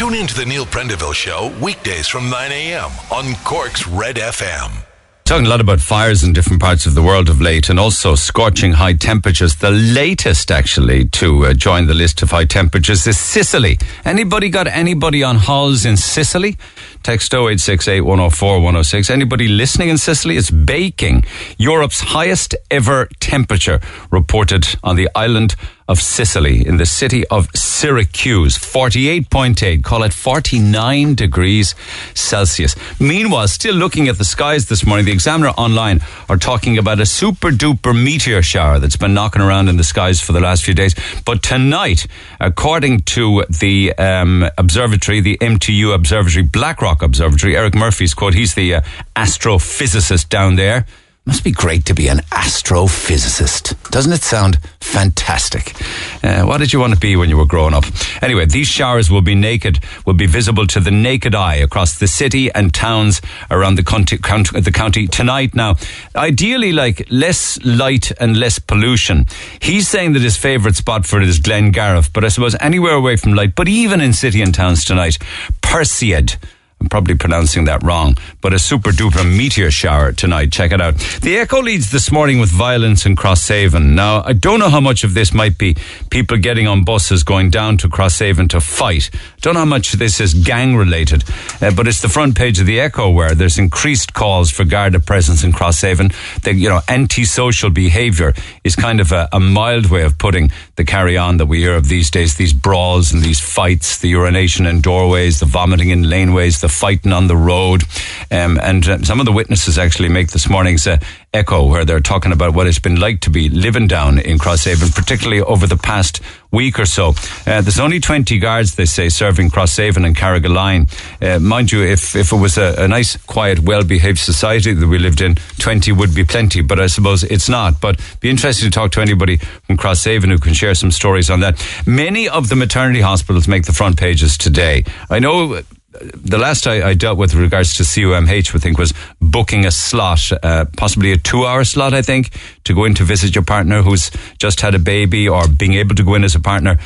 Tune in to the Neil Prendeville Show weekdays from 9 a.m. on Cork's Red FM. Talking a lot about fires in different parts of the world of late, and also scorching high temperatures. The latest, actually, to join the list of high temperatures is Sicily. Anybody got anybody on holidays in Sicily? Text 0868 104 106. Anybody listening in Sicily? It's baking. Europe's highest ever temperature reported on the island of Sicily, in the city of Syracuse, 48.8, call it 49 degrees Celsius. Meanwhile, still looking at the skies this morning, the Examiner Online are talking about a super-duper meteor shower that's been knocking around in the skies for the last few days. But tonight, according to the observatory, the MTU Observatory, Black Rock Observatory, Eric Murphy's quote, he's the astrophysicist down there. Must be great to be an astrophysicist. Doesn't it sound fantastic? What did you want to be when you were growing up? Anyway, these showers will be visible to the naked eye across the city and towns around the county tonight. Now, ideally, like, less light and less pollution. He's saying that his favourite spot for it is Glengariff, but I suppose anywhere away from light, but even in city and towns tonight, Perseid. I'm probably pronouncing that wrong, but a super-duper meteor shower tonight. Check it out. The Echo leads this morning with violence in Crosshaven. Now, I don't know how much of this might be people getting on buses going down to Crosshaven to fight. Don't know how much of this is gang-related, but it's the front page of the Echo, where there's increased calls for Garda presence in Crosshaven. That, you know, antisocial behaviour is kind of a mild way of putting the carry-on that we hear of these days, these brawls and these fights, the urination in doorways, the vomiting in laneways, the fighting on the road, and some of the witnesses actually make this morning's Echo, where they're talking about what it's been like to be living down in Crosshaven, particularly over the past week or so. There's only 20 guards, they say, serving Crosshaven and Carrigaline. Mind you, if it was a nice, quiet, well-behaved society that we lived in, 20 would be plenty, but I suppose it's not. But be interested to talk to anybody from Crosshaven who can share some stories on that. Many of the maternity hospitals make the front pages today. I know... The last I dealt with regards to CUMH, I think, was booking a slot, possibly a 2-hour slot, I think, to go in to visit your partner who's just had a baby, or being able to go in as a partner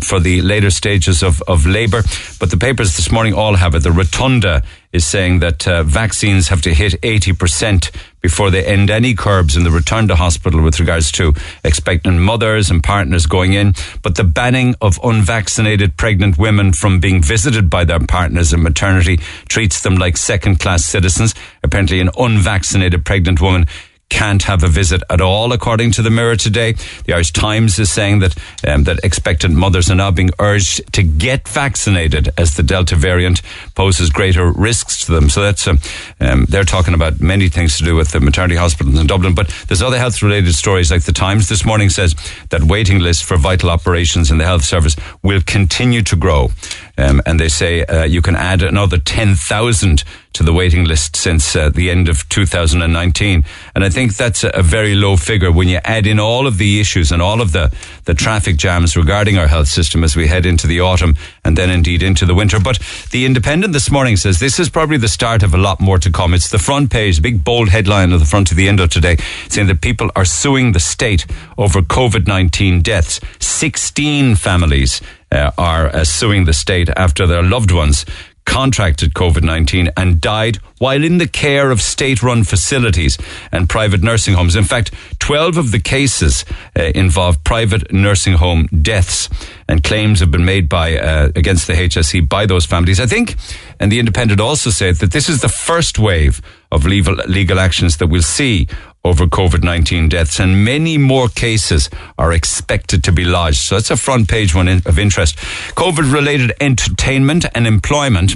for the later stages of labour. But the papers this morning all have it. The Rotunda is saying that vaccines have to hit 80% before they end any curbs in the return to hospital with regards to expectant mothers and partners going in. But the banning of unvaccinated pregnant women from being visited by their partners in maternity treats them like second-class citizens. Apparently an unvaccinated pregnant woman can't have a visit at all, according to the Mirror today. The Irish Times is saying that that expectant mothers are now being urged to get vaccinated, as the Delta variant poses greater risks to them. So that's they're talking about many things to do with the maternity hospitals in Dublin. But there's other health-related stories, like the Times this morning says that waiting lists for vital operations in the health service will continue to grow. And they say you can add another 10,000 to the waiting list since the end of 2019. And I think that's a very low figure when you add in all of the issues and all of the traffic jams regarding our health system as we head into the autumn and then indeed into the winter. But the Independent this morning says this is probably the start of a lot more to come. It's the front page, big bold headline at the front of the Indo today, saying that people are suing the state over COVID-19 deaths. 16 families are suing the state after their loved ones contracted COVID-19 and died while in the care of state-run facilities and private nursing homes. In fact, 12 of the cases involve private nursing home deaths, and claims have been made by against the HSE by those families. I think, and the Independent also said that this is the first wave of legal actions that we'll see over COVID-19 deaths, and many more cases are expected to be lodged. So that's a front page one of interest. COVID-related entertainment and employment,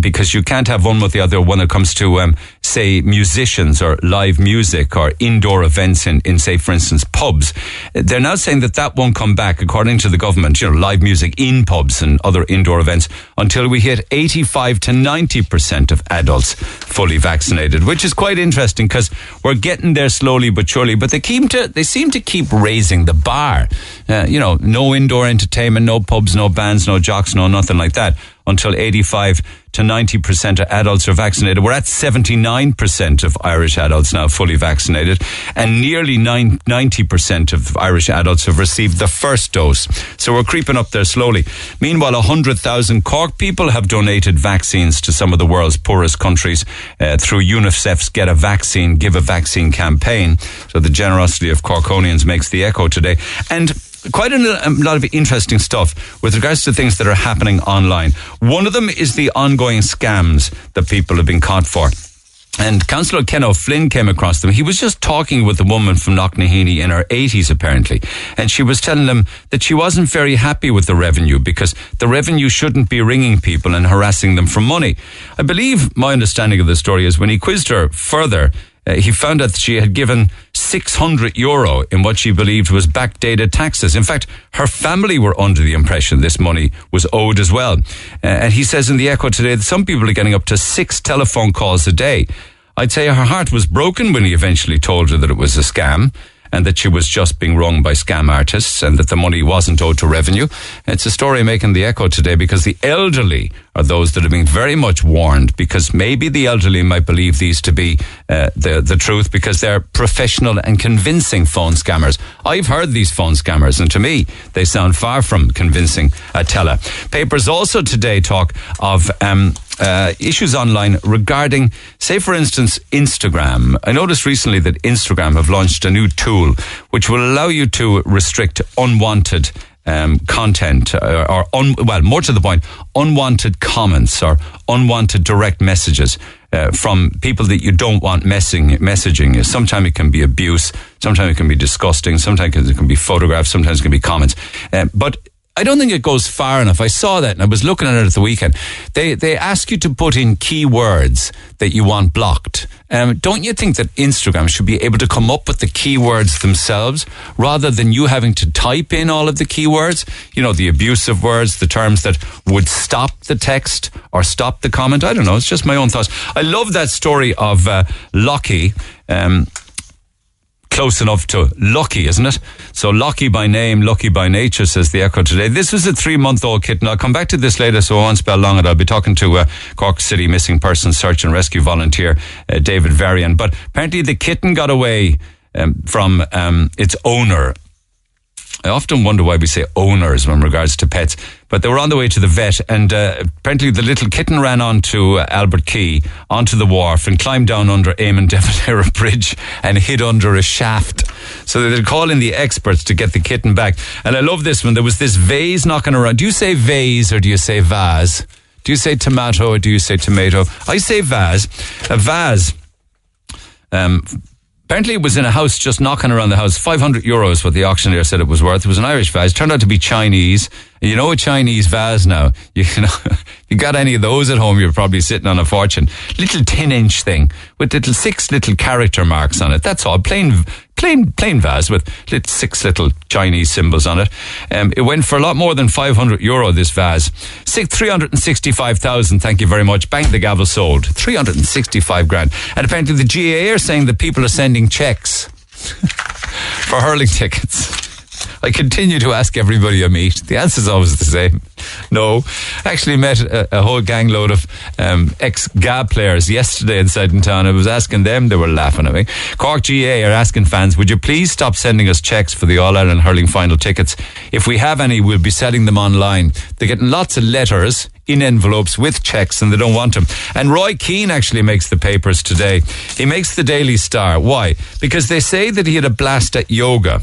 because you can't have one with the other when it comes to, say, musicians or live music or indoor events in, say, for instance, pubs. They're now saying that that won't come back, according to the government, you know, live music in pubs and other indoor events, until we hit 85 to 90% of adults fully vaccinated, which is quite interesting because we're getting there slowly but surely, but they seem to keep raising the bar. No indoor entertainment, no pubs, no bands, no jocks, no nothing like that. until 85 to 90% of adults are vaccinated. We're at 79% of Irish adults now fully vaccinated, and nearly 90% of Irish adults have received the first dose. So we're creeping up there slowly. Meanwhile, 100,000 Cork people have donated vaccines to some of the world's poorest countries through UNICEF's Get a Vaccine, Give a Vaccine campaign. So the generosity of Corkonians makes the echo today. And quite a lot of interesting stuff with regards to things that are happening online. One of them is the ongoing scams that people have been caught for. And Councillor Ken O'Flynn came across them. He was just talking with a woman from Knocknaheeny in her 80s, apparently. And she was telling him that she wasn't very happy with the revenue because the revenue shouldn't be ringing people and harassing them for money. I believe my understanding of the story is when he quizzed her further, he found out that she had given €600 in what she believed was backdated taxes. In fact, her family were under the impression this money was owed as well. And he says in the Echo today that some people are getting up to 6 telephone calls a day. I'd say her heart was broken when he eventually told her that it was a scam and that she was just being wronged by scam artists and that the money wasn't owed to revenue. It's a story making the Echo today because the elderly are those that have been very much warned, because maybe the elderly might believe these to be the truth because they're professional and convincing phone scammers. I've heard these phone scammers, and to me, they sound far from convincing a teller. Papers also today talk of issues online regarding, say for instance, Instagram. I noticed recently that Instagram have launched a new tool which will allow you to restrict unwanted content more to the point, unwanted comments or unwanted direct messages from people that you don't want messaging you. Sometimes it can be abuse, sometimes it can be disgusting, sometimes it can be photographs, sometimes it can be comments. But I don't think it goes far enough. I saw that and I was looking at it at the weekend. They ask you to put in keywords that you want blocked. Don't you think that Instagram should be able to come up with the keywords themselves rather than you having to type in all of the keywords? You know, the abusive words, the terms that would stop the text or stop the comment. I don't know. It's just my own thoughts. I love that story of Lockie. Close enough to Lockie, isn't it? So Lockie by name, Lockie by nature, says the Echo today. This is a 3-month-old kitten. I'll come back to this later, so I won't spell long it. I'll be talking to Cork City Missing Persons Search and Rescue volunteer David Varian. But apparently the kitten got away from its owner. I often wonder why we say owners in regards to pets, but they were on the way to the vet, and apparently the little kitten ran onto Albert Quay, onto the wharf, and climbed down under Eamon de Valera Bridge and hid under a shaft. So they'd call in the experts to get the kitten back. And I love this one. There was this vase knocking around. Do you say vase or do you say vase? Do you say tomato or do you say tomato? I say vase. A vase. Apparently it was in a house, just knocking around the house. €500 what the auctioneer said it was worth. It was an Irish vase. Turned out to be Chinese. You know a Chinese vase now. You know, if you got any of those at home, you're probably sitting on a fortune. Little 10-inch thing with little 6 little character marks on it. That's all. Plain vase with 6 little Chinese symbols on it. It went for a lot more than €500, this vase. 365,000, thank you very much. Bang, the gavel sold. 365 grand. And apparently the GAA are saying that people are sending checks for hurling tickets. I continue to ask everybody I meet. The answer's always the same. No. Actually met a whole gang load of ex-GAA players yesterday inside in town. I was asking them, they were laughing at me. Cork GAA are asking fans, would you please stop sending us checks for the All-Ireland Hurling Final tickets? If we have any, we'll be selling them online. They're getting lots of letters in envelopes with checks and they don't want them. And Roy Keane actually makes the papers today. He makes the Daily Star. Why? Because they say that he had a blast at yoga.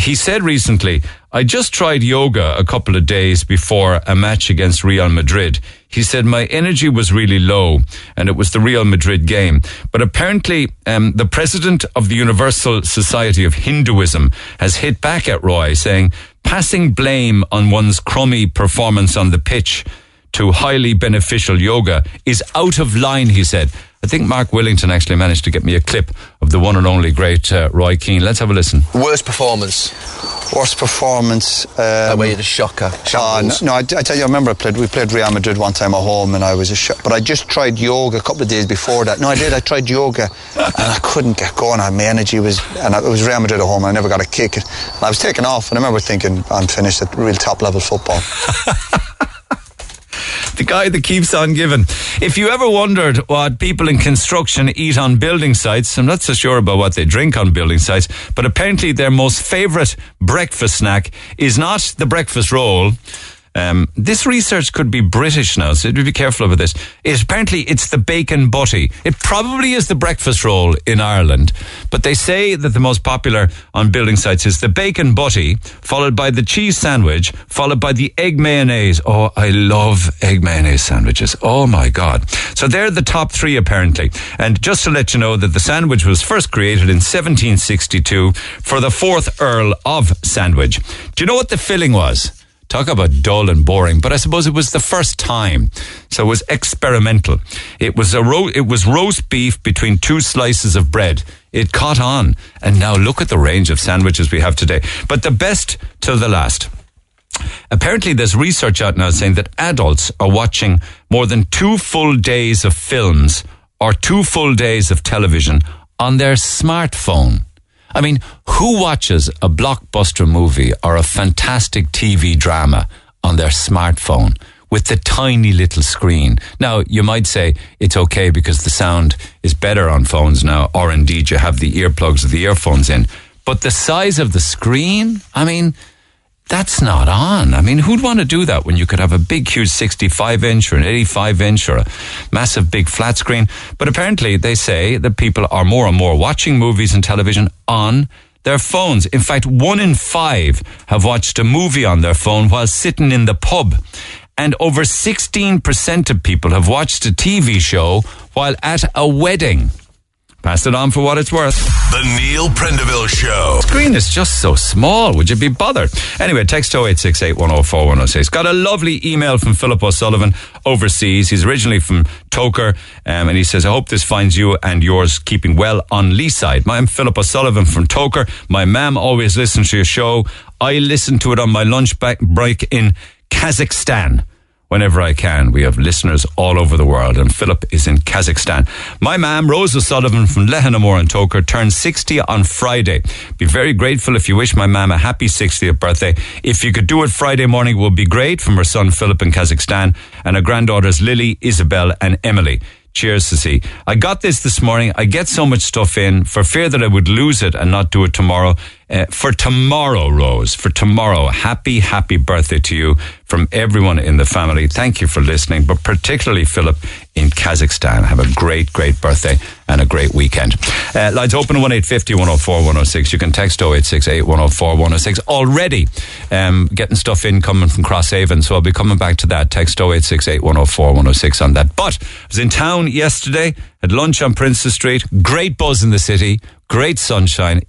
He said recently, I just tried yoga a couple of days before a match against Real Madrid. He said, my energy was really low and it was the Real Madrid game. But apparently the president of the Universal Society of Hinduism has hit back at Roy, saying, passing blame on one's crummy performance on the pitch to highly beneficial yoga is out of line, he said. I think Mark Willington actually managed to get me a clip of the one and only great Roy Keane. Let's have a listen. Worst performance. Away at the shocker. I tell you, I remember we played Real Madrid one time at home and I was a shock. But I just tried yoga a couple of days before that. No, I did. I tried yoga and I couldn't get going. My energy was, it was Real Madrid at home. I never got a kick. And I was taken off and I remember thinking, I'm finished at real top level football. the guy that keeps on giving. If you ever wondered what people in construction eat on building sites, I'm not so sure about what they drink on building sites, but apparently their most favourite breakfast snack is not the breakfast roll. This research could be British now, so be careful about this. Apparently it's the bacon butty. It probably is the breakfast roll in Ireland, but they say that the most popular on building sites is the bacon butty, followed by the cheese sandwich, followed by the egg mayonnaise. Oh, I love egg mayonnaise sandwiches. Oh my God. So they're the top three apparently. And just to let you know that the sandwich was first created in 1762 for the 4th Earl of Sandwich. Do you know what the filling was? Talk about dull and boring, but I suppose it was the first time, so it was experimental. It was roast beef between two slices of bread. It caught on, and now look at the range of sandwiches we have today. But the best till the last. Apparently there's research out now saying that adults are watching more than 2 full days of films or 2 full days of television on their smartphone. I mean, who watches a blockbuster movie or a fantastic TV drama on their smartphone with the tiny little screen? Now, you might say it's okay because the sound is better on phones now, or indeed you have the earplugs or the earphones in. But the size of the screen, I mean, that's not on. I mean, who'd want to do that when you could have a big, huge 65-inch or an 85-inch or a massive, big flat screen? But apparently they say that people are more and more watching movies and television on their phones. In fact, 1 in 5 have watched a movie on their phone while sitting in the pub. And over 16% of people have watched a TV show while at a wedding. Pass it on for what it's worth. The Neil Prendeville Show. Screen is just so small. Would you be bothered? Anyway, text 0868104106. Got a lovely email from Philip O'Sullivan overseas. He's originally from Toker, and he says, I hope this finds you and yours keeping well on Leaside. I'm Philip O'Sullivan from Toker. My mum always listens to your show. I listen to it on my lunch break in Kazakhstan. Whenever I can, we have listeners all over the world, and Philip is in Kazakhstan. My mam, Rose O'Sullivan from Lehanamore and Toker, turns 60 on Friday. Be very grateful if you wish my mam a happy 60th birthday. If you could do it Friday morning, it would be great. From her son Philip in Kazakhstan, and her granddaughters Lily, Isabel, and Emily. Cheers to see. I got this morning. I get so much stuff in for fear that I would lose it and not do it tomorrow. For tomorrow, Rose, for tomorrow, happy birthday to you from everyone in the family. Thank you for listening, but particularly Philip in Kazakhstan. Have a great birthday and a great weekend. Lines open 1850 104 106. You can text 0868 104 106. Already getting stuff in coming from Crosshaven, so I'll be coming back to that. Text 0868 104 106 on that. But I was in town yesterday, had lunch on Prince's Street. Great buzz in the city, great sunshine.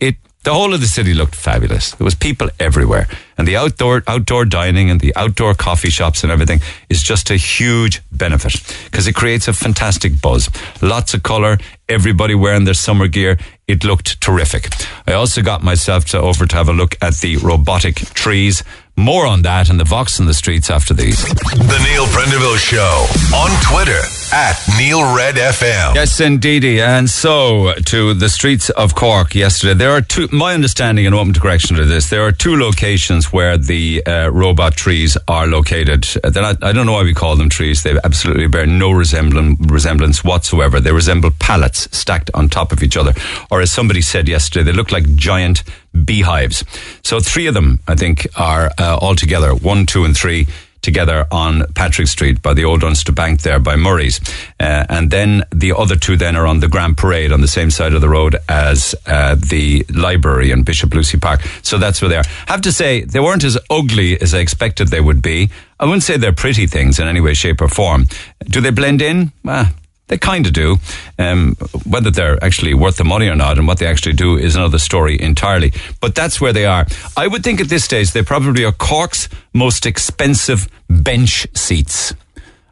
The whole of the city looked fabulous. There was people everywhere, and the outdoor dining and the outdoor coffee shops and everything is just a huge benefit because it creates a fantastic buzz. Lots of colour, everybody wearing their summer gear. It looked terrific. I also got myself over to have a look at the robotic trees. More on that and the Vox in the streets after these. The Neil Prendeville Show on Twitter at Neil Red FM. Yes, indeedy. And so to the streets of Cork yesterday, there are two, my understanding and open to correction to this, there are two locations where the robot trees are located. I don't know why we call them trees. They absolutely bear no resemblance whatsoever. They resemble pallets stacked on top of each other. Or as somebody said yesterday, they look like giant beehives. So 3 of them, I think, are all together. 1, 2, and 3 together on Patrick Street by the old Ulster Bank there by Murray's. And then the other 2 then are on the Grand Parade on the same side of the road as the library and Bishop Lucy Park. So that's where they are. I have to say, they weren't as ugly as I expected they would be. I wouldn't say they're pretty things in any way, shape or form. Do they blend in? They kind of do. Whether they're actually worth the money or not and what they actually do is another story entirely. But that's where they are. I would think at this stage they probably are Cork's most expensive bench seats,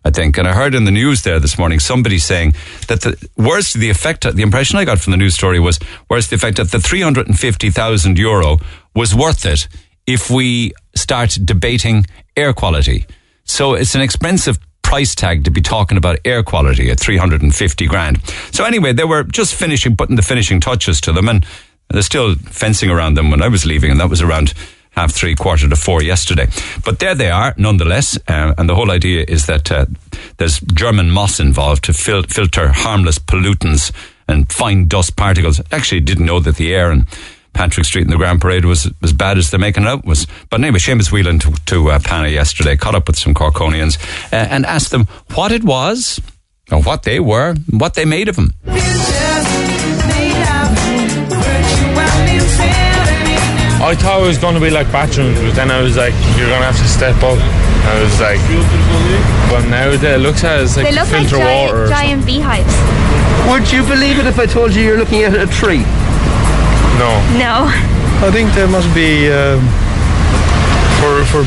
I think. And I heard in the news there this morning somebody saying that the impression I got from the news story was, whereas the effect that the €350,000 was worth it if we start debating air quality. So it's an expensive price tag to be talking about air quality at $350,000. So anyway, they were just putting the finishing touches to them, and they're still fencing around them when I was leaving, and that was around half three, 3:45 yesterday. But there they are, nonetheless. And the whole idea is that there's German moss involved to filter harmless pollutants and fine dust particles. Actually, didn't know that the air in Patrick Street and the Grand Parade was as bad as they're making it out was. But anyway, Seamus Whelan to Panna yesterday caught up with some Corkonians and asked them what it was, or what they were, and what they made of them. I thought it was going to be like bathrooms, but then I was like, you're going to have to step up. I was like, but now it looks at it as like filter water. They look like giant beehives. Would you believe it if I told you you're looking at a tree? No. I think there must be for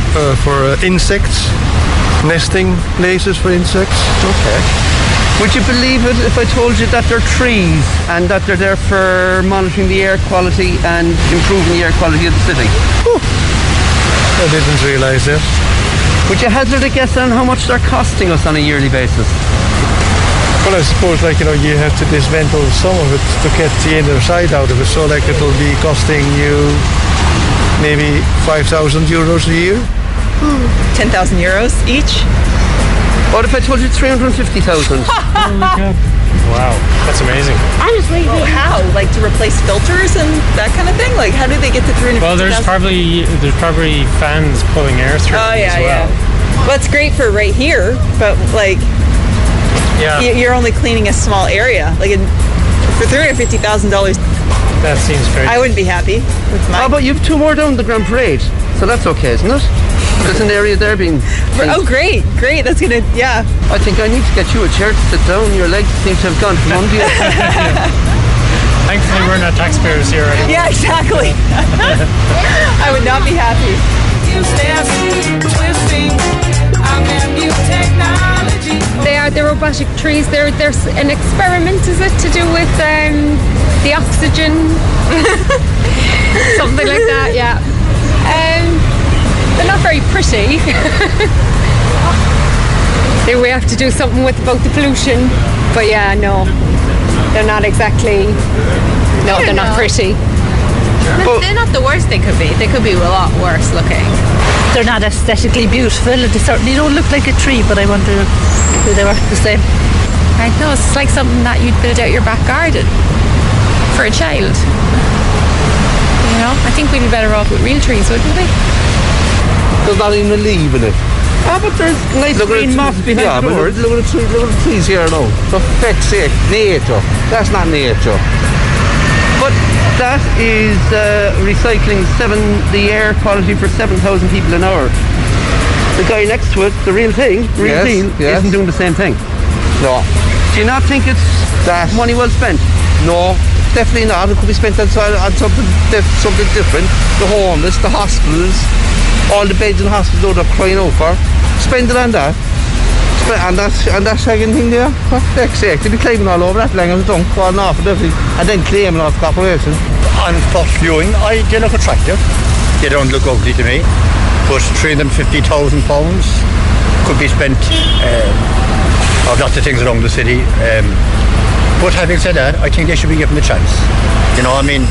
insects, nesting places for insects. Okay. Would you believe it if I told you that they're trees and that they're there for monitoring the air quality and improving the air quality of the city? Ooh. I didn't realise that. Would you hazard a guess on how much they're costing us on a yearly basis? Well, I suppose, like, you know, you have to dismantle some of it to get the inner side out of it, so like it'll be costing you maybe €5,000 a year. €10,000 each. What if I told you 350,000? Oh my God. Wow, that's amazing. Honestly, how? Like to replace filters and that kind of thing? Like, how do they get to 350,000? Well, there's probably fans pulling air through as well. Well, it's great for right here, but like, yeah, you're only cleaning a small area. Like, for $350,000, that seems crazy. I wouldn't be happy with mine. How about you have two more down the Grand Parade? So that's okay, isn't it? There's an area there being... Oh, great. That's going to... Yeah. I think I need to get you a chair to sit down. Your legs seem to have gone from under you. Thankfully, we're not taxpayers here anymore. Yeah, exactly. I would not be happy. They are the robotic trees. They're an experiment, is it, to do with the oxygen? Something like that, yeah. They're not very pretty. We have to do something with both the pollution. But yeah, no, they're not exactly... No, they're not pretty. But they're not the worst they could be. They could be a lot worse looking. They're not aesthetically beautiful. They certainly don't look like a tree, but I wonder if they were the same. I know, it's like something that you'd build out your back garden for a child. You know, I think we'd be better off with real trees, wouldn't we? There's not even a leaf in it. Ah, but there's nice green moss behind the door. Look at the trees here now. For feck's sake, nature. That's not nature. But that is recycling the air quality for 7,000 people an hour. The guy next to it, the real thing, isn't doing the same thing. No. Do you not think it's money well spent? No. Definitely not. It could be spent on something different. The homeless, the hospitals, all the beds in the hospital they're crying out for. Spend it on that. And that second thing there, for fuck's sake, they'd be claiming all over that language, dunk, falling off and everything, and then claiming off corporations. On first viewing, they look attractive. They don't look ugly to me. But £350,000 could be spent on lots of things around the city. But having said that, I think they should be given the chance. You know, I mean,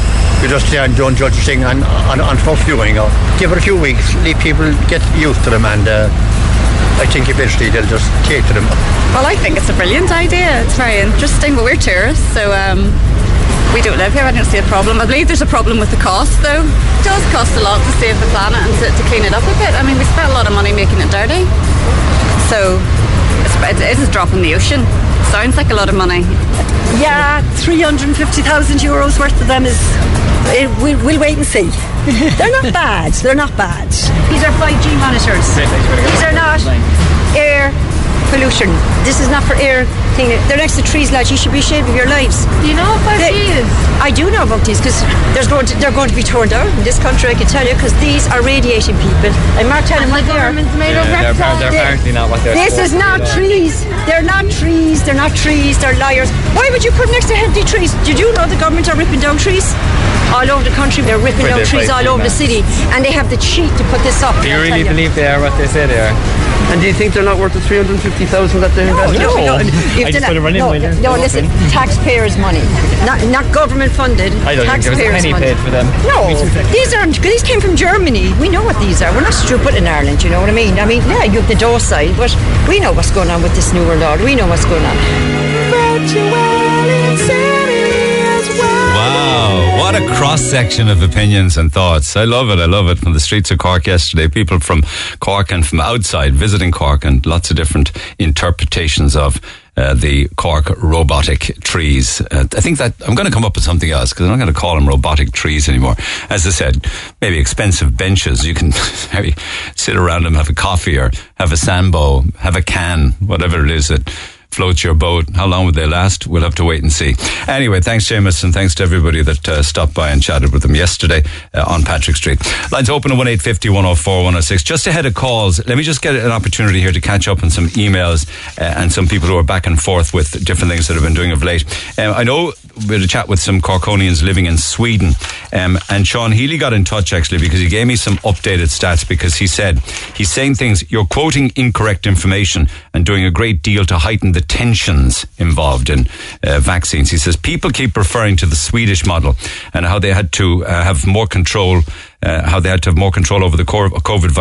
you just don't judge a thing on first viewing. Or give it a few weeks, let people get used to them, and I think eventually they'll just take to them. Well, I think it's a brilliant idea. It's very interesting, but we're tourists, so we don't live here. I don't see a problem. I believe there's a problem with the cost, though. It does cost a lot to save the planet and to clean it up a bit. I mean, we spent a lot of money making it dirty, so it is a drop in the ocean. Sounds like a lot of money. Yeah, €350,000 worth of them is... We'll wait and see. They're not bad. These are 5G monitors. These are not air pollution. This is not for air thing. They're next to trees, lads. You should be ashamed of your lives. Do you know about these? I do know about these because they're going to be torn down in this country, I can tell you, because these are radiating people. And Mark telling my government's made up they're apparently not what they're... This is not trees. They're liars. Why would you put next to empty trees? Did you know the government are ripping down trees? all over the country. They're ripping out trees all over the city, and they have the cheek to put this up. Do you really believe they are what they say they are? And do you think they're not worth the 350,000 that they're invested? No, listen, taxpayers' money, not government funded. I don't think there was a penny paid for them. No, these came from Germany. We know what these are. We're not stupid in Ireland, you know what I mean? I mean, yeah, you have the door side, but we know what's going on with this new world order. We know what's going on. Wow, what a cross-section of opinions and thoughts. I love it. From the streets of Cork yesterday, people from Cork and from outside visiting Cork, and lots of different interpretations of the Cork robotic trees. I think that I'm going to come up with something else, because I'm not going to call them robotic trees anymore. As I said, maybe expensive benches. You can maybe sit around them, have a coffee or have a sambo, have a can, whatever it is that floats your boat. How long would they last? We'll have to wait and see. Anyway, thanks, Seamus, and thanks to everybody that stopped by and chatted with them yesterday on Patrick Street. Lines open at 1850 104 106. Just ahead of calls, let me just get an opportunity here to catch up on some emails and some people who are back and forth with different things that have been doing of late. I know we had a chat with some Corkonians living in Sweden, and Sean Healy got in touch, actually, because he gave me some updated stats, because he said, he's saying things, you're quoting incorrect information and doing a great deal to heighten the tensions involved in vaccines. He says people keep referring to the Swedish model and how they had to have more control, over the COVID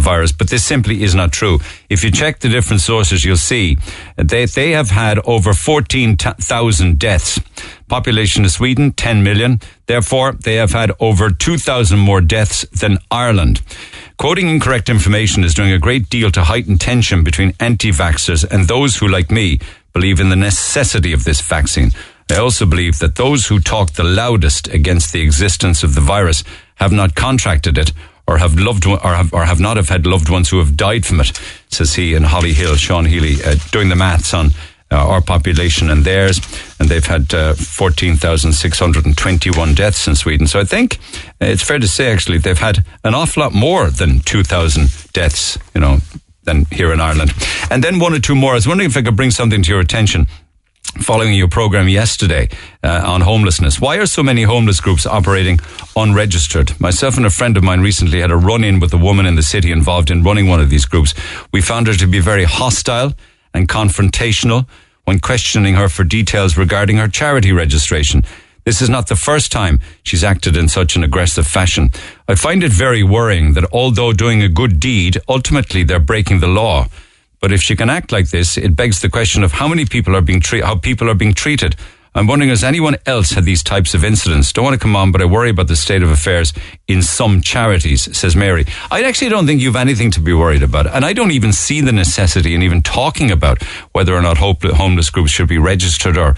virus, but this simply is not true. If you check the different sources, you'll see they have had over 14,000 deaths. Population of Sweden, 10 million. Therefore, they have had over 2,000 more deaths than Ireland. Quoting incorrect information is doing a great deal to heighten tension between anti-vaxxers and those who, like me, believe in the necessity of this vaccine. I also believe that those who talk the loudest against the existence of the virus have not contracted it, or have loved one, or have not have had loved ones who have died from it, says he in Holly Hill, Sean Healy, doing the maths on our population and theirs, and they've had 14,621 deaths in Sweden. So I think it's fair to say, actually, they've had an awful lot more than 2,000 deaths, you know, than here in Ireland. And then one or two more. I was wondering if I could bring something to your attention following your program yesterday on homelessness. Why are so many homeless groups operating unregistered? Myself and a friend of mine recently had a run-in with a woman in the city involved in running one of these groups. We found her to be very hostile and confrontational when questioning her for details regarding her charity registration. This is not the first time she's acted in such an aggressive fashion. I find it very worrying that although doing a good deed, ultimately they're breaking the law. But if she can act like this, it begs the question of how many people are being treated. I'm wondering, has anyone else had these types of incidents? Don't want to come on, but I worry about the state of affairs in some charities, says Mary. I actually don't think you've anything to be worried about. And I don't even see the necessity in even talking about whether or not homeless groups should be registered or,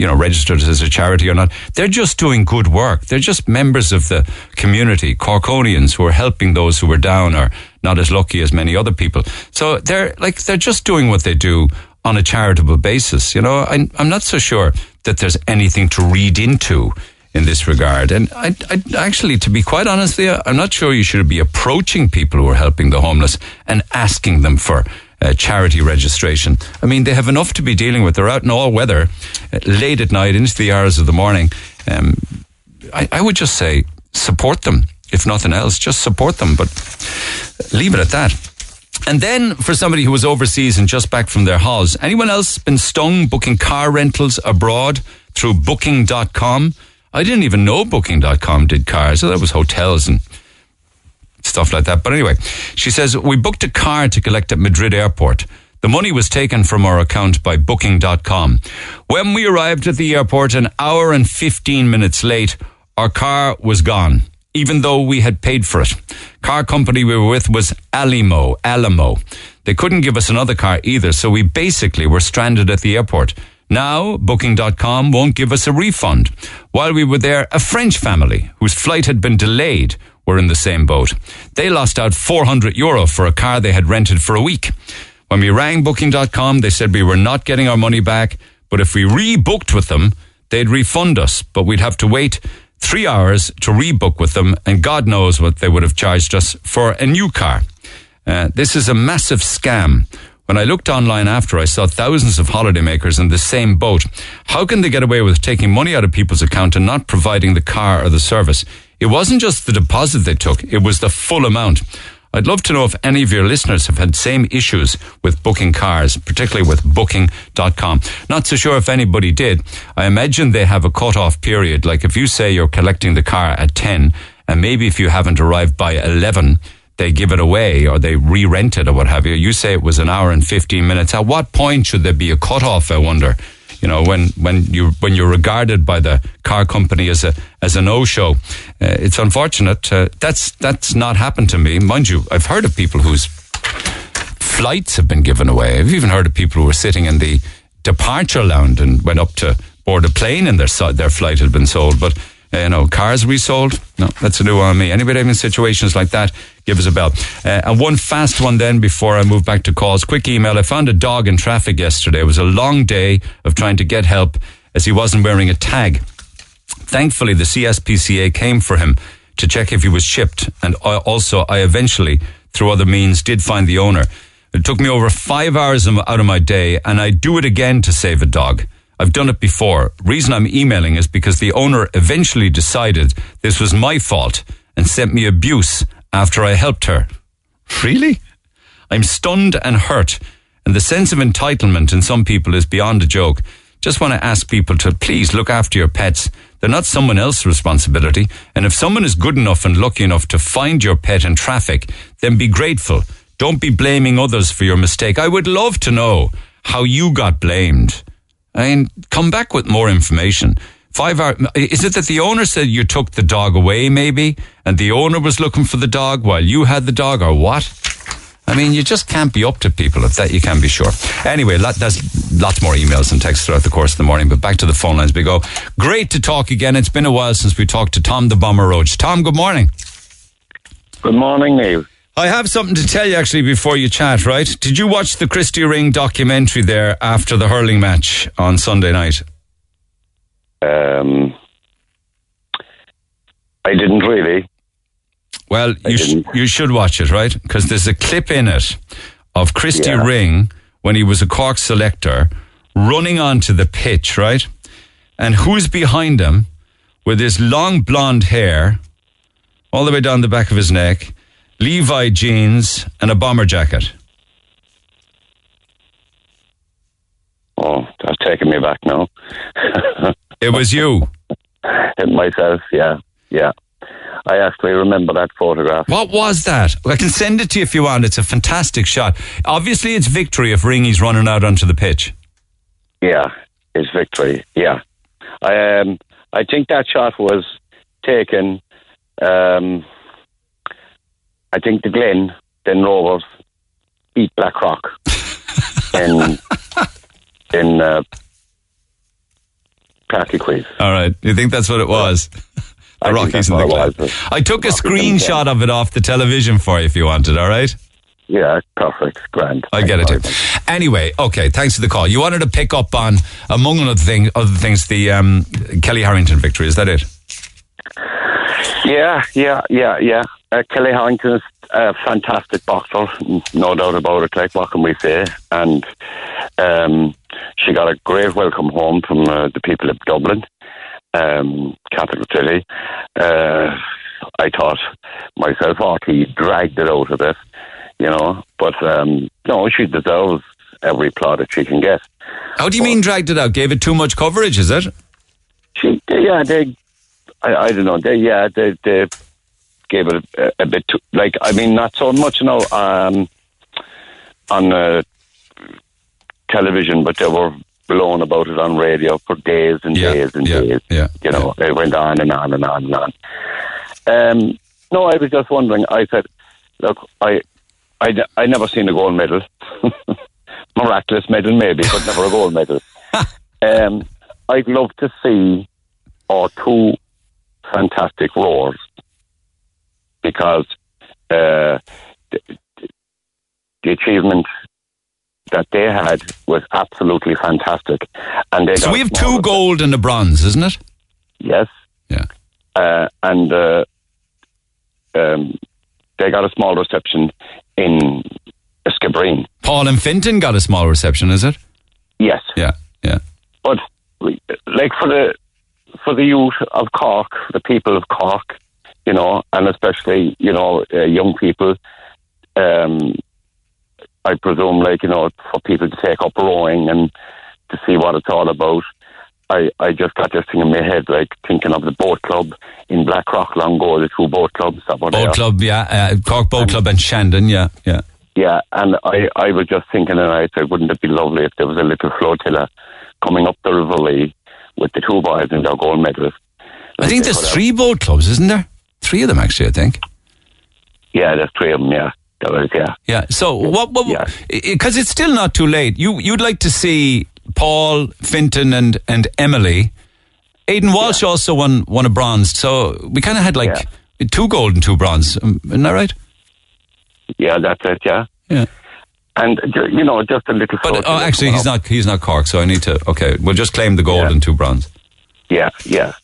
registered as a charity or not. They're just doing good work. They're just members of the community, Corkonians who are helping those who are down or not as lucky as many other people. So they're just doing what they do on a charitable basis. You know, I'm not so sure that there's anything to read into in this regard. And I actually, to be quite honest with you, I'm not sure you should be approaching people who are helping the homeless and asking them for charity registration. I mean, they have enough to be dealing with. They're out in all weather, late at night, into the hours of the morning. I would just say support them. If nothing else, just support them, but leave it at that. And then for somebody who was overseas and just back from their halls, anyone else been stung booking car rentals abroad through booking.com? I didn't even know booking.com did cars. So that was hotels and stuff like that. But anyway, she says, we booked a car to collect at Madrid airport. The money was taken from our account by booking.com. When we arrived at the airport an hour and 15 minutes late, our car was gone, even though we had paid for it. Car company we were with was Alamo. They couldn't give us another car either, so we basically were stranded at the airport. Now, Booking.com won't give us a refund. While we were there, a French family, whose flight had been delayed, were in the same boat. They lost out €400 for a car they had rented for a week. When we rang Booking.com, they said we were not getting our money back, but if we rebooked with them, they'd refund us, but we'd have to wait 3 hours to rebook with them, and God knows what they would have charged us for a new car. This is a massive scam. When I looked online after, I saw thousands of holidaymakers in the same boat. How can they get away with taking money out of people's account and not providing the car or the service? It wasn't just the deposit they took, it was the full amount. I'd love to know if any of your listeners have had same issues with booking cars, particularly with booking.com. Not so sure if anybody did. I imagine they have a cut-off period. Like if you say you're collecting the car at 10, and maybe if you haven't arrived by 11, they give it away or they re-rent it or what have you. You say it was an hour and 15 minutes. At what point should there be a cut-off, I wonder? You know, when you're regarded by the car company as a no-show, it's unfortunate. That's not happened to me, mind you. I've heard of people whose flights have been given away. I've even heard of people who were sitting in the departure lounge and went up to board a plane and their flight had been sold. But cars resold? No, that's a new one on me. Anybody having situations like that, give us a bell. And one fast one then before I move back to calls. Quick email. I found a dog in traffic yesterday. It was a long day of trying to get help as he wasn't wearing a tag. Thankfully, the CSPCA came for him to check if he was chipped. And also, I eventually, through other means, did find the owner. It took me over 5 hours out of my day, and I do it again to save a dog. I've done it before. Reason I'm emailing is because the owner eventually decided this was my fault and sent me abuse after I helped her. Really? I'm stunned and hurt, and the sense of entitlement in some people is beyond a joke. Just want to ask people to please look after your pets. They're not someone else's responsibility, and if someone is good enough and lucky enough to find your pet in traffic, then be grateful. Don't be blaming others for your mistake. I would love to know how you got blamed. I mean, come back with more information. 5 hours. Is it that the owner said you took the dog away, maybe? And the owner was looking for the dog while you had the dog, or what? I mean, you just can't be up to people of that, you can be sure. Anyway, there's lots more emails and texts throughout the course of the morning, but back to the phone lines we go. Great to talk again. It's been a while since we talked to Tom the Bomber Roach. Tom, good morning. Good morning, Neil. I have something to tell you, actually, before you chat, right? Did you watch the Christy Ring documentary there after the hurling match on Sunday night? I didn't really. Well, you should watch it, right? Because there's a clip in it of Christy Ring, when he was a Cork selector, running onto the pitch, right? And who's behind him with his long blonde hair all the way down the back of his neck, Levi jeans and a bomber jacket. Oh, that's taking me back now. It was you. It myself, yeah. I actually remember that photograph. What was that? I can send it to you if you want. It's a fantastic shot. Obviously, it's victory if Ringy's running out onto the pitch. Yeah, it's victory, yeah. I think that shot was taken... I think the Glen, then Rovers, beat Black Rock in Cracky Quiz. All right. You think that's what it was? The Rockies and the Glen. I took a screenshot of it off the television for you if you wanted, all right? Yeah, perfect. Grand. I'll get it to you. Anyway, okay, thanks for the call. You wanted to pick up on, among other things, the Kelly Harrington victory. Is that it? Yeah. Kelly Harrington is a fantastic boxer, no doubt about it, like, what can we say? And she got a great welcome home from the people of Dublin, capital city. I thought myself, he dragged it out a bit, but no, she deserves every plaudit she can get. How do you mean dragged it out? Gave it too much coverage, is it? They gave it a bit too, not so much now on television, but they were blown about it on radio for days and days and days. It went on and on and on and on. No, I was just wondering. I said, look, I never seen a gold medal, miraculous medal maybe, but never a gold medal. I'd love to see two fantastic roars. Because the achievement that they had was absolutely fantastic, and so we have two gold and a bronze, isn't it? Yes. Yeah. They got a small reception in a skibbereen. Paul and Finton got a small reception, is it? Yes. Yeah, yeah. But, like, for the youth of Cork, the people of Cork, you know, and especially, you know, young people, I presume, like, you know, for people to take up rowing and to see what it's all about, I just got this thing in my head, like, thinking of the boat club in Blackrock long ago, the two boat clubs. Cork Boat Club and Shandon, yeah. Yeah, and I was just thinking, and I said, wouldn't it be lovely if there was a little flotilla coming up the River Lee with the two boys and their gold medals? Like, I think there's three boat clubs, isn't there? Three of them, actually, I think. Yeah, there's three of them, yeah. There is, yeah. Yeah, so what because it's still not too late. You'd like to see Paul, Finton and Emily. Aidan Walsh also won a bronze, so we kind of had like two gold and two bronze. Isn't that right? Yeah, that's it, yeah. Yeah. And, you know, just a little... But, actually, he's not Cork, so I need to... Okay, we'll just claim the gold and two bronze. Yeah, yeah.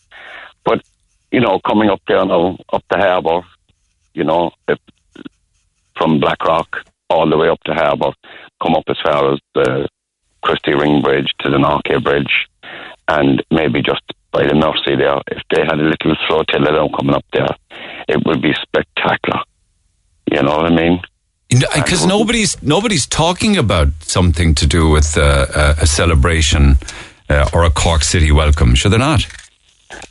But, you know, coming up there now, up the harbour, you know, from Blackrock all the way up to harbour, come up as far as the Christie Ring Bridge to the Norkay Bridge, and maybe just by the Mersey there, if they had a little flotilla down coming up there, it would be spectacular. You know what I mean? Because nobody's talking about something to do with a celebration or a Cork City welcome. Sure, they're not.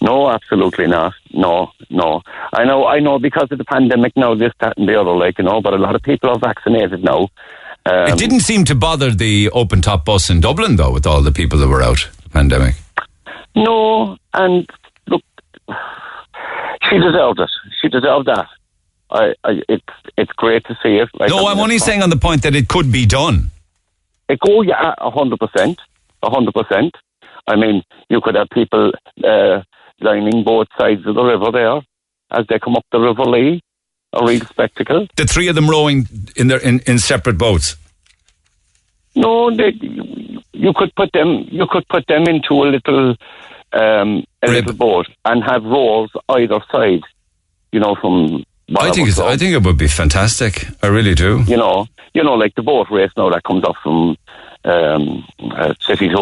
No, absolutely not. No. I know, because of the pandemic now, this, that and the other, like, you know, but a lot of people are vaccinated now. It didn't seem to bother the open-top bus in Dublin, though, with all the people that were out, the pandemic. No, and look, she deserved it. She deserved that. It's great to see it. Like, no, I'm only saying on the point that it could be done. 100%. I mean, you could have people lining both sides of the river there as they come up the River Lee. A real spectacle. The three of them rowing in separate boats. No, you could put them into a little boat and have rows either side. You know, from. I think it would be fantastic. I really do. You know, like the boat race now that comes up from city to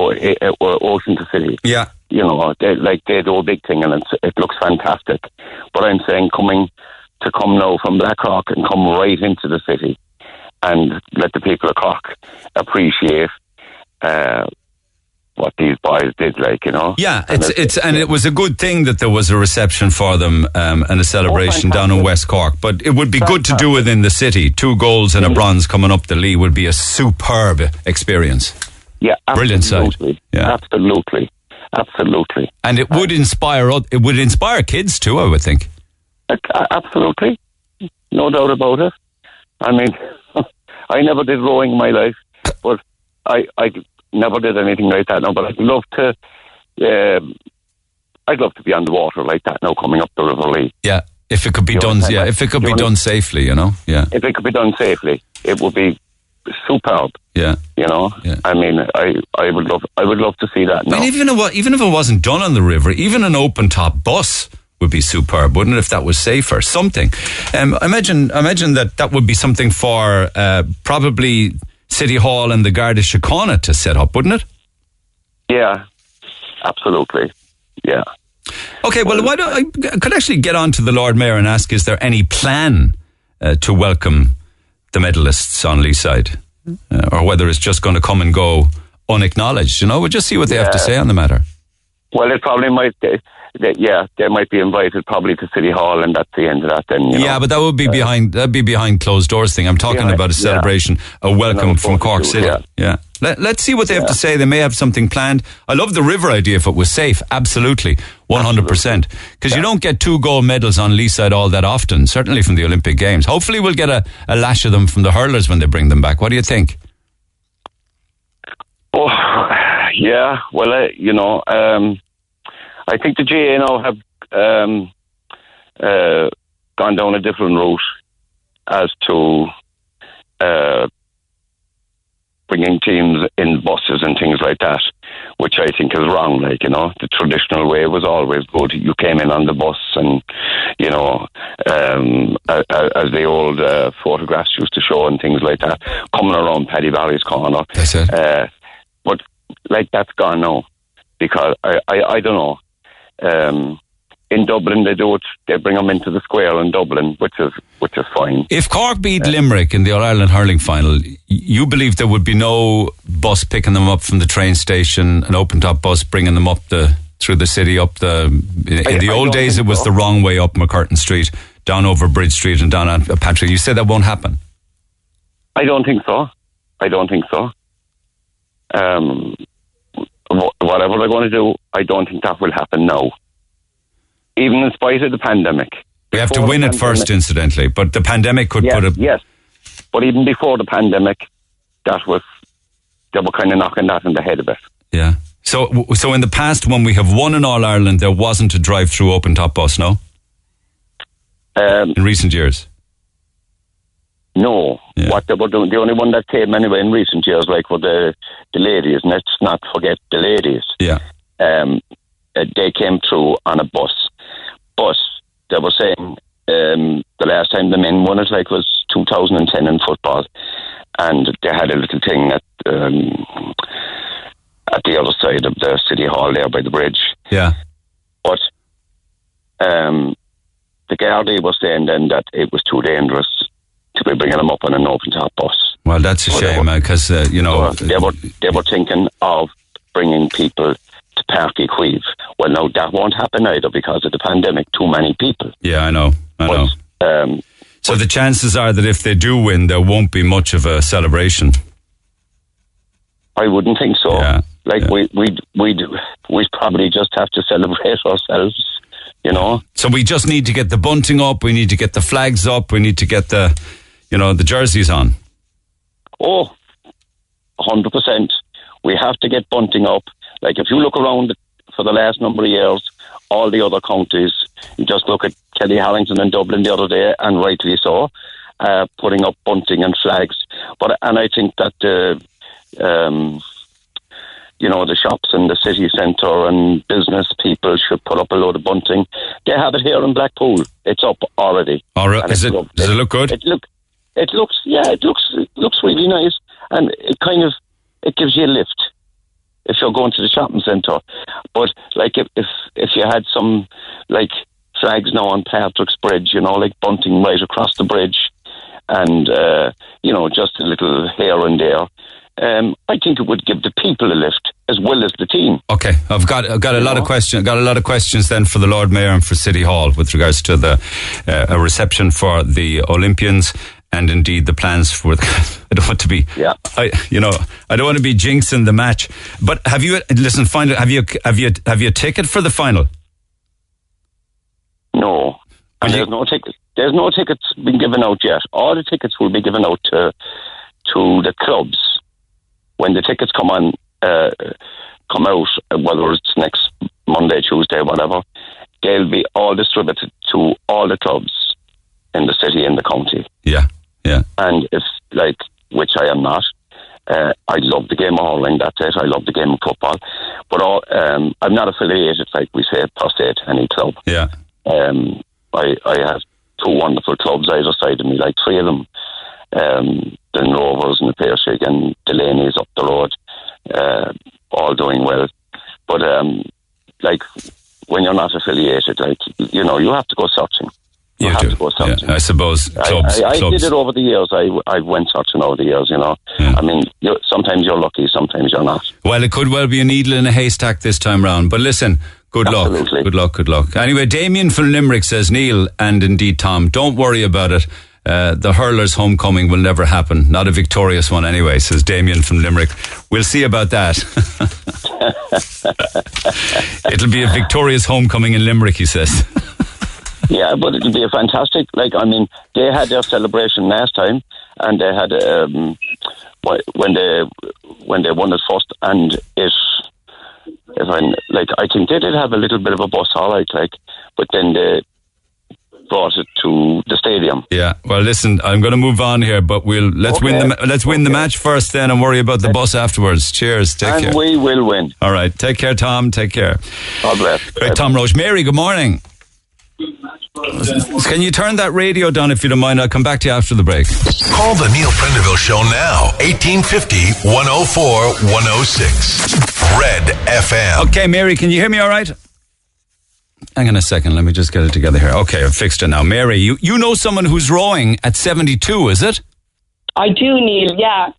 ocean to city. Yeah. You know, they do a big thing and it looks fantastic. But I'm saying to come now from Blackrock and come right into the city and let the people of Cork appreciate what these boys did, like, you know. Yeah, and it was a good thing that there was a reception for them and a celebration down in West Cork, but it would be good to do within the city. Two golds and a bronze coming up the Lee would be a superb experience. Yeah, absolutely. Brilliant sight. Yeah. Absolutely. And it would inspire kids too, I would think. Absolutely, no doubt about it. I mean, I never did rowing in my life, but I never did anything like that now, but I'd love to be on the water like that now coming up the River Lee. Yeah, if it could be done safely, you know. Yeah. If it could be done safely, it would be superb. Yeah. You know? Yeah. I mean, I would love to see that now. I mean, even if it wasn't done on the river, even an open top bus would be superb, wouldn't it, if that was safer? Something. I imagine that would be something for probably City Hall and the Garda Síochána to set up, wouldn't it? Yeah, absolutely. Yeah. Okay, well, I could actually get on to the Lord Mayor and ask, is there any plan to welcome the medalists on Lee's side? Or whether it's just going to come and go unacknowledged, you know? We'll just see what they have to say on the matter. Well, it probably might... they might be invited probably to City Hall, and that's the end of that. Then, you know. But that would be behind closed doors thing. I'm talking about a celebration, a welcome from Cork City. Yeah. Let's see what they have to say. They may have something planned. I love the river idea if it was safe. Absolutely, 100%. Because you don't get two gold medals on Lee's side all that often. Certainly from the Olympic Games. Hopefully, we'll get a lash of them from the hurlers when they bring them back. What do you think? Oh, yeah. Well, you know. I think the GAA now have gone down a different route as to bringing teams in buses and things like that, which I think is wrong. Like, you know, the traditional way was always good. You came in on the bus and, you know, as the old photographs used to show and things like that, coming around Paddy Valley's corner. That's it. But, like, that's gone now. Because, I don't know, in Dublin they do it, they bring them into the square in Dublin, which is fine. If Cork beat Limerick in the All-Ireland hurling final, you believe there would be no bus picking them up from the train station, an open-top bus bringing them up through the city, up the... In the old days it was the wrong way up McCurtain Street, down over Bridge Street and down on Patrick. You say that won't happen? I don't think so. Whatever they're going to do, I don't think that will happen now. Even in spite of the pandemic. We have to win it first, incidentally, but the pandemic could put a... Yes, but even before the pandemic, they were kind of knocking that in the head a bit. Yeah. So in the past, when we have won in All-Ireland, there wasn't a drive-through open-top bus, no? In recent years? No. Yeah. What they were doing, the only one that came anyway in recent years, like, were the ladies, and let's not forget the ladies. Yeah. They came through on a bus. But they were saying the last time the men won it, like, was 2010 in football, and they had a little thing at the other side of the City Hall there by the bridge. Yeah. But the Gardaí were saying then that it was too dangerous to be bringing them up on an open-top bus. Well, that's a shame, because, you know... They were thinking of bringing people... Parky Queeve. Well, no, that won't happen either because of the pandemic. Too many people. Yeah, I know. So the chances are that if they do win, there won't be much of a celebration. I wouldn't think so. Yeah, like, yeah. We'd probably just have to celebrate ourselves, you know. So we just need to get the bunting up. We need to get the flags up. We need to get the, you know, the jerseys on. Oh, 100%. We have to get bunting up. Like, if you look around for the last number of years, all the other counties, you just look at Kelly Harrington in Dublin the other day, and rightly so, putting up bunting and flags. And I think that the shops in the city centre and business people should put up a load of bunting. They have it here in Blackpool. It's up already. All right. Does it look good? It looks really nice, and it gives you a lift if you're going to the shopping centre. But, like, if you had some, like, flags now on Patrick's Bridge, you know, like bunting right across the bridge and, you know, just a little here and there, I think it would give the people a lift as well as the team. Okay, I've got a lot of questions. Got a lot of questions then for the Lord Mayor and for City Hall with regards to the a reception for the Olympians. And indeed, the plans for I don't want to be, I don't want to be jinxing the match. But have you a ticket for the final? No, and there's no ticket. There's no tickets been given out yet. All the tickets will be given out to the clubs when the tickets come out. Whether it's next Monday, Tuesday, whatever, they'll be all distributed to all the clubs in the city and the county. Yeah. Yeah, and if, like, which I am not, I love the game of hurling, that's it. I love the game of football, but I'm not affiliated, like we say, per se, to any club. Yeah, I have two wonderful clubs either side of me, like three of them, the Rovers and the Pearshig and Delaney's up the road, all doing well. But like, when you're not affiliated, like, you know, you have to go searching. I suppose clubs. I did it over the years. I went searching over the years, you know. Yeah. I mean, sometimes you're lucky, sometimes you're not. Well, it could well be a needle in a haystack this time round. But listen, good luck. Anyway, Damien from Limerick says, Neil, and indeed Tom, don't worry about it. The hurlers' homecoming will never happen. Not a victorious one anyway, says Damien from Limerick. We'll see about that. It'll be a victorious homecoming in Limerick, he says. Yeah, but it'll be a fantastic. Like, I mean, they had their celebration last time, and they had when they won it first, and I think they did have a little bit of a bus, all right, like, but then they brought it to the stadium. Yeah, well, listen, I'm going to move on here, but let's win the match first, then, and worry about the bus afterwards. Cheers, take care. And we will win. All right, take care, Tom. Take care. God bless. Great, Tom Roche. Mary, good morning. Can you turn that radio down if you don't mind? I'll come back to you after the break. Call the Neil Prendeville Show now, 1850-104-106. Red FM. Okay, Mary, can you hear me all right? Hang on a second, let me just get it together here. Okay, I've fixed it now. Mary, you know someone who's rowing at 72, is it? I do, Neil, yeah.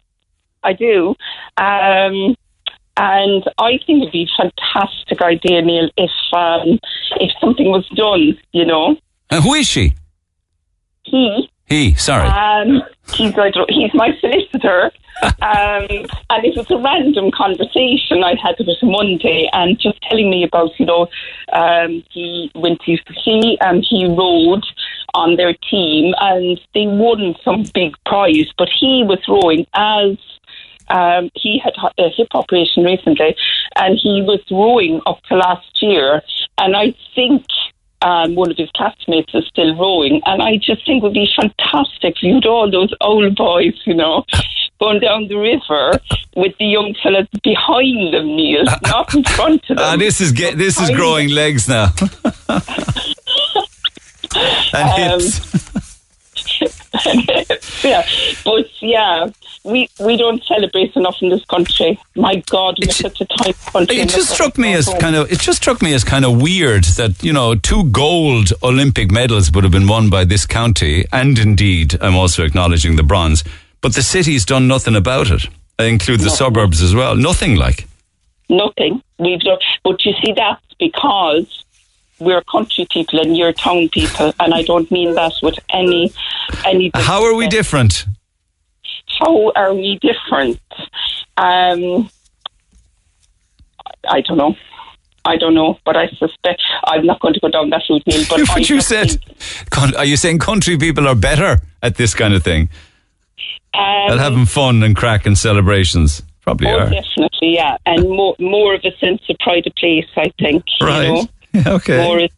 I do. And I think it'd be a fantastic idea, Neil, if something was done, you know. And who is she? He, sorry. He's my solicitor. And it was a random conversation I had with him one day, and just telling me about, you know, he went to UCC and he rowed on their team and they won some big prize, but he was rowing as he had a hip operation recently, and he was rowing up to last year, and I think one of his classmates is still rowing, and I just think it would be fantastic if you had all those old boys, you know, going down the river with the young fellas behind them, Neil, not in front of them. This is growing legs now. And hips. Yeah, but yeah, we don't celebrate enough in this country. My God, we're such a tight country. It just struck me as kind of weird that, you know, 2 gold Olympic medals would have been won by this county, and indeed, I'm also acknowledging the bronze, but the city's done nothing about it. I include the suburbs as well. Nothing. We've done, but you see, that's because we're country people and you're town people, and I don't mean that with any. How are we different? How are we different? I don't know, but I suspect I'm not going to go down that route, Neil. But what you said. Are you saying country people are better at this kind of thing? They're having fun and crack and celebrations. Probably are. Definitely, yeah, and more of a sense of pride of place, I think. Right. You know? Okay.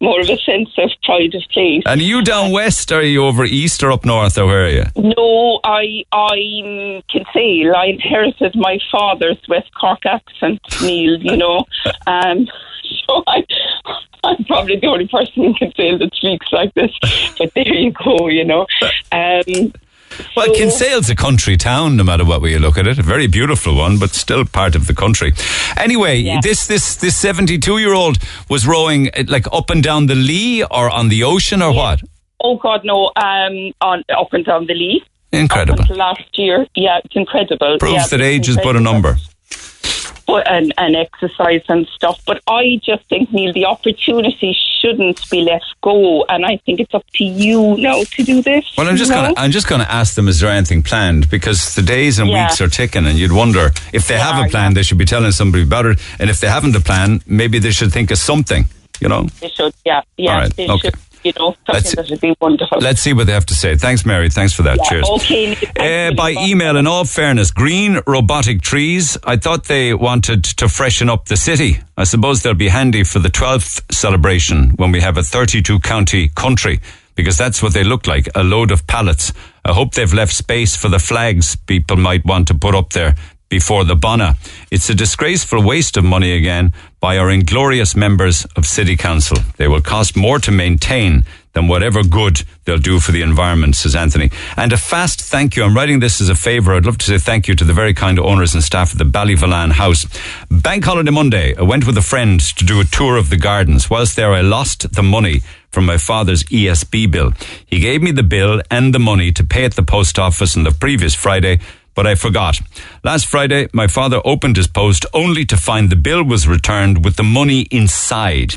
More of a sense of pride of place. And are you down west, or are you over east, or up north, or where are you? No, I'm Kinsale. I inherited my father's West Cork accent, Neil, you know. So I'm probably the only person in Kinsale that speaks like this. But there you go, you know. Kinsale's a country town, no matter what way you look at it. A very beautiful one, but still part of the country. Anyway, yeah. This 72-year-old was rowing, like, up and down the Lee, or on the ocean, or what? Oh, God, no. Up and down the Lee. Incredible. Up until last year. Yeah, it's incredible. Proves that age is but a number. But, and exercise and stuff. But I just think, Neil, the opportunity shouldn't be let go, and I think it's up to you now to do this. Well, I'm just going to ask them, is there anything planned? Because the days and weeks are ticking, and you'd wonder if they have a plan. They should be telling somebody about it, and if they haven't a plan, maybe they should think of something. You know, they should. Yeah. All right. They should. You know, that would be wonderful. Let's see what they have to say. Thanks, Mary. Thanks for that. Yeah, cheers. Okay. By email, in all fairness, green robotic trees. I thought they wanted to freshen up the city. I suppose they'll be handy for the 12th celebration when we have a 32-county country, because that's what they look like, a load of pallets. I hope they've left space for the flags people might want to put up there before the Bonna. It's a disgraceful waste of money again by our inglorious members of City Council. They will cost more to maintain than whatever good they'll do for the environment, says Anthony. And a fast thank you. I'm writing this as a favour. I'd love to say thank you to the very kind owners and staff of the Ballyvolane House. Bank Holiday Monday, I went with a friend to do a tour of the gardens. Whilst there, I lost the money from my father's ESB bill. He gave me the bill and the money to pay at the post office on the previous Friday, but I forgot. Last Friday, my father opened his post only to find the bill was returned with the money inside.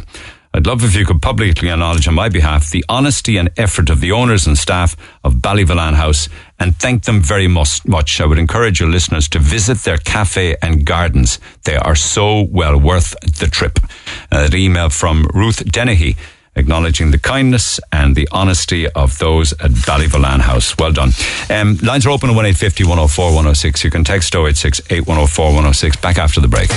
I'd love if you could publicly acknowledge on my behalf the honesty and effort of the owners and staff of Ballyvolane House, and thank them very much. I would encourage your listeners to visit their cafe and gardens. They are so well worth the trip. An email from Ruth Dennehy. acknowledging the kindness and the honesty of those at Ballyvolane House. Well done. Lines are open at 1850 104 106. You can text 0868 104 106. Back after the break.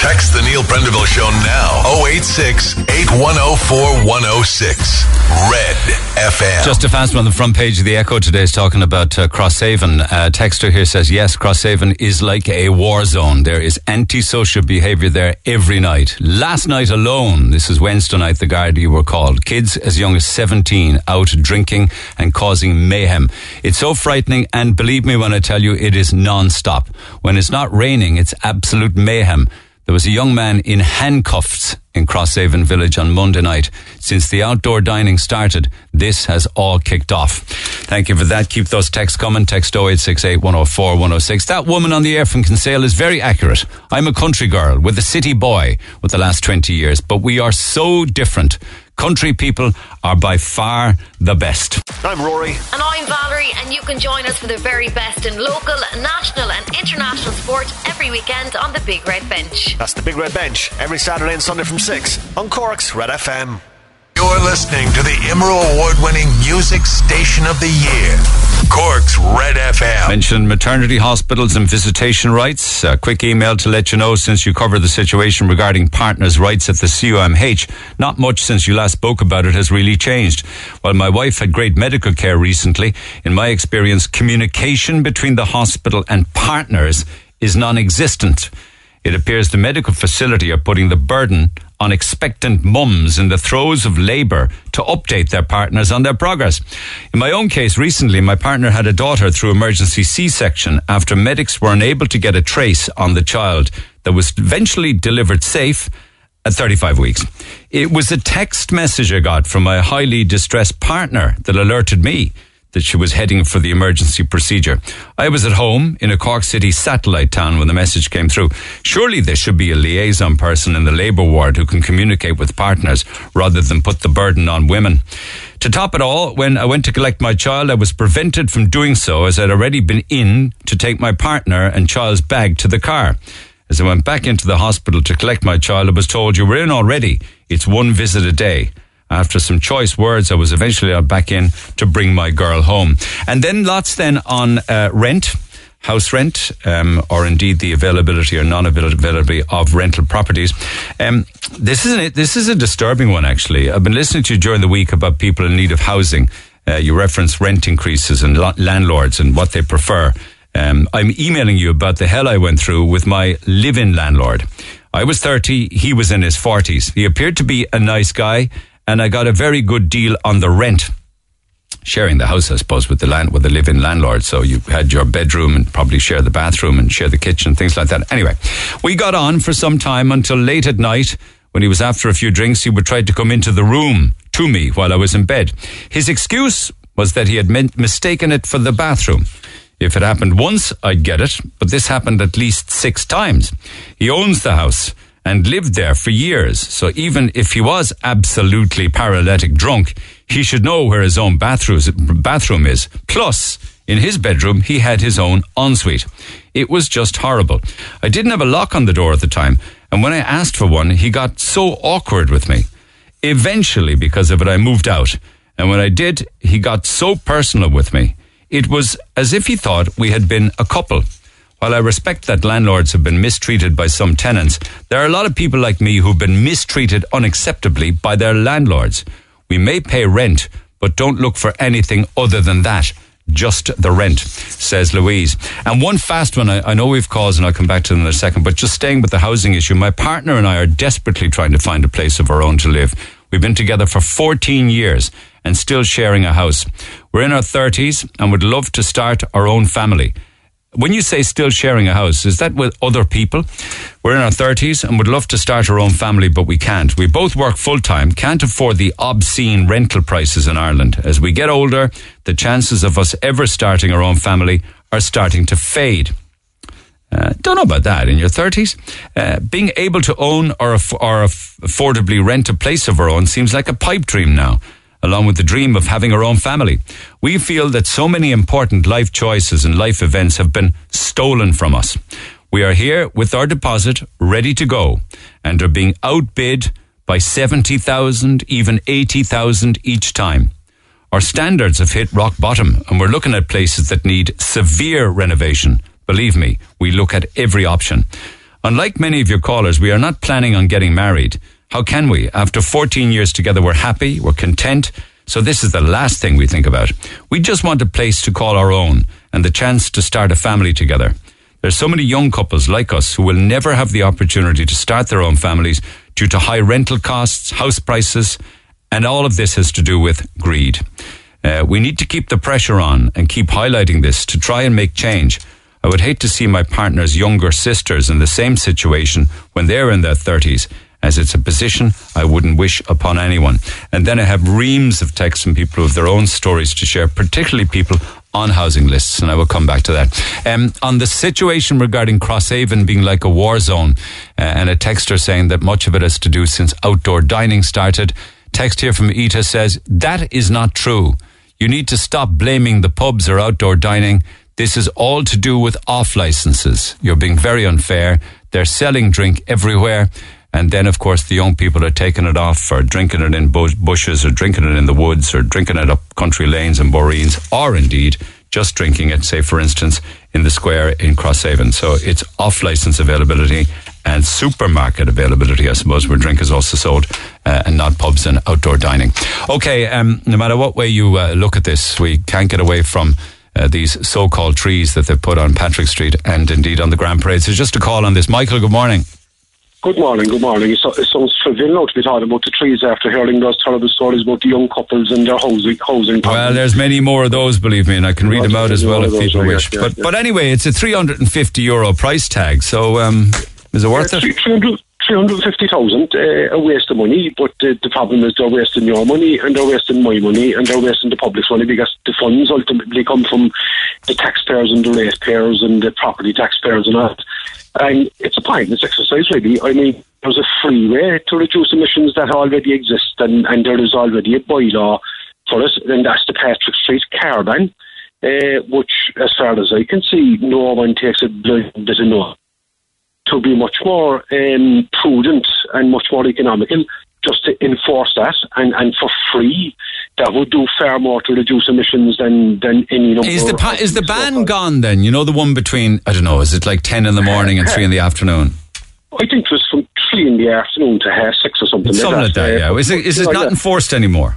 Text the Neil Prendeville Show now. 086 8104 106. Red FM. Just a fast one. The front page of the Echo today is talking about Crosshaven. Texter here says, yes, Crosshaven is like a war zone. There is antisocial behaviour there every night. Last night alone, this is Wednesday night, the Gardaí were called. Kids as young as 17 out drinking and causing mayhem. It's so frightening, and believe me when I tell you, it is non-stop. When it's not raining, it's absolute mayhem. There was a young man in handcuffs in Crosshaven Village on Monday night. Since the outdoor dining started, this has all kicked off. Thank you for that. Keep those texts coming. Text 0868 104 106. That woman on the air from Kinsale is very accurate. I'm a country girl with a city boy with the last 20 years, but we are so different. Country people are by far the best. I'm Rory. And I'm Valerie, and you can join us for the very best in local, national and international sport every weekend on the Big Red Bench. That's the Big Red Bench, every Saturday and Sunday from 6 on Cork's Red FM. You're listening to the IMRO award-winning music station of the year, Cork's Red FM. Mentioned maternity hospitals and visitation rights. A quick email to let you know, since you covered the situation regarding partners' rights at the CUMH, not much since you last spoke about it has really changed. While my wife had great medical care recently, in my experience, communication between the hospital and partners is non-existent. It appears the medical facility are putting the burden on expectant mums in the throes of labour to update their partners on their progress. In my own case, recently, my partner had a daughter through emergency C-section after medics were unable to get a trace on the child that was eventually delivered safe at 35 weeks. It was a text message I got from my highly distressed partner that alerted me that she was heading for the emergency procedure. I was at home in a Cork City satellite town when the message came through. Surely there should be a liaison person in the labour ward who can communicate with partners rather than put the burden on women. To top it all, when I went to collect my child, I was prevented from doing so as I'd already been in to take my partner and child's bag to the car. As I went back into the hospital to collect my child, I was told, "You were in already. It's one visit a day." After some choice words, I was eventually back in to bring my girl home. And then lots then on rent, house rent, or indeed the availability or non-availability of rental properties. This is a disturbing one, actually. I've been listening to you during the week about people in need of housing. You reference rent increases and landlords and what they prefer. I'm emailing you about the hell I went through with my live-in landlord. I was 30, he was in his 40s. He appeared to be a nice guy, and I got a very good deal on the rent. Sharing the house, I suppose, with the live-in landlord. So you had your bedroom and probably share the bathroom and share the kitchen, things like that. Anyway, we got on for some time until late at night. When he was after a few drinks, he would try to come into the room to me while I was in bed. His excuse was that he had mistaken it for the bathroom. If it happened once, I'd get it, but this happened at least 6 times. He owns the house and lived there for years, so even if he was absolutely paralytic drunk, he should know where his own bathroom is. Plus, in his bedroom, he had his own ensuite. It was just horrible. I didn't have a lock on the door at the time, and when I asked for one, he got so awkward with me. Eventually, because of it, I moved out, and when I did, he got so personal with me. It was as if he thought we had been a couple. While I respect that landlords have been mistreated by some tenants, there are a lot of people like me who've been mistreated unacceptably by their landlords. We may pay rent, but don't look for anything other than that. Just the rent, says Louise. And one fast one, I know we've caused, and I'll come back to them in a second, but just staying with the housing issue, my partner and I are desperately trying to find a place of our own to live. We've been together for 14 years and still sharing a house. We're in our 30s and would love to start our own family. When you say still sharing a house, is that with other people? We're in our 30s and would love to start our own family, but we can't. We both work full-time, can't afford the obscene rental prices in Ireland. As we get older, the chances of us ever starting our own family are starting to fade. Don't know about that. In your 30s, being able to own or affordably rent a place of our own seems like a pipe dream now, along with the dream of having our own family. We feel that so many important life choices and life events have been stolen from us. We are here with our deposit ready to go and are being outbid by 70,000, even 80,000 each time. Our standards have hit rock bottom, and we're looking at places that need severe renovation. Believe me, we look at every option. Unlike many of your callers, we are not planning on getting married. How can we? After 14 years together, we're happy, we're content, so this is the last thing we think about. We just want a place to call our own and the chance to start a family together. There's so many young couples like us who will never have the opportunity to start their own families due to high rental costs, house prices, and all of this has to do with greed. We need to keep the pressure on and keep highlighting this to try and make change. I would hate to see my partner's younger sisters in the same situation when they're in their 30s, as it's a position I wouldn't wish upon anyone. And then I have reams of texts from people who have their own stories to share, particularly people on housing lists, and I will come back to that. On the situation regarding Crosshaven being like a war zone, and a texter saying that much of it has to do since outdoor dining started. Text here from Ita says, that is not true. You need to stop blaming the pubs or outdoor dining. This is all to do with off licenses. You're being very unfair. They're selling drink everywhere. And then, of course, the young people are taking it off or drinking it in bushes or drinking it in the woods or drinking it up country lanes and boreens, or indeed just drinking it, say, for instance, in the square in Crosshaven. So it's off-license availability and supermarket availability, I suppose, where drink is also sold, and not pubs and outdoor dining. Okay, no matter what way you look at this, we can't get away from these so-called trees that they've put on Patrick Street and indeed on the Grand Parade. So just a call on this. Michael, good morning. Good morning. It sounds trivial now to be talking about the trees after hearing those terrible stories about the young couples and their housing. Well, there's many more of those, believe me, and I can read them out as well if people wish. But anyway, it's a €350 price tag, so is it worth it? 350,000, a waste of money, but the problem is they're wasting your money and they're wasting my money and they're wasting the public's money, because the funds ultimately come from the taxpayers and the ratepayers and the property taxpayers and that. And it's a pointless exercise, really. I mean, there's a free way to reduce emissions that already exist, and there is already a bylaw for it, and that's the Patrick Street car ban, which, as far as I can see, no one takes a blind bit of note. To be much more prudent and much more economical just to enforce that and for free. That would do far more to reduce emissions than any number. Is the ban gone then? You know, the one between, I don't know, is it like 10 in the morning and 3 in the afternoon? I think it was from 3 in the afternoon to 6 or something like that. Something like that, yeah. Is it not enforced anymore?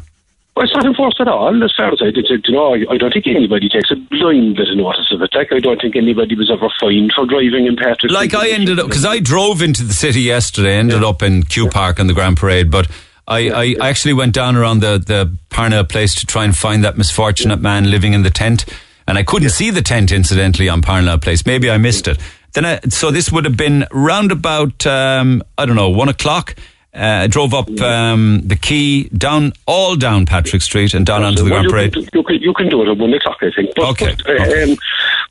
Well, it's not enforced at all, as far as I did. You know, I don't think anybody takes a blind bit of notice of it. Like, I don't think anybody was ever fined for driving in Patrick. Like, I ended up, because I drove into the city yesterday, ended up in Q Park and the Grand Parade, but I actually went down around the Parnell place to try and find that misfortunate man living in the tent, and I couldn't see the tent, incidentally, on Parnell place. Maybe I missed it. Then, so this would have been round about, 1 o'clock, I drove up the quay, down Patrick Street and down onto the Grand Parade. You can do it at 1 o'clock, I think.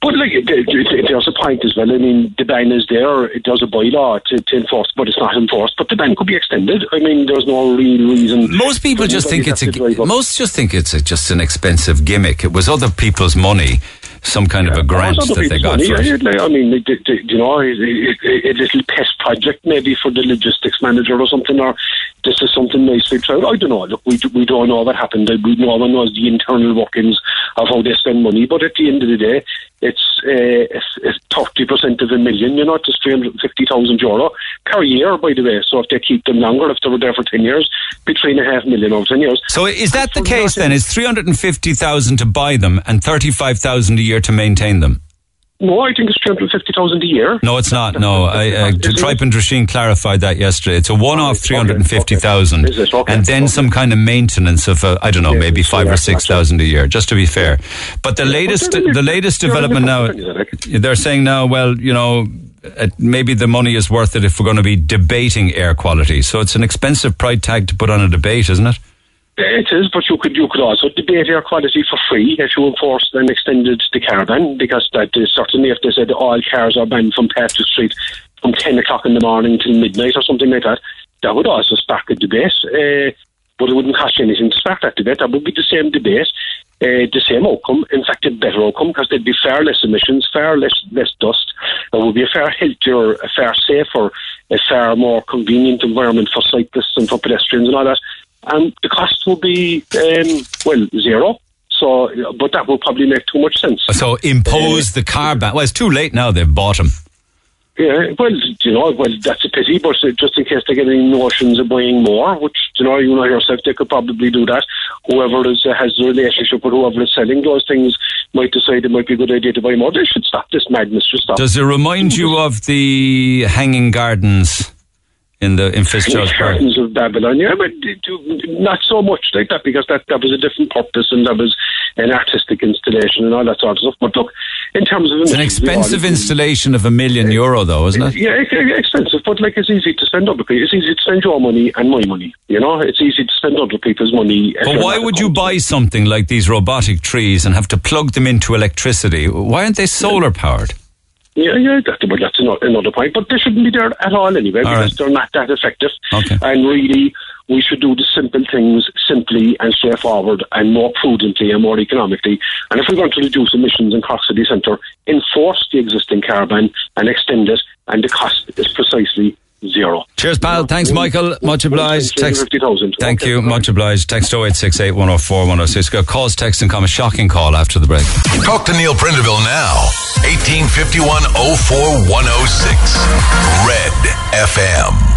But like, there's a point as well. I mean, the ban is there. It does a bylaw to enforce, but it's not enforced. But the ban could be extended. I mean, there's no real reason. Most people just think it's just an expensive gimmick. It was other people's money. Some kind of a grant that they got for it. I mean, a little pest project maybe for the logistics manager or something, or this is something nice we tried. I don't know. Look, we don't know what happened. No one knows the internal workings of how they spend money. But at the end of the day, it's 30% of $1 million, you know, it's €350,000 per year, by the way. So if they keep them longer, if they were there for 10 years, be $3.5 million over 10 years. So is that the case then? Is $350,000 to buy them and $35,000 a year to maintain them? No, I think it's $350,000 a year. No, it's not. No, Tripe and Drasheen clarified that yesterday. It's a one-off $350,000, and then some kind of maintenance of maybe $5,000 or $6,000 a year, just to be fair. But the latest development now, they're saying now, well, you know, maybe the money is worth it if we're going to be debating air quality. So it's an expensive pride tag to put on a debate, isn't it? It is, but you could also debate air quality for free if you enforced and extended the car ban, because that is certainly, if they said all cars are banned from Patrick Street from 10 o'clock in the morning till midnight or something like that, that would also spark a debate, but it wouldn't cost you anything to spark that debate. That would be the same debate the same outcome, in fact a better outcome, because there'd be far less emissions, far less dust. It would be a far healthier, a far safer, a far more convenient environment for cyclists and for pedestrians and all that. And the cost would be, zero. So, but that will probably make too much sense. So impose the car ban. Well, it's too late now, they've bought them. Yeah, that's a pity, but just in case they get any notions of buying more, which, you know yourself, they could probably do that. Whoever has a relationship with whoever is selling those things might decide it might be a good idea to buy more. They should stop this madness, just stop. Does it remind you of the hanging gardens in Fitzgerald Park? Gardens of Babylon, yeah, but not so much like that, because that was a different purpose and that was an artistic installation and all that sort of stuff. But look, in terms of... It's an expensive installation of €1 million, though, isn't it? Yeah, expensive, but it's easy to spend other people. It's easy to spend your money and my money, It's easy to spend other people's money. But why would you buy something like these robotic trees and have to plug them into electricity? Why aren't they solar-powered? Yeah, that's another point. But they shouldn't be there at all anyway, because they're not that effective. Okay. And really, we should do the simple things simply and straightforward and more prudently and more economically. And if we're going to reduce emissions in Cork City Centre, enforce the existing car ban and extend it, and the cost is precisely zero. Cheers, pal. Thanks, Michael. Much obliged. Thank you. Much obliged. Text 0868 104 106. Got calls, text and comments. Shocking call after the break. Talk to Neil Prendeville now. 1851 04 106. Red FM.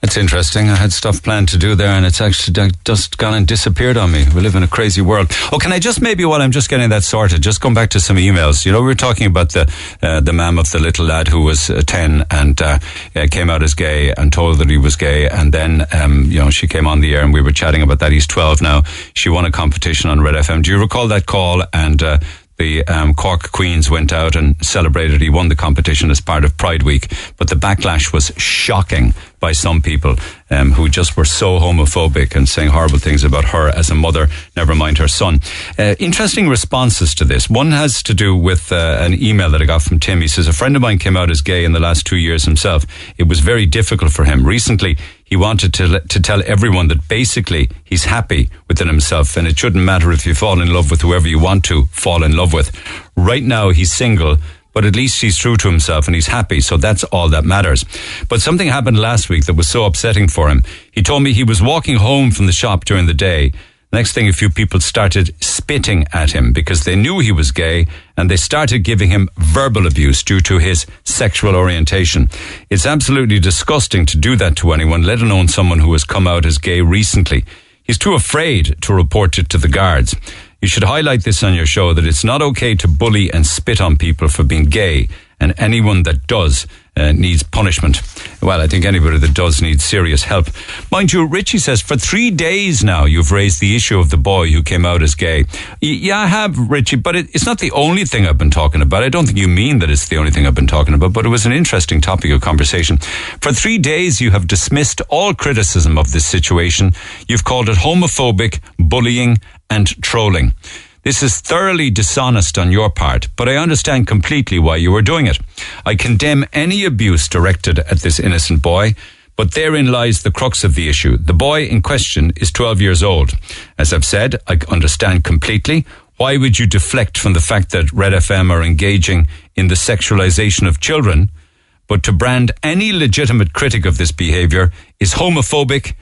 It's interesting. I had stuff planned to do there, and it's actually just gone and disappeared on me. We live in a crazy world. Oh, can I just maybe, while I'm just getting that sorted, just come back to some emails? We were talking about the mam of the little lad who was 10 and came out as gay and told that he was gay, and then she came on the air and we were chatting about that. He's 12 now. She won a competition on Red FM. Do you recall that call? And the Cork Queens went out and celebrated. He won the competition as part of Pride Week, but the backlash was shocking by some people who just were so homophobic and saying horrible things about her as a mother, never mind her son. Interesting responses to this. One has to do with an email that I got from Tim. He says, a friend of mine came out as gay in the last 2 years himself. It was very difficult for him. Recently, he wanted to tell everyone that basically he's happy within himself and it shouldn't matter if you fall in love with whoever you want to fall in love with. Right now, he's single, but at least he's true to himself and he's happy, so that's all that matters. But something happened last week that was so upsetting for him. He told me he was walking home from the shop during the day. Next thing, a few people started spitting at him because they knew he was gay, and they started giving him verbal abuse due to his sexual orientation. It's absolutely disgusting to do that to anyone, let alone someone who has come out as gay recently. He's too afraid to report it to the guards. You should highlight this on your show, that it's not okay to bully and spit on people for being gay, and anyone that does needs punishment. Well, I think anybody that does needs serious help. Mind you, Richie says, for 3 days now you've raised the issue of the boy who came out as gay. Yeah, I have, Richie, but it's not the only thing I've been talking about. I don't think you mean that it's the only thing I've been talking about, but it was an interesting topic of conversation. For 3 days you have dismissed all criticism of this situation. You've called it homophobic, bullying and trolling. This is thoroughly dishonest on your part, but I understand completely why you are doing it. I condemn any abuse directed at this innocent boy, but therein lies the crux of the issue. The boy in question is 12 years old. As I've said, I understand completely. Why would you deflect from the fact that Red FM are engaging in the sexualization of children, but to brand any legitimate critic of this behavior is homophobic?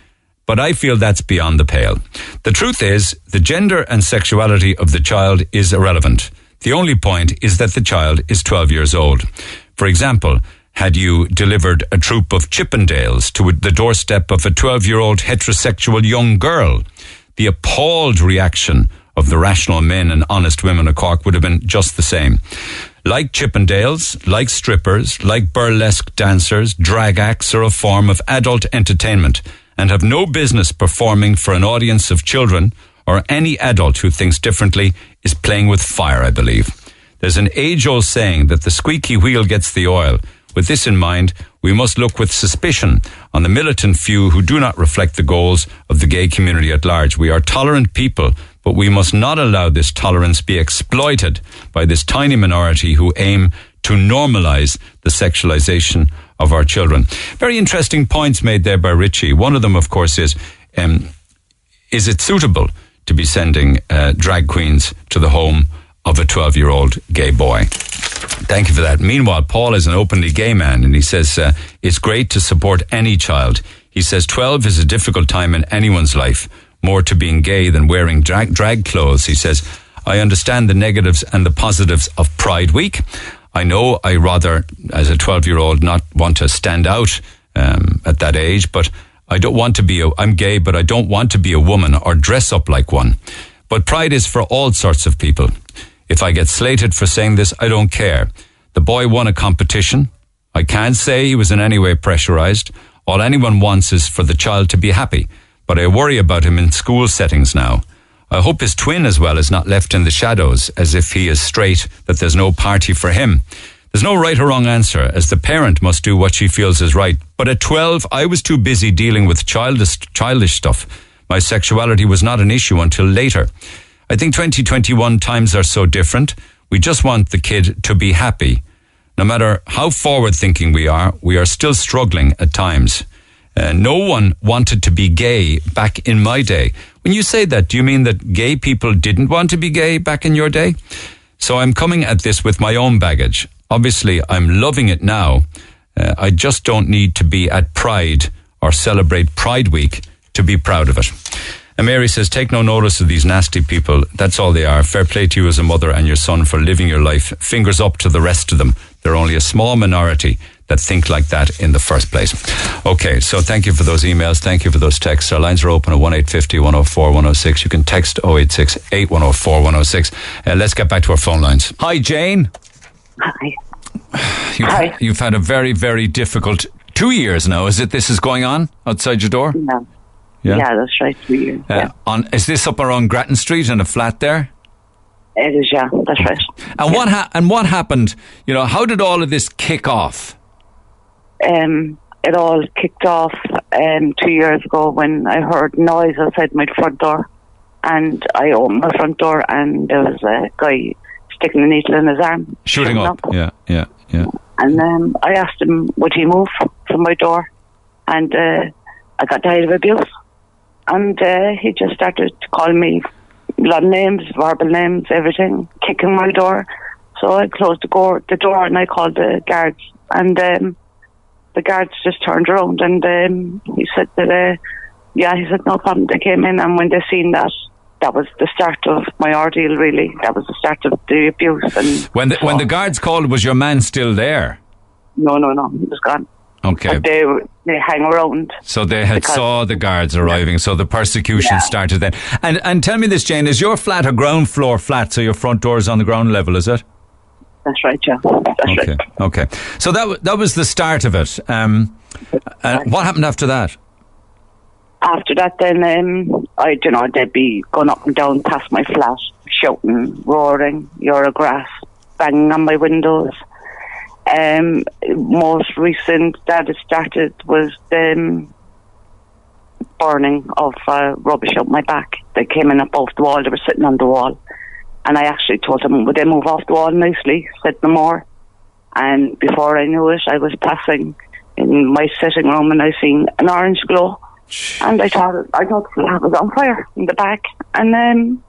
But I feel that's beyond the pale. The truth is, the gender and sexuality of the child is irrelevant. The only point is that the child is 12 years old. For example, had you delivered a troop of Chippendales to the doorstep of a 12-year-old heterosexual young girl, the appalled reaction of the rational men and honest women of Cork would have been just the same. Like Chippendales, like strippers, like burlesque dancers, drag acts are a form of adult entertainment and have no business performing for an audience of children, or any adult who thinks differently is playing with fire, I believe. There's an age-old saying that the squeaky wheel gets the oil. With this in mind, we must look with suspicion on the militant few who do not reflect the goals of the gay community at large. We are tolerant people, but we must not allow this tolerance be exploited by this tiny minority who aim to normalize the sexualization of our children. Very interesting points made there by Richie. One of them, of course, is it suitable to be sending drag queens to the home of a 12-year-old gay boy. Thank you for that. Meanwhile, Paul is an openly gay man, and he says, it's great to support any child. He says 12 is a difficult time in anyone's life, more to being gay than wearing drag clothes. He says, I understand the negatives and the positives of Pride Week. I know I rather, as a 12-year-old, not want to stand out at that age, but I don't want to be I'm gay, but I don't want to be a woman or dress up like one. But pride is for all sorts of people. If I get slated for saying this, I don't care. The boy won a competition. I can't say he was in any way pressurized. All anyone wants is for the child to be happy. But I worry about him in school settings now. I hope his twin as well is not left in the shadows, as if he is straight, that there's no party for him. There's no right or wrong answer, as the parent must do what she feels is right. But at 12, I was too busy dealing with childish stuff. My sexuality was not an issue until later. I think 2021 times are so different. We just want the kid to be happy. No matter how forward-thinking we are still struggling at times. No one wanted to be gay back in my day. When you say that, do you mean that gay people didn't want to be gay back in your day? So I'm coming at this with my own baggage. Obviously, I'm loving it now. I just don't need to be at Pride or celebrate Pride Week to be proud of it. And Mary says, take no notice of these nasty people. That's all they are. Fair play to you as a mother and your son for living your life. Fingers up to the rest of them. They're only a small minority that think like that in the first place. Okay, so thank you for those emails. Thank you for those texts. Our lines are open at 1850 104 106. You can text 086 8104 106. Let's get back to our phone lines. Hi, Jane. Hi. Hi. You've had a very, very difficult 2 years now. Is it this is going on outside your door? No. Yeah, that's right, 2 years. Yeah. Is this up around Grattan Street in a flat there? It is, yeah, that's right. And what happened? You know, how did all of this kick off? It all kicked off 2 years ago when I heard noise outside my front door, and I opened my front door and there was a guy sticking a needle in his arm. Shooting up. Yeah. And then I asked him, would he move from my door? And I got tired of abuse. And he just started to call me blood names, verbal names, everything, kicking my door. So I closed the door and I called the guards. And the guards just turned around and he said that, he said, no problem. They came in, and when they seen that was the start of my ordeal, really. That was the start of the abuse. And when the guards called, was your man still there? No. He was gone. Okay. But they hang around. So they had saw the guards arriving, so the persecution started then. And tell me this, Jane, is your flat a ground floor flat, so your front door is on the ground level, is it? That's right, yeah. That's right. So that was the start of it. What happened after that? After that, then, I don't know, they'd be going up and down past my flat, shouting, roaring, you're a grass, banging on my windows. Most recent that it started was the burning of rubbish out my back. They came in up off the wall, they were sitting on the wall, and I actually told them, would they move off the wall nicely, said no more. And before I knew it, I was passing in my sitting room and I seen an orange glow, and I thought the flat was on fire in the back, and then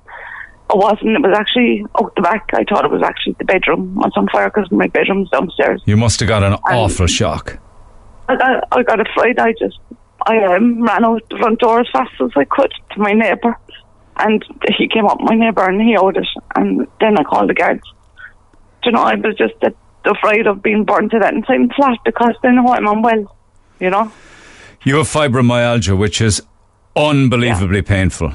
it wasn't. It was actually out the back. I thought it was actually the bedroom was on fire because my bedroom's downstairs. You must have got an awful shock. I got afraid. I ran out the front door as fast as I could to my neighbour, and he came up, my neighbour, and he owed it. And then I called the guards. Do you know, I was just afraid of being burnt to that insane flat because they know I'm unwell. You know, you have fibromyalgia, which is unbelievably painful.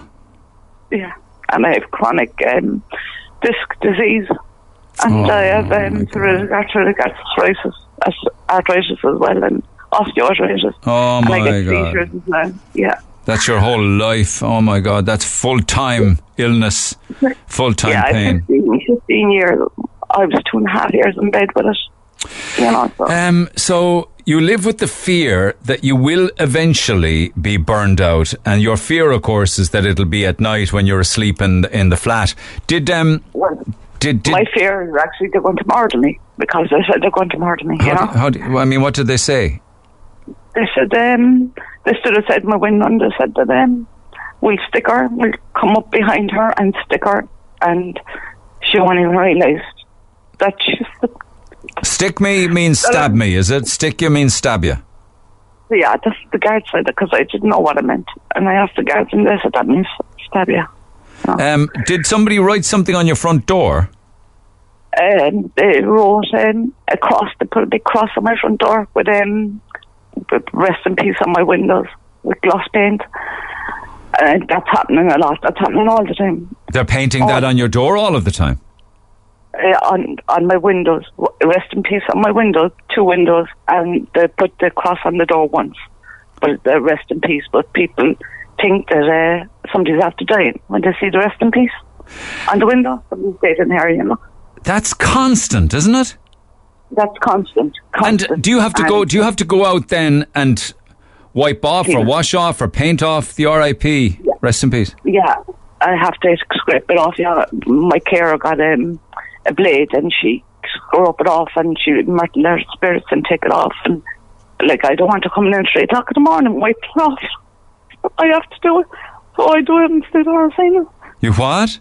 Yeah. And I have chronic disc disease, and I have arthritis as well, and osteoarthritis. Oh my God! And I get seizures as well. Yeah, that's your whole life. Oh my God, that's full-time illness, full-time pain. 15 years. I was 2.5 years in bed with it. You know, so you live with the fear that you will eventually be burned out, and your fear, of course, is that it'll be at night when you're asleep in the flat. My fear is actually they're going to murder me, because they said they're going to murder me. What did they say? They said they stood outside my window and they said that we'll come up behind her and stick her, and she won't even realise that she's sick. Stick me means stab me, is it? Stick you means stab you? Yeah, that's the guard said it, because I didn't know what it meant. And I asked the guards and they said that means stab you. No. Did somebody write something on your front door? They wrote put a big cross on my front door with rest in peace on my windows with gloss paint. And that's happening a lot. That's happening all the time. They're painting that on your door all of the time? On my windows, rest in peace on my windows, two windows, and they put the cross on the door once, but the rest in peace. But people think that somebody's after dying when they see the rest in peace on the window. Somebody's dead in there, you know. That's constant, isn't it? That's constant. And do you have to go? Do you have to go out then and wipe off, or wash off, or paint off the R.I.P. Yeah. Rest in peace? Yeah, I have to scrape it off. Yeah, my carer got a blade and she scrub it off and she would martel her spirits and take it off, and like, I don't want to come in at 3 o'clock in the morning wipe it off. I have to do it, so I do it instead of her saying it. You what?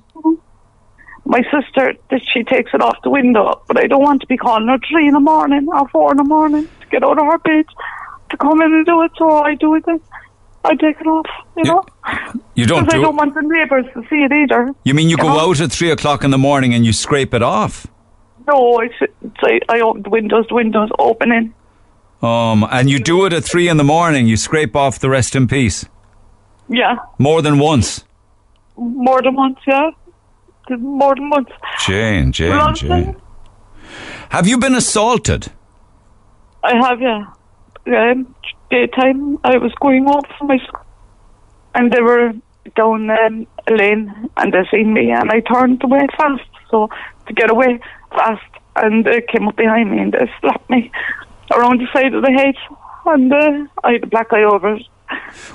My sister, she takes it off the window, but I don't want to be calling her 3 in the morning or 4 in the morning to get out of her bed to come in and do it, so I do it then. I take it off, you know? You don't do it? Because I don't want the neighbours to see it either. You mean you go out at 3 o'clock in the morning and you scrape it off? No, I open the windows opening. And you do it at 3 in the morning, you scrape off the rest in peace? Yeah. More than once? More than once, yeah. More than once. Jane. Have you been assaulted? I have, yeah. Daytime, I was going home from my school and they were down a lane and they seen me and I turned away fast and they came up behind me and they slapped me around the side of the head and I had a black eye over it.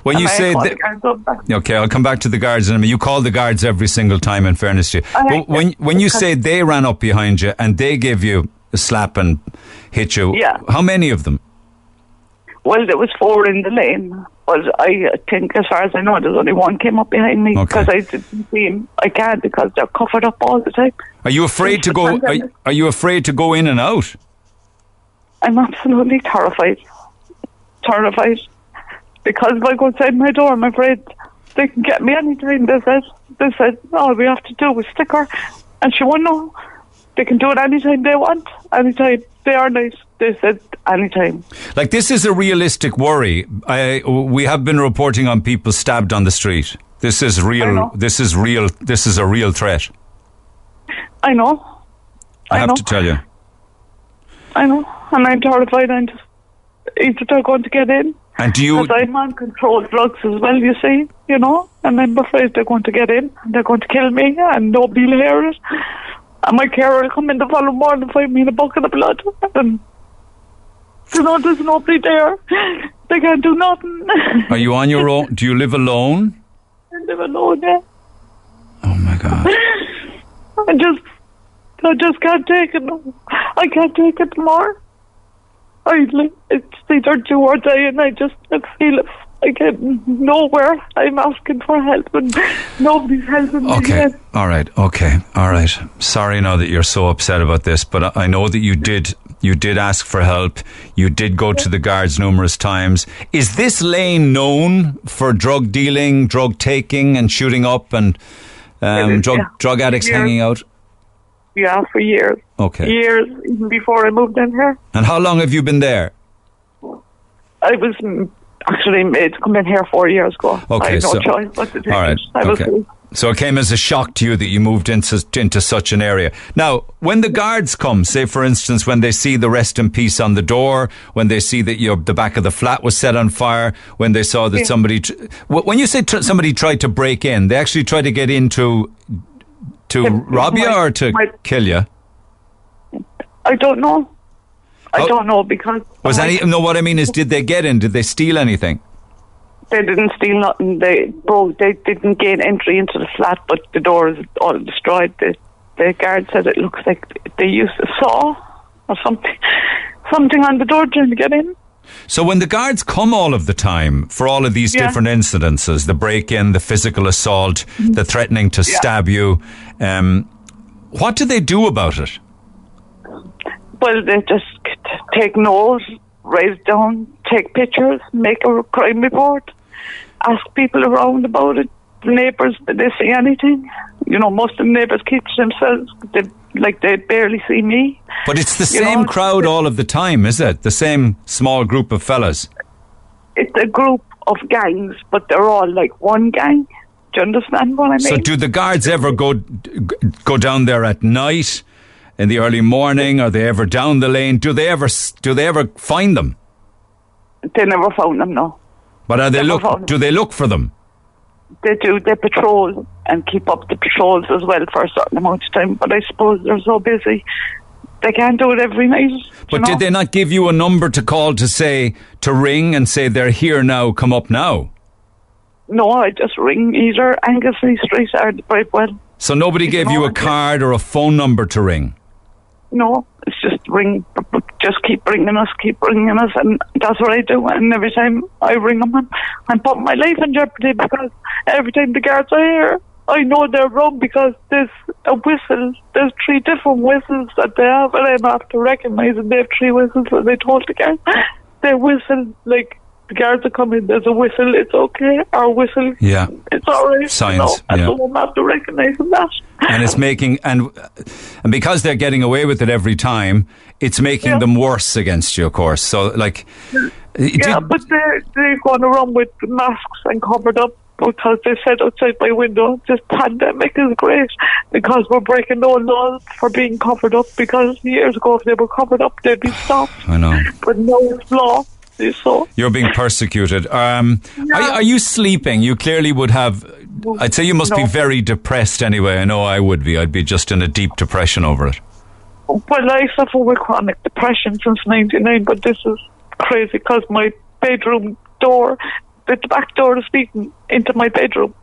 When you say okay, I'll come back to the guards in a minute. You call the guards every single time, in fairness to you. When you say they ran up behind you and they gave you a slap and hit you, yeah. How many of them? Well, there was 4 in the lane. Well, I think, as far as I know, there's only one came up behind me because I didn't see him. I can't because they're covered up all the time. Are you afraid to go? Are you afraid to go in and out? I'm absolutely terrified because if I go outside my door, I'm afraid they can get me any time. They said, all we have to do is stick her, and she won't know. They can do it anytime they want, anytime. They are nice. They said anytime. Like, this is a realistic worry. We have been reporting on people stabbed on the street. This is real. This is real. This is a real threat. I know. I have to tell you. I know, and I'm terrified. And either they're going to get in. And do you? Because I'm on controlled drugs as well. You see, you know, and I'm afraid they're going to get in. They're going to kill me, and nobody will hear it. And my carer will come in the following morning and find me in a bucket of blood. And, you know, there's nobody there. They can't do nothing. Are you on your own? Do you live alone? I live alone, yeah. Oh, my God. I just can't take it. I can't take it more. It's either do or die, and I just don't feel it. I get nowhere. I'm asking for help and nobody's helping me. Okay, all right. Sorry now that you're so upset about this, but I know that you did ask for help. You did go to the guards numerous times. Is this lane known for drug dealing, drug taking and shooting up and drug addicts hanging out? Yeah, for years. Okay. Years, even before I moved in here. And how long have you been there? I was... Actually, it's come in here 4 years ago. Okay, I had no choice but to take it. So it came as a shock to you that you moved into such an area. Now, when the guards come, say for instance, when they see the rest in peace on the door, when they see that the back of the flat was set on fire, when they saw that somebody... When you say somebody tried to break in, they actually tried to get in to rob you or to kill you? I don't know. I don't know because... what I mean is, did they get in? Did they steal anything? They didn't steal nothing. They didn't gain entry into the flat, but the door is all destroyed. The guard said it looks like they used a saw or something on the door trying to get in. So when the guards come all of the time for all of these different incidences, the break-in, the physical assault, the threatening to stab you, what do they do about it? Well, they just take notes, write down, take pictures, make a crime report, ask people around about it, neighbours, did they see anything? You know, most of the neighbours keep to themselves, they barely see me. But it's the same crowd all of the time, is it? The same small group of fellas? It's a group of gangs, but they're all like one gang. Do you understand what I mean? So do the guards ever go down there at night? In the early morning, are they ever down the lane? Do they ever find them? They never found them, no. But do they look for them? They do. They patrol and keep up the patrols as well for a certain amount of time. But I suppose they're so busy, they can't do it every night. But did they not give you a number to call to ring and say they're here now, come up now? No, I just ring either Anglesey Street or the Bridewell. So nobody gave you a card or a phone number to ring? No, it's just ring. Just keep ringing us, and that's what I do. And every time I ring them, I'm putting my life in jeopardy, because every time the guards are here, I know they're wrong, because there's a whistle. There's three different whistles that they have, and I have to recognise that they have three whistles. And they told the guards, they whistle like the guards are coming. There's a whistle. It's okay. Our whistle. Yeah, it's all right. Science. No, I don't have to recognise that. And it's making and because they're getting away with it every time, it's making them worse against you, of course. So, but they're going around with masks and covered up, because they said outside my window, this pandemic is great because we're breaking no laws for being covered up. Because years ago, if they were covered up, they'd be stopped. I know, but no law. So you're being persecuted. Are you sleeping? You clearly would have. I'd say you must be very depressed anyway. I know I would be. I'd be just in a deep depression over it. Well, I suffer with chronic depression since 1999, but this is crazy because my bedroom door, the back door is leading into my bedroom.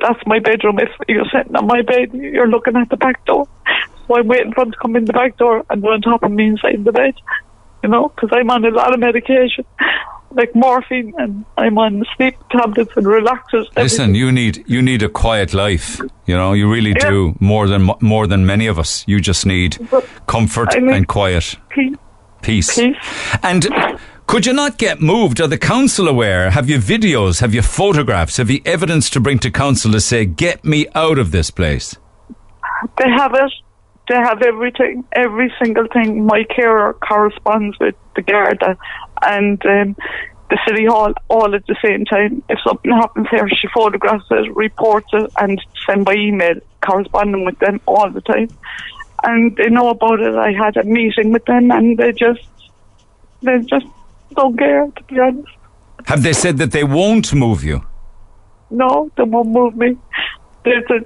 That's my bedroom. If you're sitting on my bed, you're looking at the back door. So I'm waiting for them to come in the back door and they're on top of me inside the bed. You know, because I'm on a lot of medication, like morphine, and I'm on sleep tablets and relaxers. Listen, you need a quiet life. You know, you really do, more than many of us. You just need comfort and quiet, peace. And could you not get moved? Are the council aware? Have you videos? Have you photographs? Have you evidence to bring to council to say, get me out of this place? They have it. They have everything, every single thing. My carer corresponds with the Garda and the City Hall all at the same time. If something happens here, she photographs it, reports it, and sends by email, corresponding with them all the time. And they know about it. I had a meeting with them, and they just don't care, to be honest. Have they said that they won't move you? No, they won't move me. Do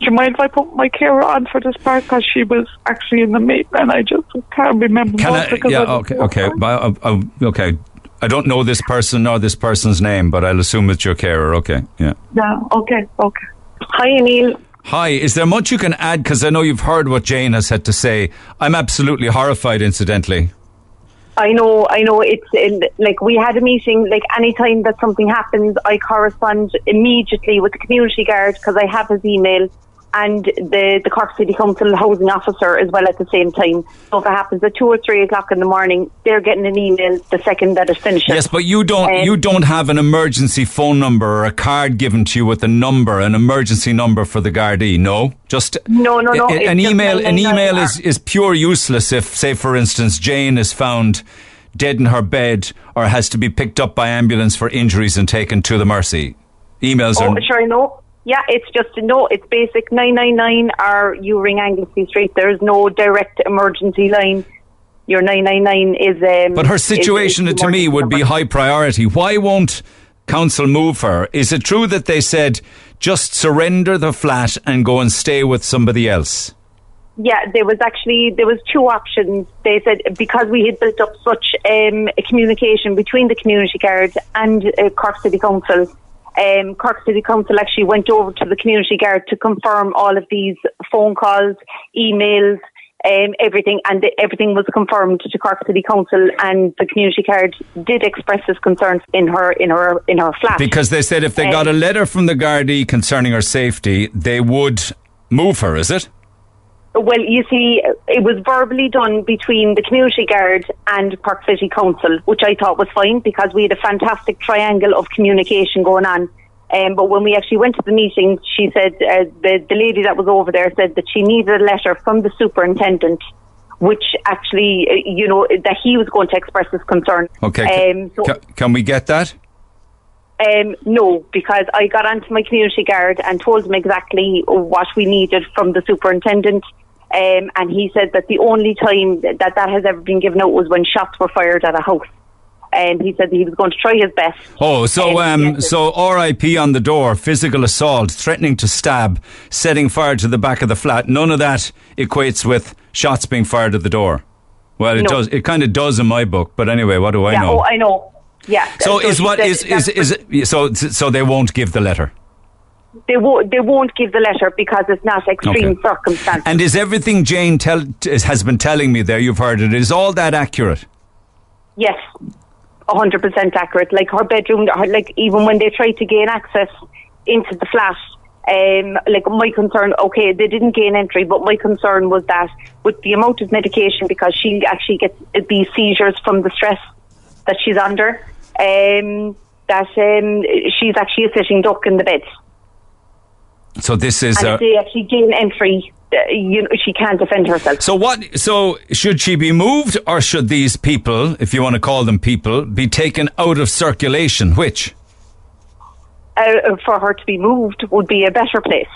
you mind if I put my carer on for this part, because she was actually in the meet and I just can't remember. Okay. I don't know this person or this person's name, but I'll assume it's your carer. Okay, yeah. Yeah. Okay. Hi, Neil. Hi. Is there much you can add? Because I know you've heard what Jane has had to say. I'm absolutely horrified, incidentally. I know. It's like we had a meeting. Like any time that something happens, I correspond immediately with the community guard because I have his email, and the Cork City Council housing officer as well at the same time. So if it happens at 2 or 3 o'clock in the morning, they're getting an email the second that it finishes. Yes, but you don't have an emergency phone number or a card given to you with a number, an emergency number for the Gardaí. No, just no. An email is pure useless if, say, for instance, Jane is found dead in her bed or has to be picked up by ambulance for injuries and taken to the Mercy. Emails are. Oh, sure, I know. Yeah, it's just it's basic 999 or you ring Anglesey Street. There's no direct emergency line. Your 999 is... But her situation to me would be high priority. Why won't council move her? Is it true that they said just surrender the flat and go and stay with somebody else? Yeah, there was two options. They said because we had built up such a communication between the community guard and Cork City Council... Cork City Council actually went over to the community guard to confirm all of these phone calls, emails, everything, and everything was confirmed to Cork City Council, and the community card did express his concerns in her flat. Because they said if they got a letter from the Gardaí concerning her safety, they would move her, is it? Well, you see, it was verbally done between the community guard and Cork City Council, which I thought was fine because we had a fantastic triangle of communication going on. But when we actually went to the meeting, she said, the lady that was over there said that she needed a letter from the superintendent, which actually, you know, that he was going to express his concern. Okay, can we get that? No, because I got onto my community guard and told him exactly what we needed from the superintendent, and he said that the only time that has ever been given out was when shots were fired at a house, and he said that he was going to try his best. Oh, so RIP on the door, physical assault, threatening to stab, setting fire to the back of the flat, none of that equates with shots being fired at the door. Well, it does. It kind of does in my book, but anyway, what do I know? Oh, I know. Yeah. So they won't give the letter. They won't give the letter because it's not extreme circumstances. And is everything Jane has been telling me there? You've heard it. Is all that accurate? Yes, 100% accurate. Like her bedroom, like even when they tried to gain access into the flat, like my concern. Okay, they didn't gain entry, but my concern was that with the amount of medication, because she actually gets these seizures from the stress that she's under, she's actually a sitting duck in the bed. So this is... And if they actually gain entry, she can't defend herself. So should she be moved, or should these people, if you want to call them people, be taken out of circulation? Which? For her to be moved would be a better place.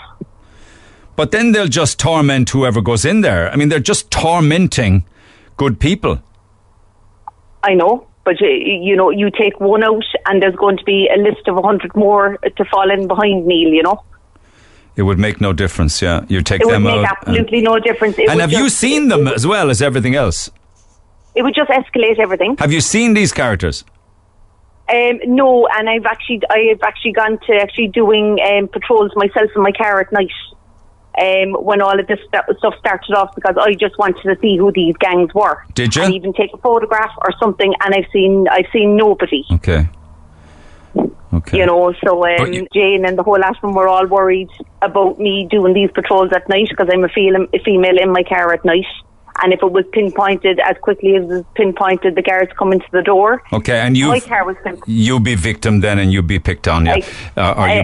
But then they'll just torment whoever goes in there. I mean, they're just tormenting good people. I know. But, you know, you take one out and there's going to be a list of 100 more to fall in behind Neil, you know. It would make no difference, yeah. You take them out. It would make absolutely no difference. And have you seen them as well as everything else? It would just escalate everything. Have you seen these characters? No, and I've actually gone to actually doing patrols myself in my car at night when all of this stuff started off, because I just wanted to see who these gangs were. Did you? And even take a photograph or something, and I've seen nobody. Okay. You know, so Jane and the whole lot of them were all worried about me doing these patrols at night, because I'm a female in my car at night, and if it was pinpointed as quickly as it was pinpointed, the guards come into the door. Okay, and my car was pinpointed. You'll be victim then, and you'll be picked on, yeah.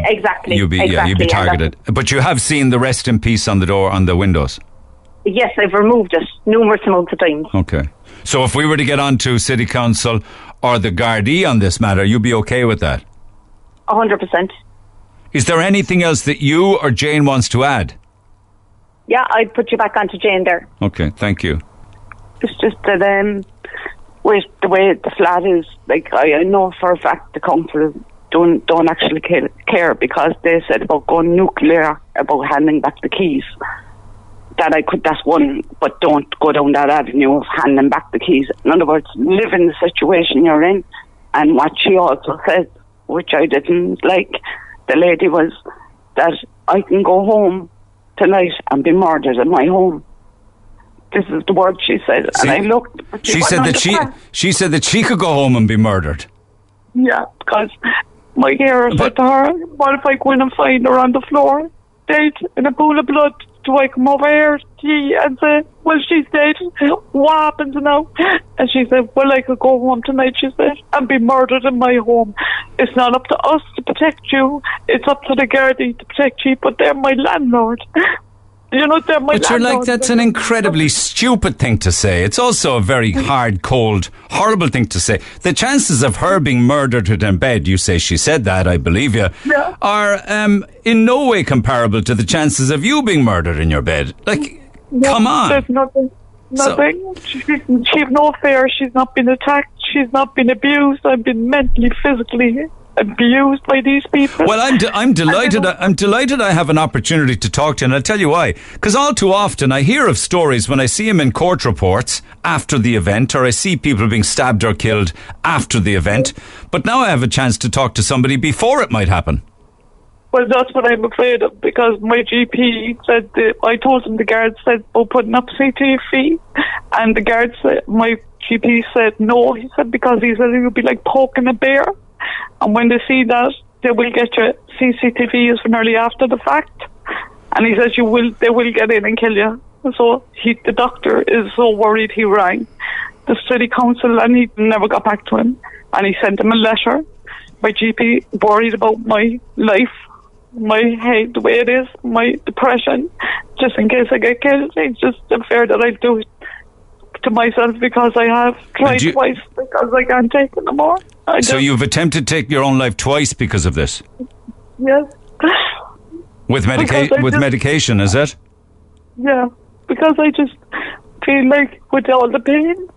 Exactly. You'll be targeted. Exactly. But you have seen the rest in peace on the door, on the windows? Yes, I've removed it numerous amounts of times. Okay. So if we were to get on to City Council or the Gardaí on this matter, you'd be okay with that? 100%. Is there anything else that you or Jane wants to add? Yeah, I'd put you back onto Jane there. Okay, thank you. It's just that with the way the flat is, like I know for a fact the council don't actually care, because they said about going nuclear about handing back the keys. That's one, but don't go down that avenue of handing back the keys. In other words, live in the situation you're in. And what she also said, which I didn't like, the lady was that I can go home tonight and be murdered in my home. This is the word she said. See, and I looked. She said that she could go home and be murdered. Yeah, because my hearer said to her, "What if I go in and find her on the floor, dead in a pool of blood? Do I come over here to you and say, well, she's dead, what happens now?" And she said, "Well, I could go home tonight," she said, "and be murdered in my home. It's not up to us to protect you, it's up to the Gardaí to protect you, but they're my landlord." You know, they're my landlord. But you're like, that's an incredibly stupid thing to say. It's also a very hard, cold, horrible thing to say. The chances of her being murdered in bed, you say she said that, I believe you, yeah, are in no way comparable to the chances of you being murdered in your bed. Like, no, come on. There's nothing. She's no fear. She's not been attacked. She's not been abused. I've been mentally, physically abused by these people. Well, I'm delighted. I'm delighted I have an opportunity to talk to you, and I'll tell you why. Because all too often I hear of stories when I see them in court reports after the event, or I see people being stabbed or killed after the event. But now I have a chance to talk to somebody before it might happen. Well, that's what I'm afraid of, because my GP said, I told him, the guard said, oh, putting up CT fee, and the guard said, my GP said no, he said, because he said it would be like poking a bear, and when they see that, they will get your CCTV is from early after the fact, and he says they will get in and kill you. So the doctor is so worried he rang the city council and he never got back to him, and he sent him a letter. My GP worried about my life, my head, the way it is, my depression, just in case I get killed. It's just unfair that I do it to myself, because I have tried twice because I can't take it no more. So you've attempted to take your own life twice because of this? Yes. With medication, is it? Yeah, because I just feel like with all the pain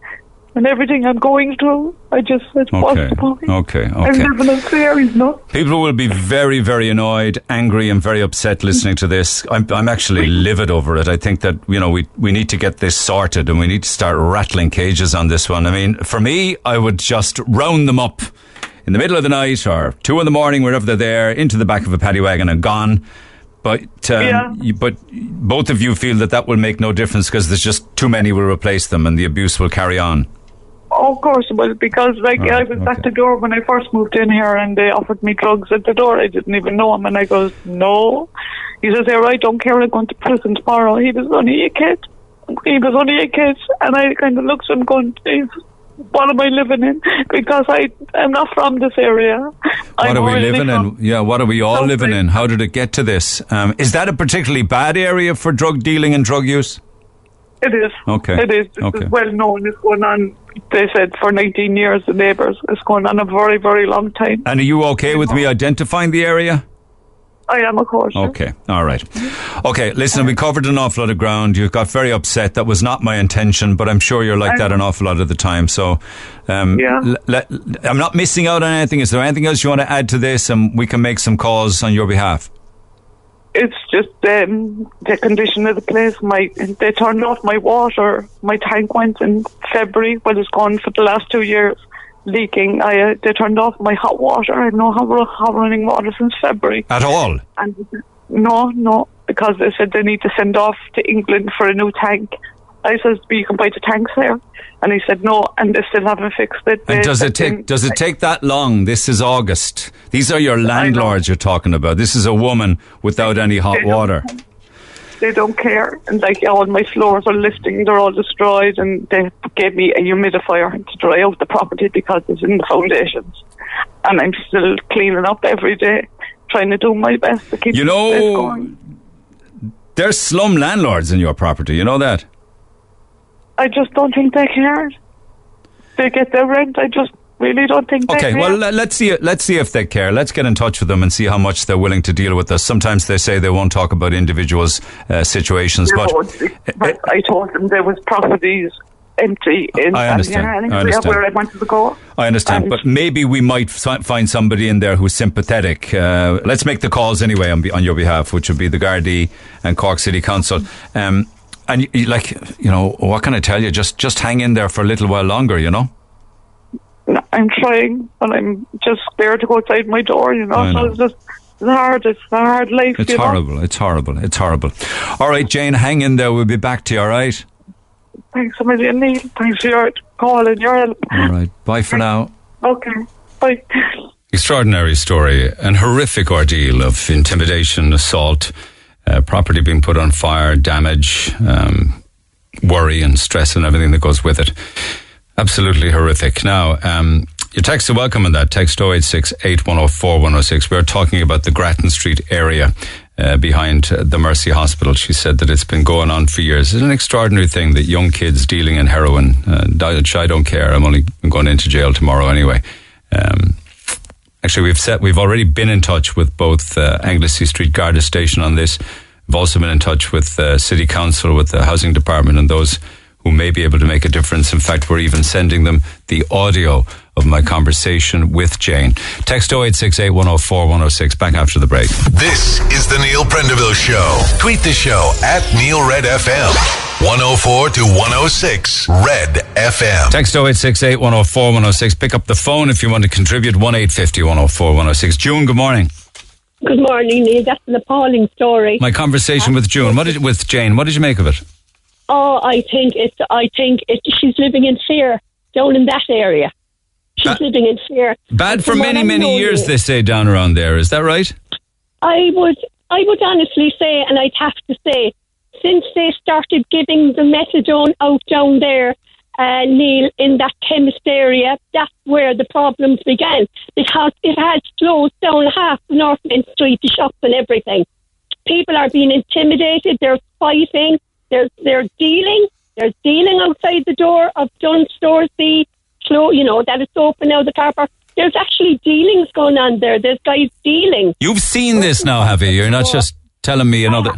and everything I'm going through, I just said, what's the point? Okay, okay. I'm living in fear, you know? People will be very, very annoyed, angry and very upset listening to this. I'm actually livid over it. I think that, you know, we need to get this sorted, and we need to start rattling cages on this one. I mean, for me, I would just round them up in the middle of the night or 2 a.m, wherever they're there, into the back of a paddy wagon and gone. But both of you feel that will make no difference, because there's just too many will replace them and the abuse will carry on. Of course, well, because I was at the door when I first moved in here, and they offered me drugs at the door. I didn't even know him, and I goes, no. He says, all right, don't care, I'm going to prison tomorrow. He was only a kid, and I kind of looked at him going, what am I living in? Because I'm not from this area. What are we all living in? How did it get to this? Is that a particularly bad area for drug dealing and drug use? It is. Okay. It is. It's well known. It's going on, they said, for 19 years, the neighbours. It's going on a very, very long time. And are you okay with me identifying the area? I am, of course. Okay. All right. Okay, listen, we covered an awful lot of ground. You got very upset. That was not my intention, but I'm sure you're like that an awful lot of the time. So I'm not missing out on anything. Is there anything else you want to add to this, and we can make some calls on your behalf? It's just the condition of the place. They turned off my water. My tank went in February, but it's gone for the last 2 years, leaking. They turned off my hot water. I don't have running water since February. At all? And no, because they said they need to send off to England for a new tank. I said, you can buy the tanks there. And he said no, and they still haven't fixed it. And does it take that long? This is August. These are your landlords you're talking about. This is a woman without any hot water. They don't care. And like all my floors are lifting, they're all destroyed, and they gave me a humidifier to dry out the property because it's in the foundations. And I'm still cleaning up every day, trying to do my best to keep the place going. There's slum landlords in your property, you know that? I just don't think they care. They get their rent. I just really don't think they care. Okay, well, let's see if they care. Let's get in touch with them and see how much they're willing to deal with us. Sometimes they say they won't talk about individuals' situations. But I told them there was properties empty in where I wanted to go. I understand, but maybe we might find somebody in there who's sympathetic. Let's make the calls anyway on your behalf, which would be the Gardaí and Cork City Council. And what can I tell you? Just hang in there for a little while longer, you know? I'm trying, and I'm just scared to go outside my door, you know? So it's just hard. It's a hard life. It's horrible. It's horrible. All right, Jane, hang in there. We'll be back to you, all right? Thanks a million, Neil. Thanks for your call and your help. All right. Bye for now. Okay. Bye. Extraordinary story. An horrific ordeal of intimidation, assault, property being put on fire, damage, worry and stress and everything that goes with it. Absolutely horrific. Now, your texts are welcome on that. Text 0868104106. We're talking about the Grattan Street area behind the Mercy Hospital. She said that it's been going on for years. It's an extraordinary thing that young kids dealing in heroin, I don't care, I'm going into jail tomorrow anyway. Actually, we've already been in touch with both Anglesey Street Garda Station on this. We've also been in touch with City Council, with the Housing Department, and those who may be able to make a difference. In fact, we're even sending them the audio of my conversation with Jane. Text 0868104106. Back after the break. This is the Neil Prendeville Show. Tweet the show at Neil Red FM. 104 to 106 Red FM. Text 0868104106. Pick up the phone if you want to contribute. 1850 104 106. June, good morning. Good morning, Neil. That's an appalling story. My conversation with Jane. What did you make of it? Oh, I think she's living in fear down in that area. She's living in fear. Bad for many years, they say, down around there. Is that right? I would honestly say, and I'd have to say, since they started giving the methadone out down there, Neil, in that chemist area, that's where the problems began, because it has closed down half the North Main Street, the shops and everything. People are being intimidated, they're fighting, they're dealing outside the door of Dunnes Stores, that it's open now, the car park. There's actually dealings going on there. There's guys dealing. You've seen this now, have you? You're not just telling me another...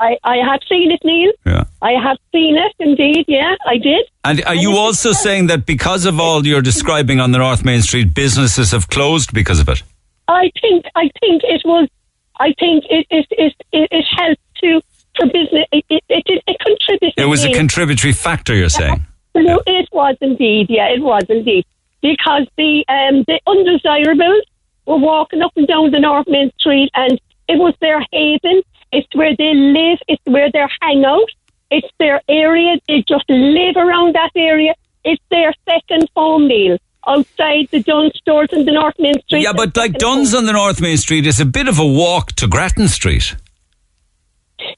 I have seen it, Neil. Yeah. I have seen it, indeed. Yeah, I did. And are you also saying that because of all you're describing on the North Main Street, businesses have closed because of it? I think it helped to, for business. It contributed. It was a contributory factor, you're saying? No, yeah. It was indeed. Yeah, it was indeed. Because the undesirables were walking up and down the North Main Street, and it was their haven. It's where they live. It's where they hang out. It's their area. They just live around that area. It's their second home, Neil, outside the Dunnes Stores in the North Main Street. Yeah, but like Dunnes on the North Main Street is a bit of a walk to Grattan Street.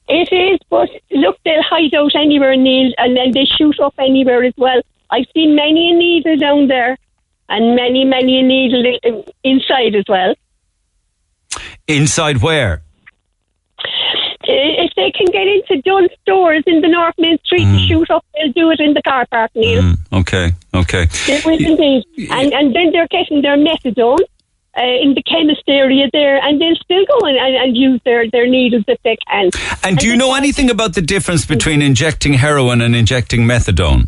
It is, but look, they'll hide out anywhere, Neil, and then they shoot up anywhere as well. I've seen many a needle down there, and many a needle inside as well. Inside where? If they can get into Dunnes Stores in the North Main Street to shoot up, they'll do it in the car park, Neil. Okay. They will indeed. And then they're getting their methadone in the chemist area there, and they'll still go and use their needles if they can. And do you know anything about the difference between injecting heroin and injecting methadone?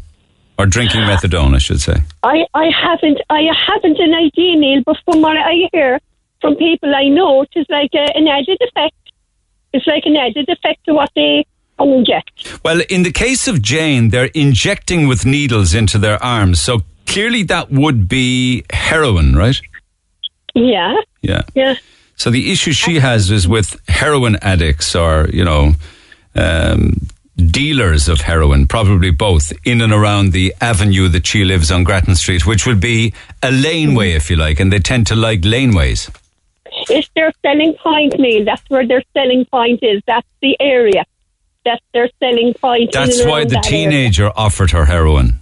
Or drinking methadone, I should say. I haven't an idea, Neil, but from what I hear from people I know, it's like an added effect. It's like an added effect to what they inject. Well, in the case of Jane, they're injecting with needles into their arms, so clearly that would be heroin, right? Yeah. So the issue she has is with heroin addicts or, dealers of heroin, probably both, in and around the avenue that she lives on, Grattan Street, which would be a laneway, if you like, and they tend to like laneways. It's their selling point, Neil. That's where their selling point is. That's the area. That's their selling point. That's why the teenager offered her heroin.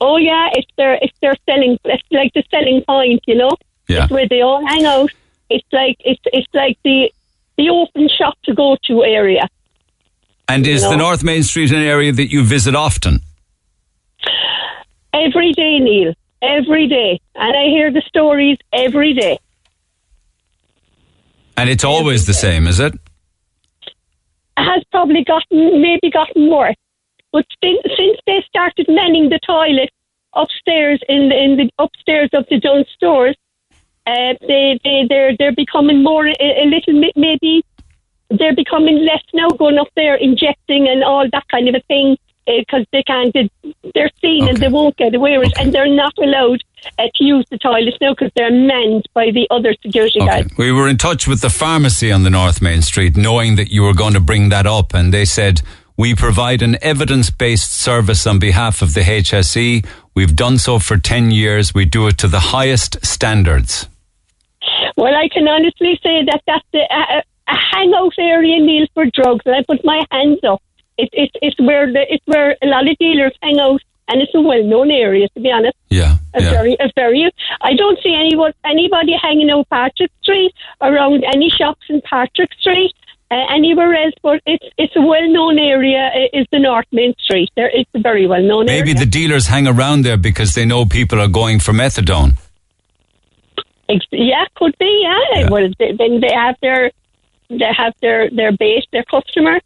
Oh yeah, it's their selling. It's like the selling point, you know. Yeah. It's where they all hang out. It's like the open shop to go to area. And is the North Main Street an area that you visit often? Every day, Neil. Every day. And I hear the stories every day. And it's always the same, is it? It has probably gotten worse. But since they started manning the toilet upstairs in the upstairs of the Dunnes Stores, they're becoming more a little bit maybe. They're becoming less now, going up there injecting and all that kind of a thing, because they can't. They're seen and they won't get away with it, and they're not allowed to use the toilets now because they're manned by the other security guards. We were in touch with the pharmacy on the North Main Street, knowing that you were going to bring that up, and they said we provide an evidence-based service on behalf of the HSE. We've done so for 10 years. We do it to the highest standards. Well, I can honestly say that that's the. A hangout area, Neil, for drugs, and I put my hands up. It's where a lot of dealers hang out, and it's a well-known area, to be honest. Yeah. Very. I don't see anybody hanging out Patrick Street, around any shops in Patrick Street, anywhere else. But it's a well-known area. Is the North Main Street? It's a very well-known area. Maybe the dealers hang around there because they know people are going for methadone. Yeah, could be. Yeah. Well, then they have their. They have their base, their customer.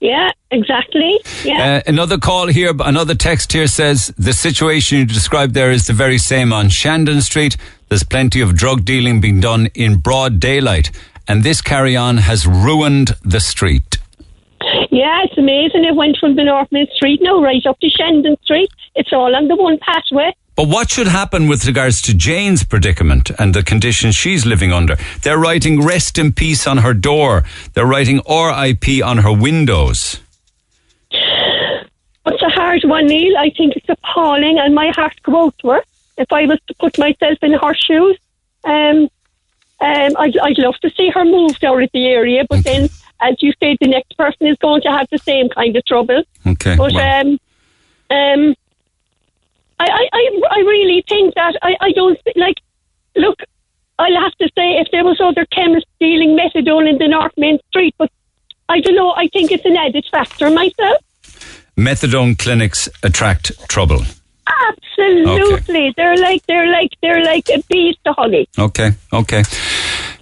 Yeah, exactly. Yeah. Another call here, another text here says, the situation you described there is the very same on Shandon Street. There's plenty of drug dealing being done in broad daylight. And this carry-on has ruined the street. Yeah, it's amazing. It went from the North Main Street now right up to Shandon Street. It's all on the one pathway. But what should happen with regards to Jane's predicament and the conditions she's living under? They're writing rest in peace on her door. They're writing RIP on her windows. It's a hard one, Neil. I think it's appalling, and my heart goes out to her. If I was to put myself in her shoes, I'd love to see her moved out of the area, but then, as you say, the next person is going to have the same kind of trouble. Okay. But well, I really think that I don't like. Look, I'll have to say if there was other chemists dealing methadone in the North Main Street, but I don't know. I think it's an added factor myself. Methadone clinics attract trouble. Absolutely, okay. They're like a bees to honey. Okay.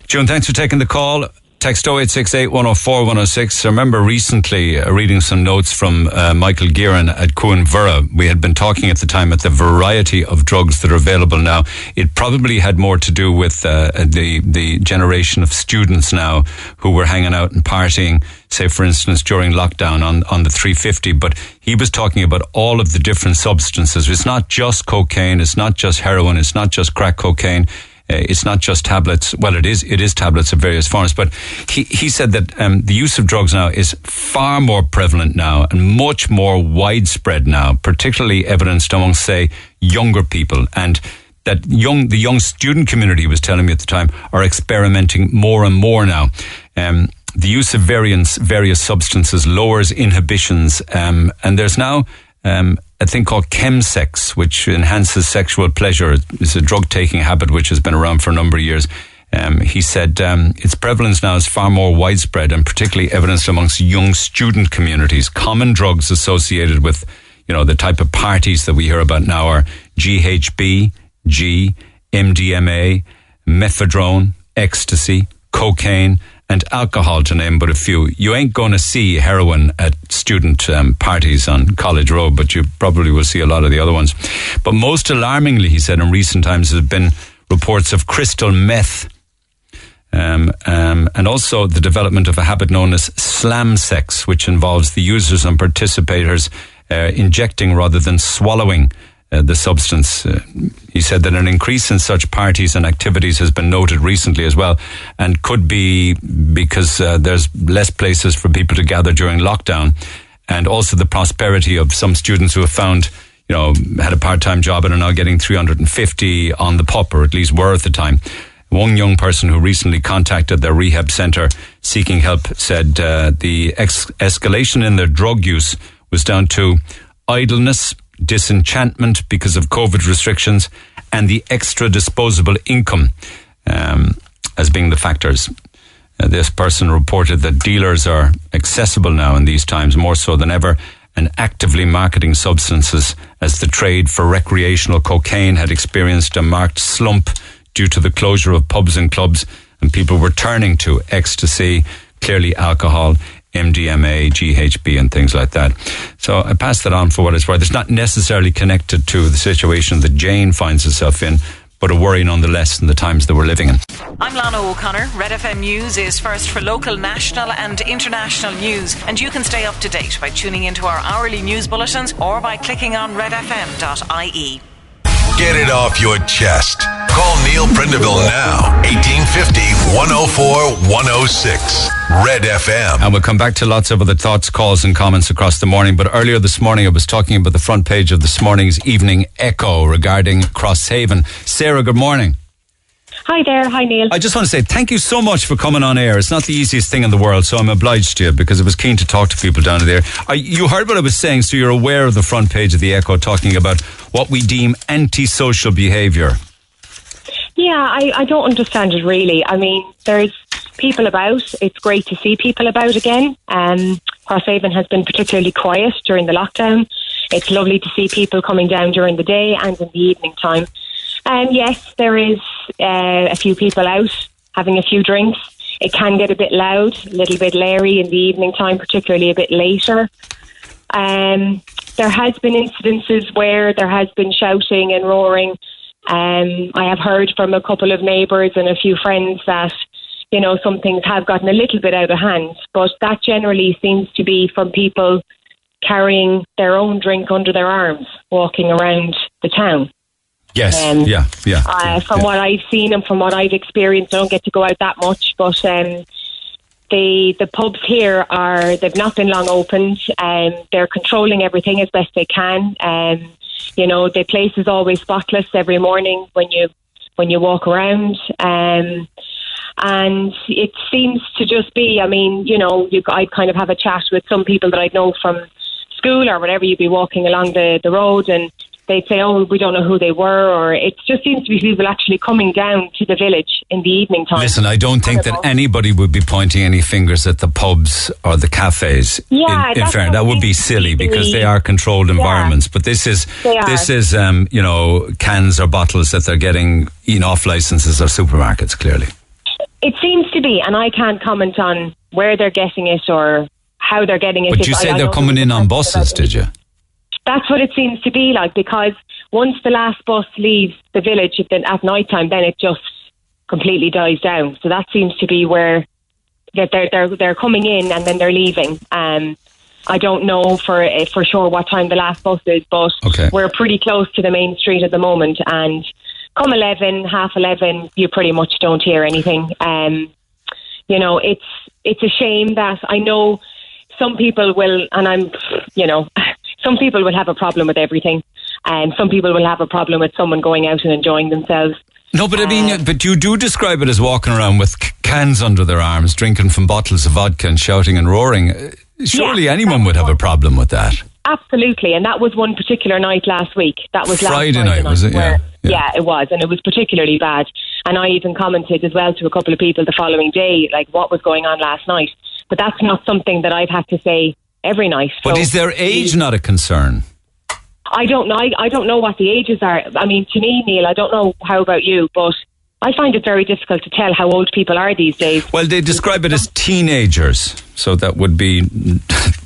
June, thanks for taking the call. Text 0868 104 106. I remember recently reading some notes from Michael Gearan at Cuan Vera. We had been talking at the time at the variety of drugs that are available now. It probably had more to do with the generation of students now who were hanging out and partying, say for instance during lockdown on the 350. But he was talking about all of the different substances. It's not just cocaine, it's not just heroin, it's not just crack cocaine. It's not just tablets. Well, it is tablets of various forms. But he said that the use of drugs now is far more prevalent now and much more widespread now, particularly evidenced among, say, younger people. And that the young student community, was telling me at the time, are experimenting more and more now. The use of various substances lowers inhibitions. And there's now a thing called chemsex, which enhances sexual pleasure. It's a drug-taking habit which has been around for a number of years. He said its prevalence now is far more widespread and particularly evidenced amongst young student communities. Common drugs associated with, you know, the type of parties that we hear about now are GHB, G, MDMA, methadone, ecstasy, cocaine, and alcohol, to name but a few. You ain't going to see heroin at student parties on College Road, but you probably will see a lot of the other ones. But most alarmingly, he said, in recent times, there have been reports of crystal meth and also the development of a habit known as slam sex, which involves the users and participators injecting rather than swallowing the substance. He said that an increase in such parties and activities has been noted recently as well, and could be because there's less places for people to gather during lockdown, and also the prosperity of some students who have found, you know, had a part-time job and are now getting 350 on the pop, or at least were at the time. One young person who recently contacted their rehab centre seeking help said the escalation in their drug use was down to idleness, disenchantment because of COVID restrictions, and the extra disposable income as being the factors. This person reported that dealers are accessible now in these times more so than ever, and actively marketing substances, as the trade for recreational cocaine had experienced a marked slump due to the closure of pubs and clubs, and people were turning to ecstasy, clearly alcohol, MDMA, GHB, and things like that. So I pass that on for what it's worth. It's not necessarily connected to the situation that Jane finds herself in, but a worry nonetheless in the times that we're living in. I'm Lana O'Connor. Red FM News is first for local, national and international news, and you can stay up to date by tuning into our hourly news bulletins or by clicking on redfm.ie. Get it off your chest. Call Neil Prendeville now, 1850 104 106, Red FM. And we'll come back to lots of other thoughts, calls and comments across the morning. But earlier this morning, I was talking about the front page of this morning's Evening Echo regarding Crosshaven. Sarah, good morning. Hi there. Hi, Neil. I just want to say thank you so much for coming on air. It's not the easiest thing in the world, so I'm obliged to you, because I was keen to talk to people down there. You heard what I was saying, so you're aware of the front page of the Echo talking about what we deem antisocial behaviour. Yeah, I don't understand it really. I mean, there's people about. It's great to see people about again. Crosshaven has been particularly quiet during the lockdown. It's lovely to see people coming down during the day and in the evening time. Yes, there is a few people out having a few drinks. It can get a bit loud, a little bit leery in the evening time, particularly a bit later. There has been incidences where there has been shouting and roaring. I have heard from a couple of neighbours and a few friends that, you know, some things have gotten a little bit out of hand, but that generally seems to be from people carrying their own drink under their arms, walking around the town. Yes, from what I've seen and from what I've experienced, I don't get to go out that much, but the pubs here they've not been long opened, and they're controlling everything as best they can. You know, the place is always spotless every morning when you walk around. And it seems to just be, I mean, you know, I kind of have a chat with some people that I know from school or whatever. You'd be walking along the road and they'd say, oh, we don't know who they were, or it just seems to be people actually coming down to the village in the evening time. Listen, I don't think that anybody would be pointing any fingers at the pubs or the cafes. Yeah, in fairness, that would be silly because they are controlled environments. But this is you know, cans or bottles that they're getting off licenses or supermarkets, clearly. It seems to be, and I can't comment on where they're getting it or how they're getting it. But you say they're coming in on buses, did you? That's what it seems to be like, because once the last bus leaves the village at night time, then it just completely dies down. So that seems to be where they're coming in and then they're leaving. I don't know for sure what time the last bus is, but we're pretty close to the main street at the moment, and come 11, half 11, you pretty much don't hear anything. You know, it's a shame that I know some people will, and I'm, you know, some people will have a problem with everything, and some people will have a problem with someone going out and enjoying themselves. No, but I mean, but you do describe it as walking around with cans under their arms, drinking from bottles of vodka and shouting and roaring. Surely anyone would have a problem with that. Absolutely, and that was one particular night last week. That was Friday night, was it? Yeah, it was, and it was particularly bad. And I even commented as well to a couple of people the following day, like what was going on last night. But that's not something that I've had to say every night. But so, is their age not a concern? I don't know. I don't know what the ages are. I mean, to me, Neil, I don't know how about you, but I find it very difficult to tell how old people are these days. Well, they describe it as teenagers, so that would be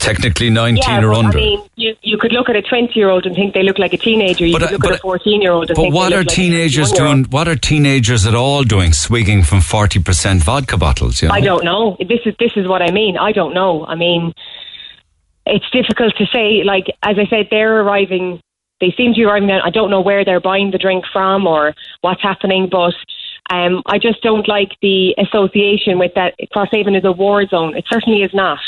technically 19 or under. I mean, you could look at a 20-year-old and think they look like a teenager. You could look at a 14-year-old and think they look like a 21-year-old. But what are teenagers at all doing, swigging from 40% vodka bottles? You know? I don't know. This is what I mean. I don't know. I mean, it's difficult to say. Like, as I said, they're arriving. They seem to be arriving down. I don't know where they're buying the drink from or what's happening, but I just don't like the association with that. Crosshaven is a war zone. It certainly is not.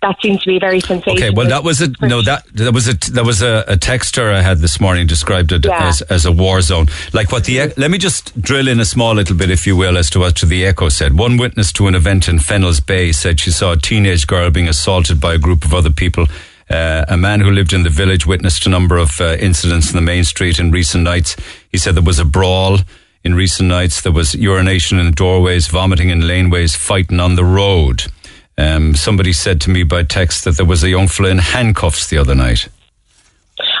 That seems to be very sensational. Okay, well, that was a a texter I had this morning described it as a war zone. Like what the let me just drill in a small little bit, if you will, as to what the Echo said. One witness to an event in Fennel's Bay said she saw a teenage girl being assaulted by a group of other people. A man who lived in the village witnessed a number of incidents in the main street in recent nights. He said there was a brawl. In recent nights, there was urination in doorways, vomiting in laneways, fighting on the road. Somebody said to me by text that there was a young fella in handcuffs the other night.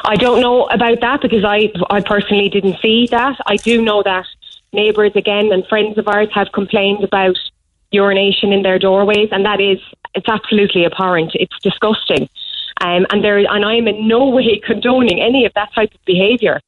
I don't know about that because I personally didn't see that. I do know that neighbours, again, and friends of ours have complained about urination in their doorways, and it's absolutely abhorrent. It's disgusting. And I'm in no way condoning any of that type of behaviour.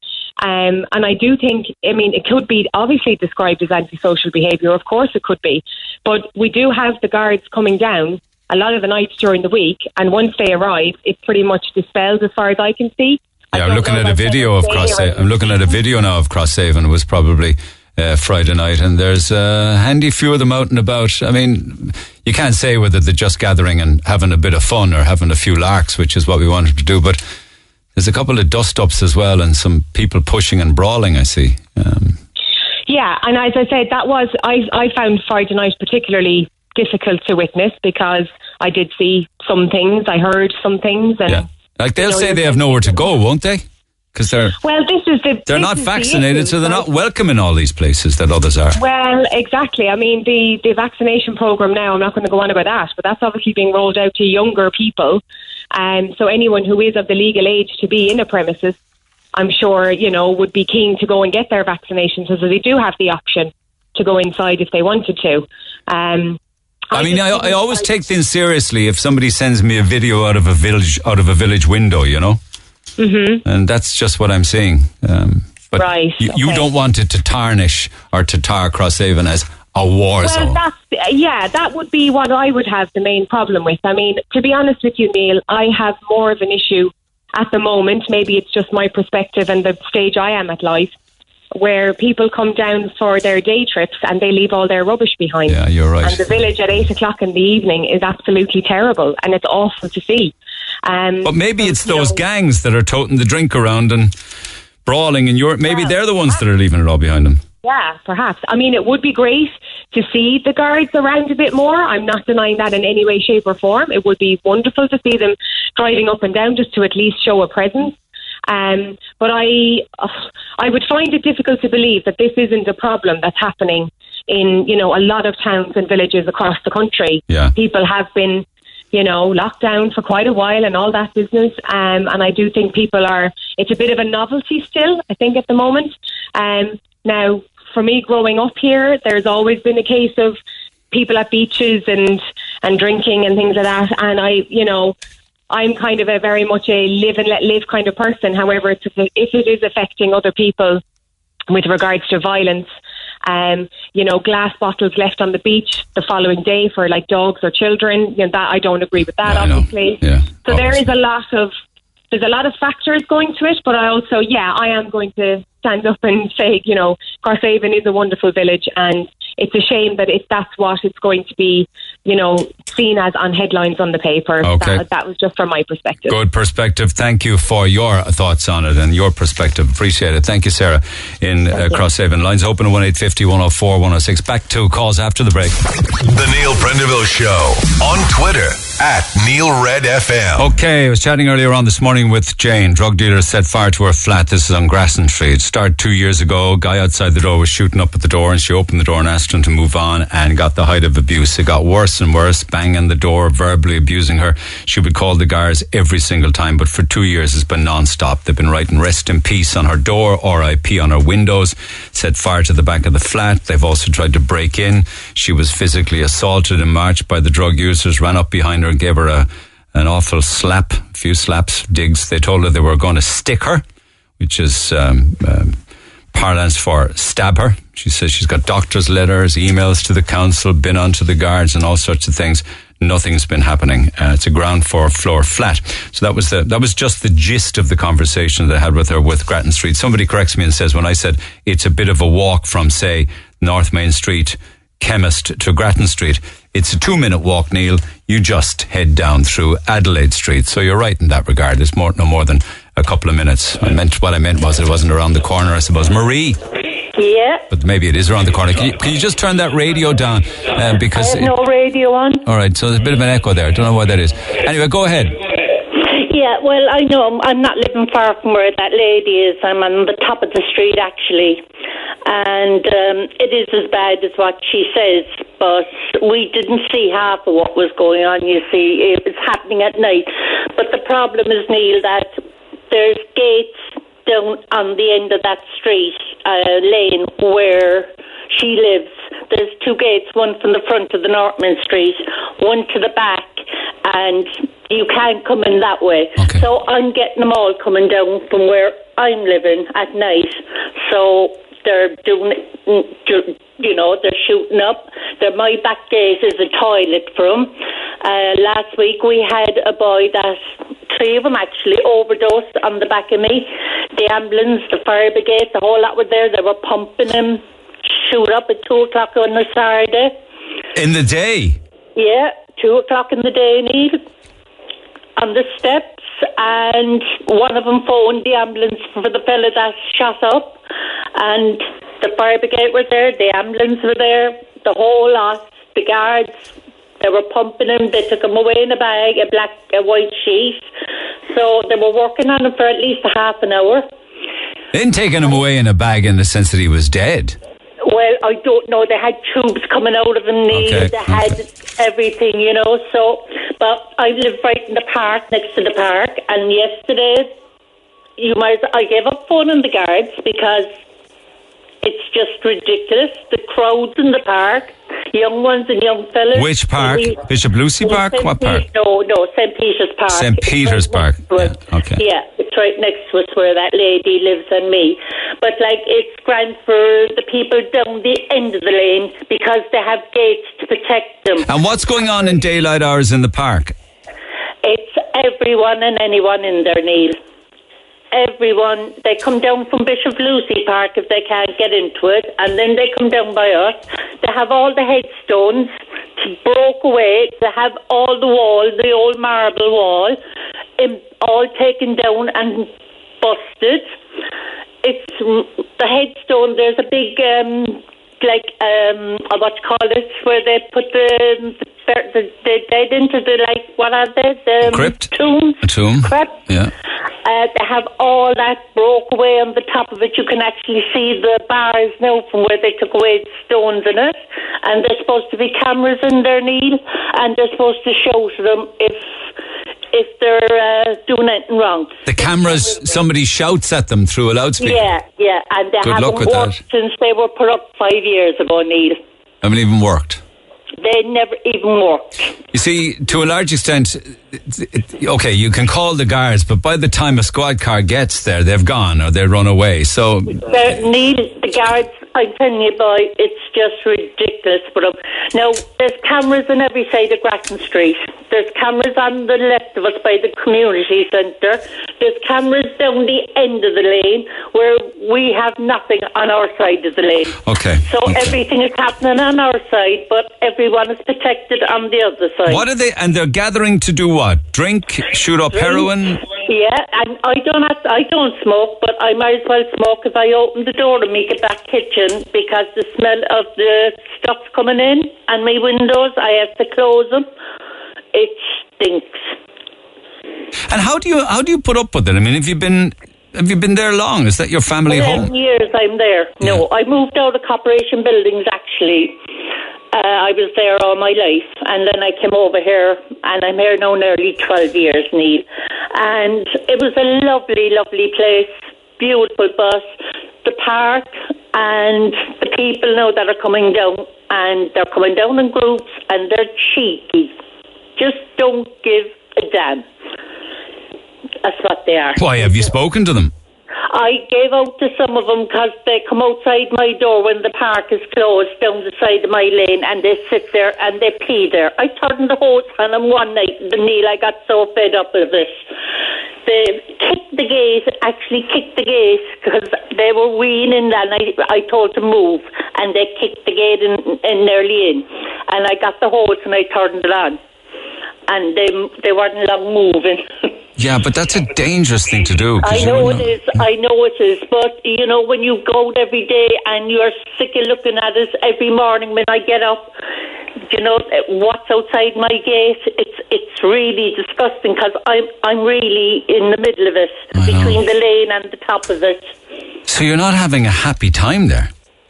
And I do think, I mean, it could be obviously described as antisocial behaviour. Of course it could be. But we do have the guards coming down a lot of the nights during the week. And once they arrive, it pretty much dispels as far as I can see. Yeah, I'm looking at a video of Crosshaven. I'm looking at a video now of Crosshaven. It was probably Friday night. And there's a handy few of them out and about. I mean, you can't say whether they're just gathering and having a bit of fun or having a few larks, which is what we wanted to do. But there's a couple of dust-ups as well and some people pushing and brawling, I see. Yeah, and as I said, that was, I found Friday night particularly difficult to witness because I did see some things, I heard some things. And yeah. Like they'll say they have nowhere to go, won't they? Because they're not vaccinated, so they're not welcome in all these places that others are. Well, exactly. I mean, the vaccination programme now, I'm not going to go on about that, but that's obviously being rolled out to younger people. So anyone who is of the legal age to be in a premises, I'm sure, you know, would be keen to go and get their vaccinations, so they do have the option to go inside if they wanted to. I always take things seriously if somebody sends me a video out of a village window, you know. Mm-hmm. And that's just what I'm seeing. But right, you don't want it to tarnish or to tar Crosshaven as a war zone. Well, that would be what I would have the main problem with. I mean, to be honest with you, Neil, I have more of an issue at the moment, maybe it's just my perspective and the stage I am at life, where people come down for their day trips and they leave all their rubbish behind. Yeah, you're right. And the village at 8 o'clock in the evening is absolutely terrible, and it's awful to see. But maybe it's those gangs that are toting the drink around and brawling in Europe. Maybe they're the ones that are leaving it all behind them. Yeah, perhaps. I mean, it would be great to see the guards around a bit more. I'm not denying that in any way, shape or form. It would be wonderful to see them driving up and down just to at least show a presence. But I would find it difficult to believe that this isn't a problem that's happening in, you know, a lot of towns and villages across the country. Yeah. People have been, you know, locked down for quite a while and all that business. And I do think people are, it's a bit of a novelty still, I think, at the moment. Now, for me, growing up here, there's always been a case of people at beaches and drinking and things like that. And I, you know, I'm kind of a very much a live and let live kind of person. However, if it is affecting other people with regards to violence, you know, glass bottles left on the beach the following day for like dogs or children, you know, that I don't agree with that, obviously. Yeah, so there is there's a lot of factors going to it, but I also, I am going to stand up and say, you know, Crosshaven is a wonderful village, and it's a shame that if that's what it's going to be, you know, seen as on headlines on the paper. Okay. That was just from my perspective. Good perspective. Thank you for your thoughts on it and your perspective. Appreciate it. Thank you, Sarah, in Crosshaven. Lines open at 1850 104 106. Back to calls after the break. The Neil Prendeville Show on Twitter at NeilRedFM. Okay, I was chatting earlier on this morning with Jane. Drug dealers set fire to her flat. This is on Grattan Street. Started 2 years ago. Guy outside the door was shooting up at the door, and she opened the door and asked him to move on, and got the height of abuse. It got worse and worse, banging the door, verbally abusing her. She would call the guards every single time, but for 2 years it's been non-stop. They've been writing "Rest in Peace" on her door, RIP on her windows, set fire to the back of the flat. They've also tried to break in. She was physically assaulted in March by the drug users, ran up behind her and gave her an awful slap, a few slaps, digs. They told her they were going to stick her, which is parlance for stab her. She says she's got doctor's letters, emails to the council, been on to the guards and all sorts of things. Nothing's been happening. It's a ground floor flat. So that was just the gist of the conversation that I had with her with Grattan Street. Somebody corrects me and says, when I said it's a bit of a walk from, say, North Main Street, Chemist to Grattan Street, it's a 2-minute walk, Neil. You just head down through Adelaide Street. So you're right in that regard. It's no more than a couple of minutes. What I meant was it wasn't around the corner, I suppose. Marie. Yeah. But maybe it is around the corner. Can you just turn that radio down? Because I have no radio on. All right, so there's a bit of an echo there. I don't know why that is. Anyway, go ahead. Yeah, well, I know I'm not living far from where that lady is. I'm on the top of the street, actually. And it is as bad as what she says, but we didn't see half of what was going on, you see. It was happening at night. But the problem is, Neil, that there's gates down on the end of that street lane where she lives. There's two gates, one from the front of the North Main Street, one to the back, and you can't come in that way. Okay. So I'm getting them all coming down from where I'm living at night. So they're doing, you know, they're shooting up. My back gate is a toilet for them. Last week we had a boy that, three of them actually, overdosed on the back of me. The ambulance, the fire brigade, the whole lot were there. They were pumping him, shoot up at 2 o'clock on a Saturday. In the day? Yeah, 2 o'clock in the day, Neil. On the steps, and one of them phoned the ambulance for the fella that shot up, and the fire brigade were there, the ambulance were there, the whole lot, the guards. They were pumping him, they took him away in a bag, a white sheet. So they were working on him for at least a half an hour. They didn't take him away in a bag in the sense that he was dead. Well, I don't know. They had tubes coming out of them, Neil. Okay. They had everything, you know. So, but I live right in the park, next to the park. And yesterday, I gave up phoning the guards because it's just ridiculous. The crowds in the park, young ones and young fellas. Which park? Bishop Lucy Park? What park? No, St. Peter's Park. St. Peter's Park. Yeah, okay. Yeah, it's right next to us where that lady lives and me. But, like, it's grand for the people down the end of the lane because they have gates to protect them. And what's going on in daylight hours in the park? It's everyone and anyone in there, Neil. Everyone, they come down from Bishop Lucy Park if they can't get into it, and then they come down by us. They have all the headstones broke away. They have all the wall, the old marble wall, all taken down and busted. It's the headstone. There's a big, what you call it, where they put the dead into the, like, what are they? The crypt. Tombs. A tomb. Crypt. Yeah. They have all that broke away on the top of it. You can actually see the bars now from where they took away the stones in it. And there's supposed to be cameras in there, Neil, and they're supposed to show to them if they're doing anything wrong. The cameras, somebody shouts at them through a loudspeaker. Yeah, and they haven't worked since they were put up 5 years ago, Neil. Haven't even worked. They never even worked. You see, to a large extent, okay, you can call the guards, but by the time a squad car gets there, they've gone or they run away. So, Neil, the guards, I'm telling you, boy, it's just ridiculous. But now, there's cameras on every side of Grattan Street. There's cameras on the left of us by the community centre. There's cameras down the end of the lane where we have nothing on our side of the lane. Okay. So everything is happening on our side, but everyone is protected on the other side. What are they? And they're gathering to do what? Drink? Shoot up heroin? Yeah, and I don't smoke, but I might as well smoke if I open the door to make it back kitchen because the smell of the stuff coming in and my windows, I have to close them. It stinks. And how do you put up with it? I mean, have you been there long? Is that your family home? 11 years I'm there. Yeah. No, I moved out of Corporation Buildings actually. I was there all my life, and then I came over here, and I'm here now nearly 12 years, Neil. And it was a lovely, lovely place, beautiful bus, the park, and the people now that are coming down, and they're coming down in groups, and they're cheeky. Just don't give a damn. That's what they are. Why, have you spoken to them? I gave out to some of them because they come outside my door when the park is closed down the side of my lane and they sit there and they pee there. I turned the hose on them one night, Neil, I got so fed up with this. They actually kicked the gate because they were weeing in and I told them to move and they kicked the gate in nearly in. And I got the hose and I turned it on. And they weren't long moving. Yeah, but that's a dangerous thing to do. I know it is. But, you know, when you go out every day and you're sick of looking at it every morning when I get up, you know, what's outside my gate, it's really disgusting because I'm really in the middle of it, between the lane and the top of it. So you're not having a happy time there?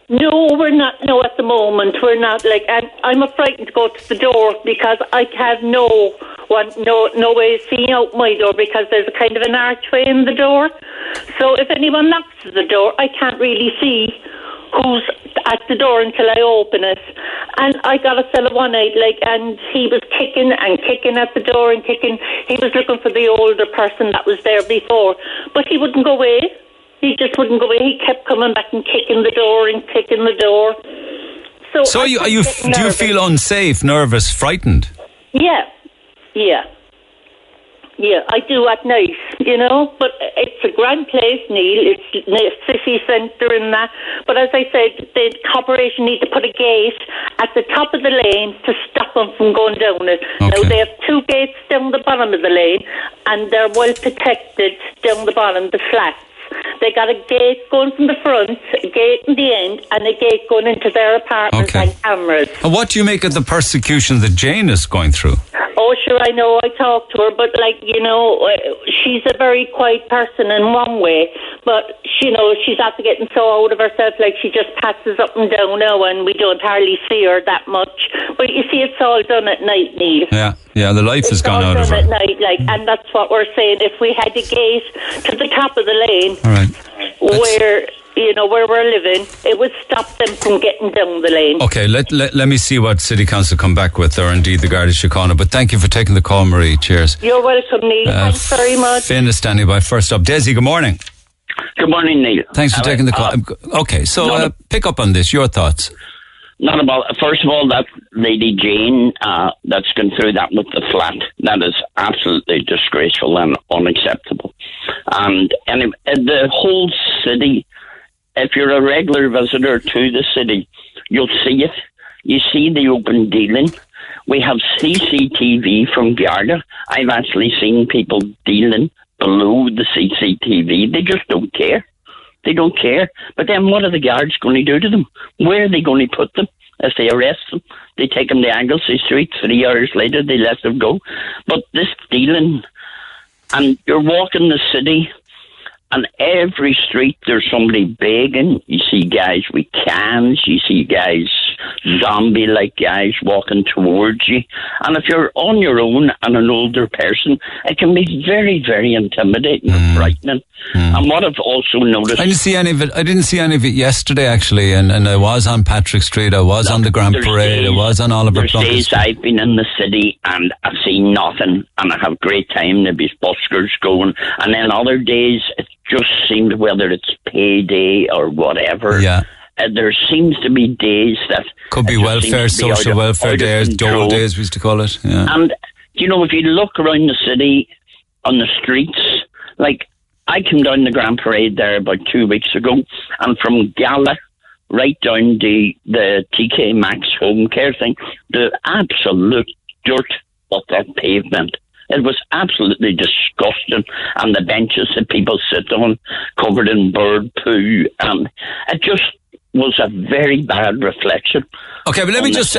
No, we're not. No, at the moment we're not. Like, and I'm frightened to go to the door because I have no way of seeing out my door because there's a kind of an archway in the door. So if anyone knocks at the door, I can't really see who's at the door until I open it. And I got a fella one night, like, and he was kicking at the door and kicking. He was looking for the older person that was there before, but he wouldn't go away. He just wouldn't go away. He kept coming back and kicking the door. So do you feel unsafe, nervous, frightened? Yeah, I do at night, you know. But it's a grand place, Neil. It's near city centre and that. But as I said, the corporation need to put a gate at the top of the lane to stop them from going down it. Okay. Now they have two gates down the bottom of the lane, and they're well protected down the bottom, the flats. They got a gate going from the front, a gate in the end, and a gate going into their apartments and cameras. And what do you make of the persecution that Jane is going through? Oh, sure, I know. I talked to her, but, like, you know, she's a very quiet person in one way, but, you know, she's after getting so out of herself, like, she just passes up and down now, and we don't hardly see her that much. But you see, it's all done at night, Neil. Yeah, the life has gone out of her. At night, like, and that's what we're saying. If we had a gate to the top of the lane, all right, where we're living, it would stop them from getting down the lane. Okay, let me see what City Council come back with, or indeed the Garda Síochána. But thank you for taking the call, Marie. Cheers. You're welcome, Neil. Thanks very much. Finn is standing by. First up, Desi, good morning. Good morning, Neil. Thanks for taking the call. Okay, so pick up on this, your thoughts. Not about. First of all, that Lady Jean that's gone through that with the flat, that is absolutely disgraceful and unacceptable. And the whole city, if you're a regular visitor to the city, you'll see it. You see the open dealing. We have CCTV from Garda. I've actually seen people dealing below the CCTV. They just don't care. They don't care. But then what are the guards going to do to them? Where are they going to put them if they arrest them? They take them to Anglesey Street. 3 hours later, they let them go. But this dealing, and you're walking the city, and every street there's somebody begging. You see guys with cans. You see guys, zombie-like guys, walking towards you. And if you're on your own and an older person, it can be very, very intimidating and frightening. And what I've also noticed... I didn't see any of it yesterday, actually. And I was on Patrick Street. I was on the Grand Parade. I was on Oliver Plunkett Street. There's days I've been in the city and I've seen nothing. And I have great time. There'll be buskers going. And then other days, it just seemed, whether it's payday or whatever... Yeah. There seems to be days that... Could be welfare, social welfare days, dole days we used to call it. Yeah. And, you know, if you look around the city, on the streets, like, I came down the Grand Parade there about 2 weeks ago, and from Gala right down the TK Maxx home care thing, the absolute dirt of that pavement. It was absolutely disgusting, and the benches that people sit on covered in bird poo, and it just... was a very bad reflection. Okay, but let me just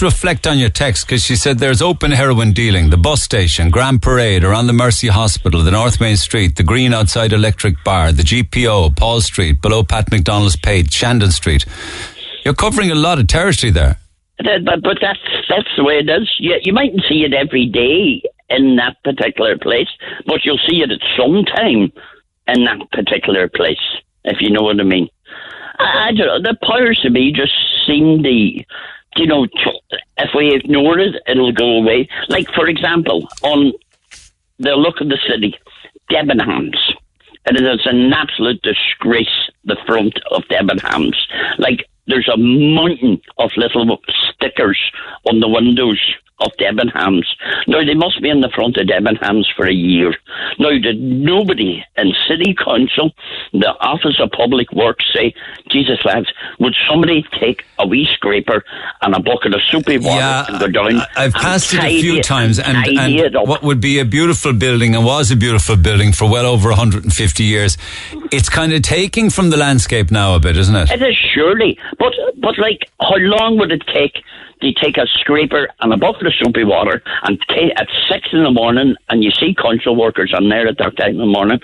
reflect on your text, because she said there's open heroin dealing, the bus station, Grand Parade, around the Mercy Hospital, the North Main Street, the Green outside Electric Bar, the GPO, Paul Street, below Pat McDonald's Page, Shandon Street. You're covering a lot of territory there. But that's the way it is. You mightn't see it every day in that particular place, but you'll see it at some time in that particular place, if you know what I mean. I don't know, the powers to be just seem the, you know, if we ignore it, it'll go away. Like, for example, on the look of the city, Debenhams. It is an absolute disgrace, the front of Debenhams. Like, there's a mountain of little stickers on the windows of Debenhams. Now, they must be in the front of Debenhams for a year. Now, did nobody in City Council, the Office of Public Works say, Jesus, lads, would somebody take a wee scraper and a bucket of soapy water and go down? I've passed it a few times, and what would be a beautiful building, and was a beautiful building for well over 150 years, it's kind of taking from the landscape now a bit, isn't it? It is, surely. But like, how long would it take? You take a scraper and a bucket of soapy water, and at 6 a.m, and you see council workers on there at that time in the morning,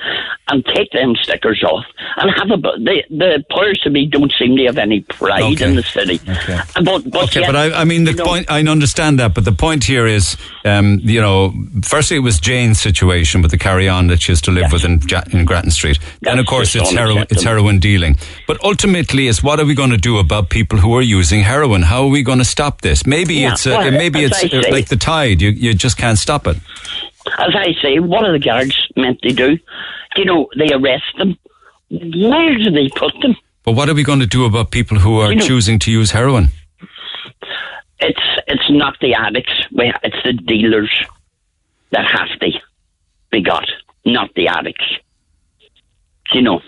and take them stickers off, and have the powers to be don't seem to have any pride in the city. Okay, but I mean the point. I understand that, but the point here is, you know, firstly it was Jane's situation with the carry on that she has to live with in Grattan Street, and of course it's heroin dealing. But ultimately, it's what are we going to do about people who are using heroin? How are we going to stop this? Maybe it's like the tide. You just can't stop it. As I say, what are the guards meant to do? You know, they arrest them. Where do they put them? But what are we going to do about people who are choosing to use heroin? It's not the addicts. It's the dealers that have to be got, not the addicts. You know.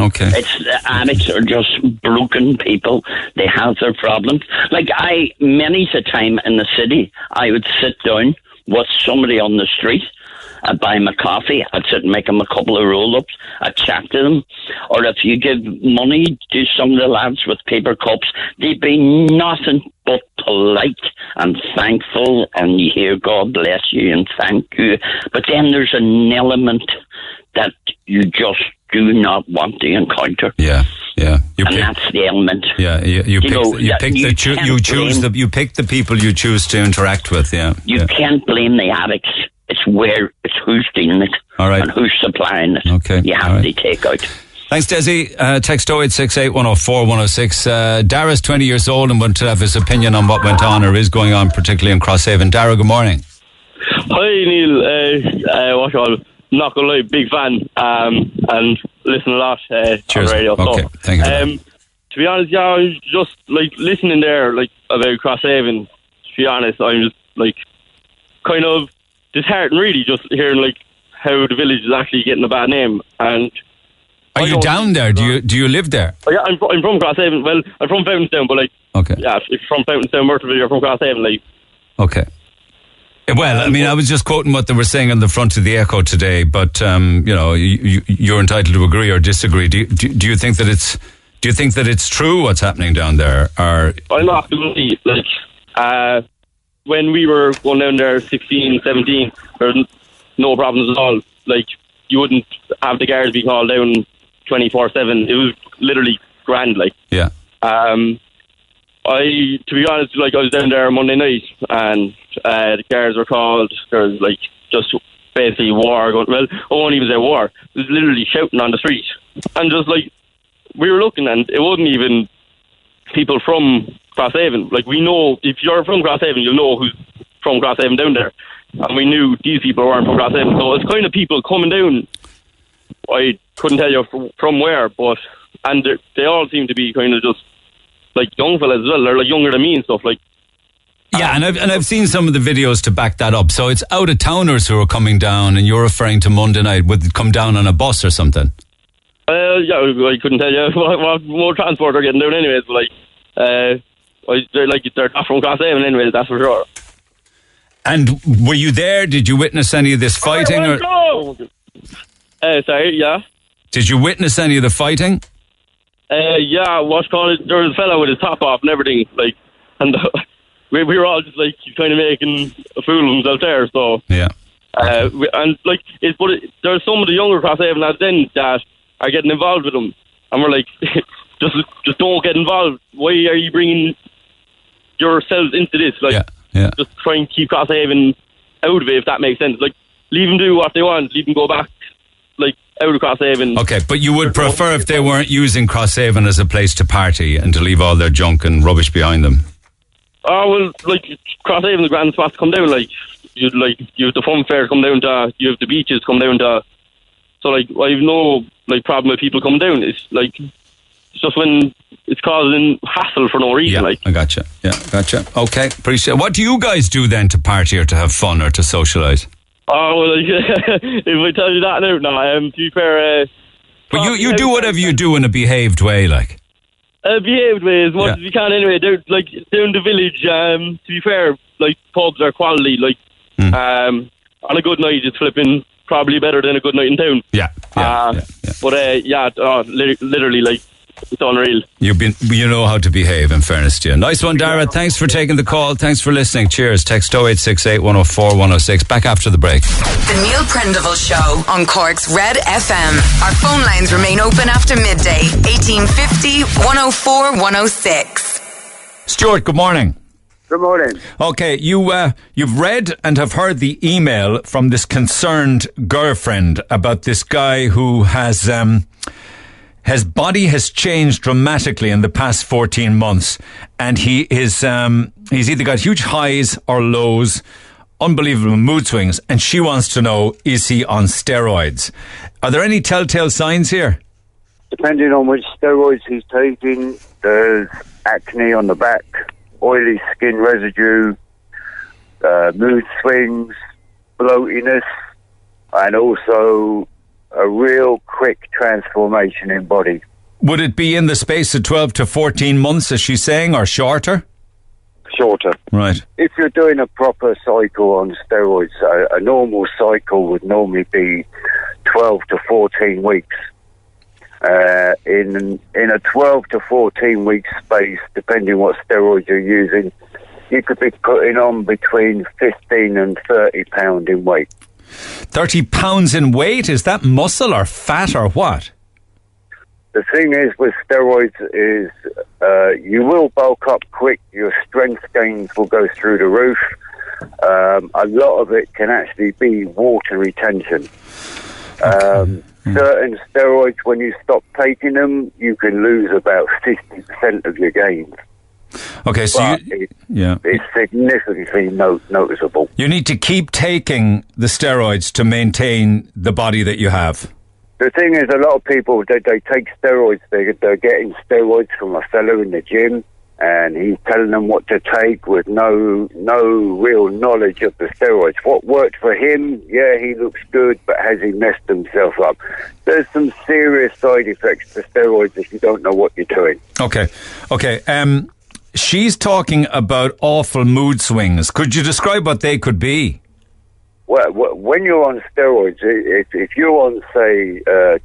Okay. It's the addicts are just broken people. They have their problems. Like many a time in the city, I would sit down with somebody on the street. I'd buy them a coffee. I'd sit and make them a couple of roll-ups. I'd chat to them. Or if you give money to some of the lads with paper cups, they'd be nothing but polite and thankful. And you hear, God bless you and thank you. But then there's an element that you just do not want to encounter. Yeah. That's the element. Yeah, you pick the people you choose to interact with. You can't blame the addicts. It's who's dealing it, all right, and who's supplying it. Okay, you have to take out. Thanks, Desi. Text 0868104106. Dara's 20 years old and wanted to have his opinion on what went on or is going on, particularly in Crosshaven. Dara, good morning. Hi, Neil. What's all? Not gonna lie, big fan, and listen a lot on radio. Okay, so, thank you. to be honest, yeah, I was just like listening there, like about Crosshaven. To be honest, I'm just like kind of disheartened, really, just hearing like how the village is actually getting a bad name. And are you down there? Do you live there? Oh, yeah, I'm from Crosshaven. Well, I'm from Fountainstown, but like, okay, yeah, if you're from Fountainstown, Murtherville, you're from Crosshaven, like, okay. Well, I mean, I was just quoting what they were saying on the front of the Echo today, but you know, you're entitled to agree or disagree. Do you think that it's true what's happening down there? Or I'm absolutely like when we were going down there 16, 17, there was no problems at all. Like you wouldn't have the guards be called down 24/7. It was literally grand. Like yeah. I, to be honest, like I was down there Monday night, and the guards were called. There was like just basically war going. Well, I won't even say war. It was literally shouting on the street, and just like we were looking, and it wasn't even people from Crosshaven. Like we know, if you're from Crosshaven, you'll know who's from Crosshaven down there, and we knew these people weren't from Crosshaven. So it's kind of people coming down. I couldn't tell you from where, but and they all seem to be kind of just. Like young fellas as well, they're like younger than me and stuff. Like, yeah, and I've seen some of the videos to back that up. So it's out of towners who are coming down, and you're referring to Monday night. Would come down on a bus or something? Yeah, I couldn't tell you what more transport are getting down anyways. But like, they're not from Crosshaven anyways. That's for sure. And were you there? Did you witness any of this fighting? Sorry, yeah. Did you witness any of the fighting? Yeah, what's called it? There was a fella with his top off and everything, like, and we were all just like kind of making a fool of himself there. So yeah, and like, there's some of the younger Crosshaven lads then that are getting involved with them, and we're like, just don't get involved. Why are you bringing yourselves into this? Like, yeah. Just try and keep Crosshaven out of it, if that makes sense. Like, leave them do what they want, leave them go back. Like out of Crosshaven. Okay, but you would prefer if they weren't using Crosshaven as a place to party and to leave all their junk and rubbish behind them. Oh well, like Crosshaven, the grand spot to come down. Like you have the fun fair to come down to, you have the beaches to come down to. So like I've no like problem with people coming down. It's like it's just when it's causing hassle for no reason. Yeah, like I gotcha. Yeah, gotcha. Okay, appreciate. What do you guys do then to party or to have fun or to socialise? Oh, well, if I tell you that now, to be fair... but you do whatever you do in a behaved way, like? Behaved way, as much as you can, anyway. Like, down the village, to be fair, like, pubs are quality, like, on a good night, it's flipping probably better than a good night in town. Yeah. But, literally, like, it's unreal. You know how to behave, in fairness to you. Nice one, Dara. Thanks for taking the call. Thanks for listening. Cheers. Text 0868 104 106. Back after the break. The Neil Prendeville Show on Cork's Red FM. Our phone lines remain open after midday. 1850 104 106. Stuart, good morning. Good morning. Okay, you've read and have heard the email from this concerned girlfriend about this guy who has... His body has changed dramatically in the past 14 months, and he is he's either got huge highs or lows, unbelievable mood swings, and she wants to know, is he on steroids? Are there any telltale signs here? Depending on which steroids he's taking, there's acne on the back, oily skin residue, mood swings, bloatiness, and also... a real quick transformation in body. Would it be in the space of 12 to 14 months, as she's saying, or shorter? Shorter. Right. If you're doing a proper cycle on steroids, a normal cycle would normally be 12 to 14 weeks. In a 12 to 14 week space, depending what steroids you're using, you could be putting on between 15 and 30 pounds in weight. 30 pounds in weight? Is that muscle or fat or what? The thing is with steroids is you will bulk up quick. Your strength gains will go through the roof. A lot of it can actually be water retention. Certain steroids, when you stop taking them, you can lose about 50% of your gains. Okay, so it's significantly noticeable. You need to keep taking the steroids to maintain the body that you have. The thing is, a lot of people, they take steroids. They're getting steroids from a fellow in the gym, and he's telling them what to take with no real knowledge of the steroids. What worked for him, yeah, he looks good, but has he messed himself up? There's some serious side effects to steroids if you don't know what you're doing. Okay. She's talking about awful mood swings. Could you describe what they could be? Well, when you're on steroids, if you're on, say,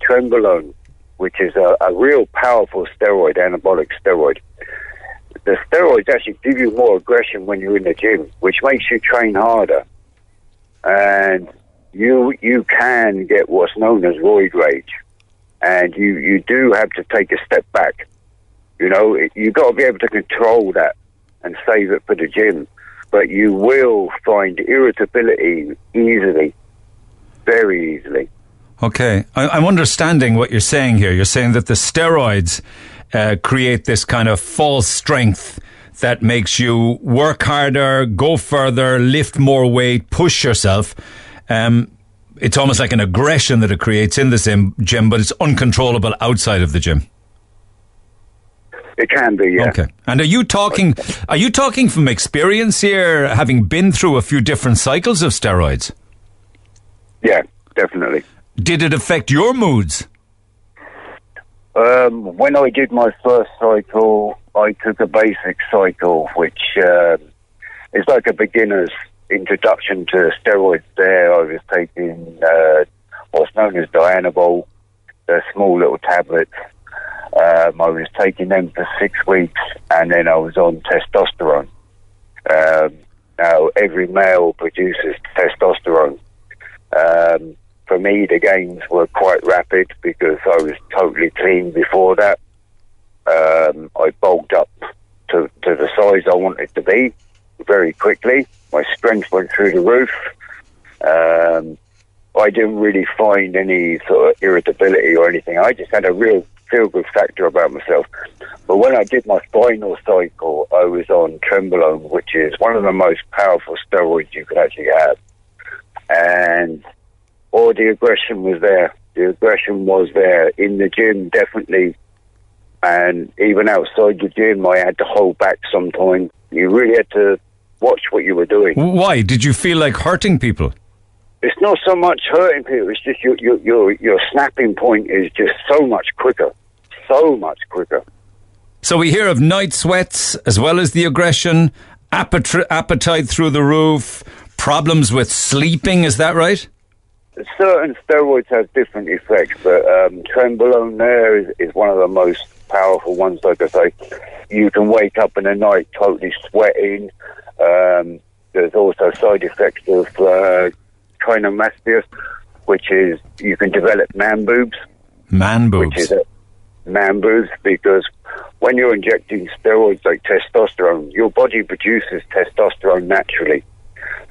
Trenbolone, which is a real powerful steroid, anabolic steroid, the steroids actually give you more aggression when you're in the gym, which makes you train harder. And you can get what's known as roid rage. And you do have to take a step back. You know, you've got to be able to control that and save it for the gym. But you will find irritability easily, very easily. Okay, I'm understanding what you're saying here. You're saying that the steroids create this kind of false strength that makes you work harder, go further, lift more weight, push yourself. It's almost like an aggression that it creates in the gym, but it's uncontrollable outside of the gym. It can be, yeah. Okay. And are you talking from experience here, having been through a few different cycles of steroids? Yeah, definitely. Did it affect your moods? When I did my first cycle, I took a basic cycle, which is like a beginner's introduction to steroids there. I was taking what's known as Dianabol, the small little tablets. I was taking them for 6 weeks, and then I was on testosterone. Now, every male produces testosterone. For me, the gains were quite rapid because I was totally clean before that. I bulked up to the size I wanted to be very quickly. My strength went through the roof. I didn't really find any sort of irritability or anything. I just had a real feel-good factor about myself. But when I did my final cycle, I was on Trenbolone, which is one of the most powerful steroids you could actually have. And all the aggression was there. The aggression was there in the gym, definitely. And even outside the gym, I had to hold back sometimes. You really had to watch what you were doing. Why? Did you feel like hurting people? It's not so much hurting people, it's just your snapping point is just so much quicker. So we hear of night sweats as well as the aggression, appetite through the roof, problems with sleeping, is that right? Certain steroids have different effects, but Trenbolone there is one of the most powerful ones, like I say. You can wake up in the night totally sweating. There's also side effects of gynecomastia, which is you can develop man boobs. Man boobs. Which is man boobs, because when you're injecting steroids like testosterone, your body produces testosterone naturally.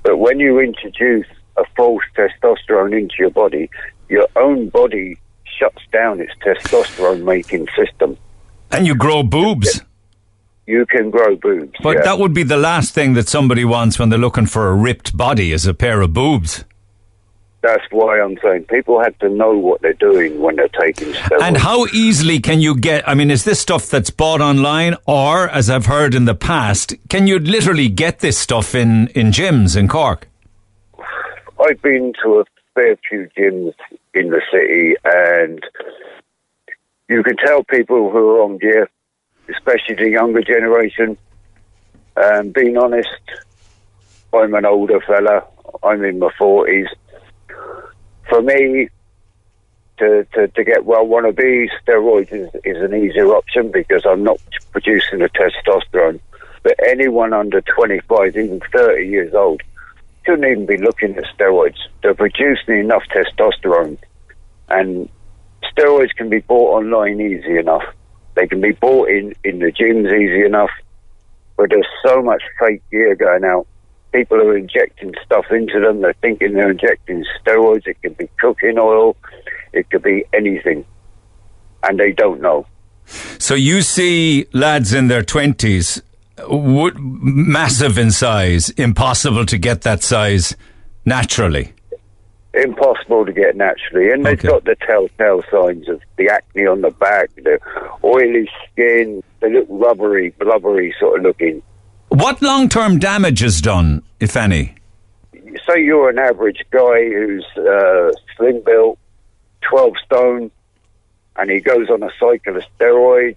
But when you introduce a false testosterone into your body, your own body shuts down its testosterone-making system. And you grow boobs. You can grow boobs. But yeah, that would be the last thing that somebody wants when they're looking for a ripped body, is a pair of boobs. That's why I'm saying people have to know what they're doing when they're taking steroids. And how easily can you get, I mean, is this stuff that's bought online, or, as I've heard in the past, can you literally get this stuff in gyms in Cork? I've been to a fair few gyms in the city, and you can tell people who are on gear, especially the younger generation. Being honest, I'm an older fella. I'm in my 40s. For me, to get where I want to be, steroids is an easier option because I'm not producing the testosterone. But anyone under 25, even 30 years old, shouldn't even be looking at steroids. They're producing enough testosterone. And steroids can be bought online easy enough. They can be bought in the gyms easy enough. But there's so much fake gear going out. People are injecting stuff into them. They're thinking they're injecting steroids. It could be cooking oil. It could be anything. And they don't know. So you see lads in their 20s, massive in size, impossible to get that size naturally. impossible to get naturally. And they've got the telltale signs of the acne on the back, the oily skin, the little rubbery, blubbery sort of looking. What long-term damage is done, if any? Say you're an average guy who's slim built, 12 stone, and he goes on a cycle of steroids.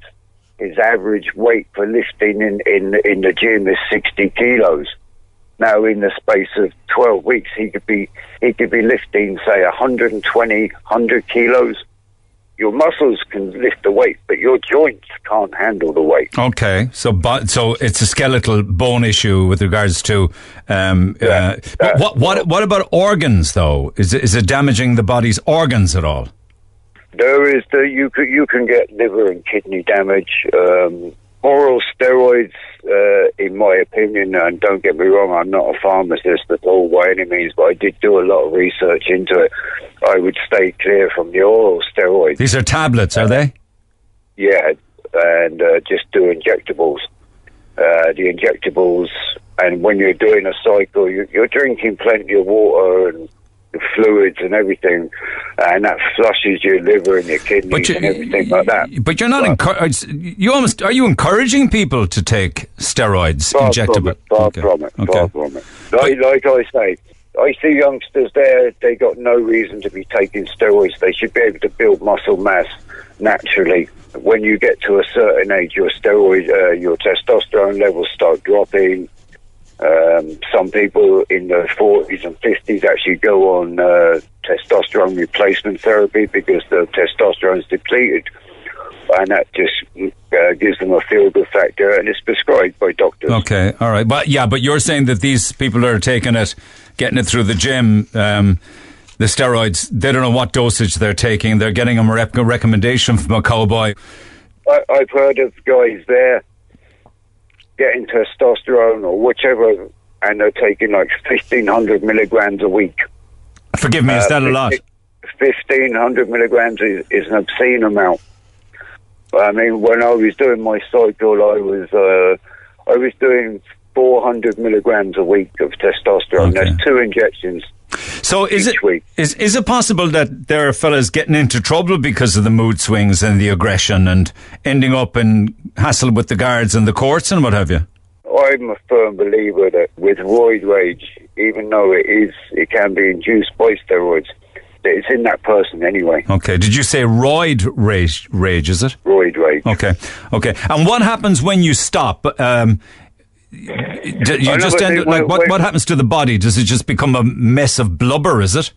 His average weight for lifting in the gym is 60 kilos. Now, in the space of 12 weeks, he could be lifting, say, 120, 100 kilos. Your muscles can lift the weight, but your joints can't handle the weight. Okay, so it's a skeletal bone issue with regards to. But what about organs though? Is it damaging the body's organs at all? There is you can get liver and kidney damage. Oral steroids, in my opinion, and don't get me wrong, I'm not a pharmacist at all by any means, but I did do a lot of research into it. I would stay clear from the oral steroids. These are tablets, are they? Yeah, and just do injectables. The injectables, and when you're doing a cycle, you're drinking plenty of water and the fluids and everything, and that flushes your liver and your kidneys and everything like that. But you're not encouraged. Are you encouraging people to take steroids, injectable? Far from it. Like I say, I see youngsters there. They got no reason to be taking steroids. They should be able to build muscle mass naturally. When you get to a certain age, your testosterone levels start dropping. Some people in their 40s and 50s actually go on testosterone replacement therapy because the testosterone is depleted, and that just gives them a feel-good factor, and it's prescribed by doctors. Okay, all right. But you're saying that these people are taking it, getting it through the gym, the steroids, they don't know what dosage they're taking. They're getting a recommendation from a cowboy. I've heard of guys there getting testosterone or whichever, and they're taking like 1,500 milligrams a week. Forgive me, is that a lot? 1,500 milligrams is an obscene amount. I mean, when I was doing my cycle, I was doing 400 milligrams a week of testosterone. Okay. That's 2 injections. So is it possible that there are fellas getting into trouble because of the mood swings and the aggression and ending up in hassle with the guards and the courts and what have you? I'm a firm believer that with roid rage, even though it can be induced by steroids, that it's in that person anyway. Okay, did you say roid rage, is it? Roid rage. Okay. And what happens when you stop? What happens to the body? Does it just become a mess of blubber, is it?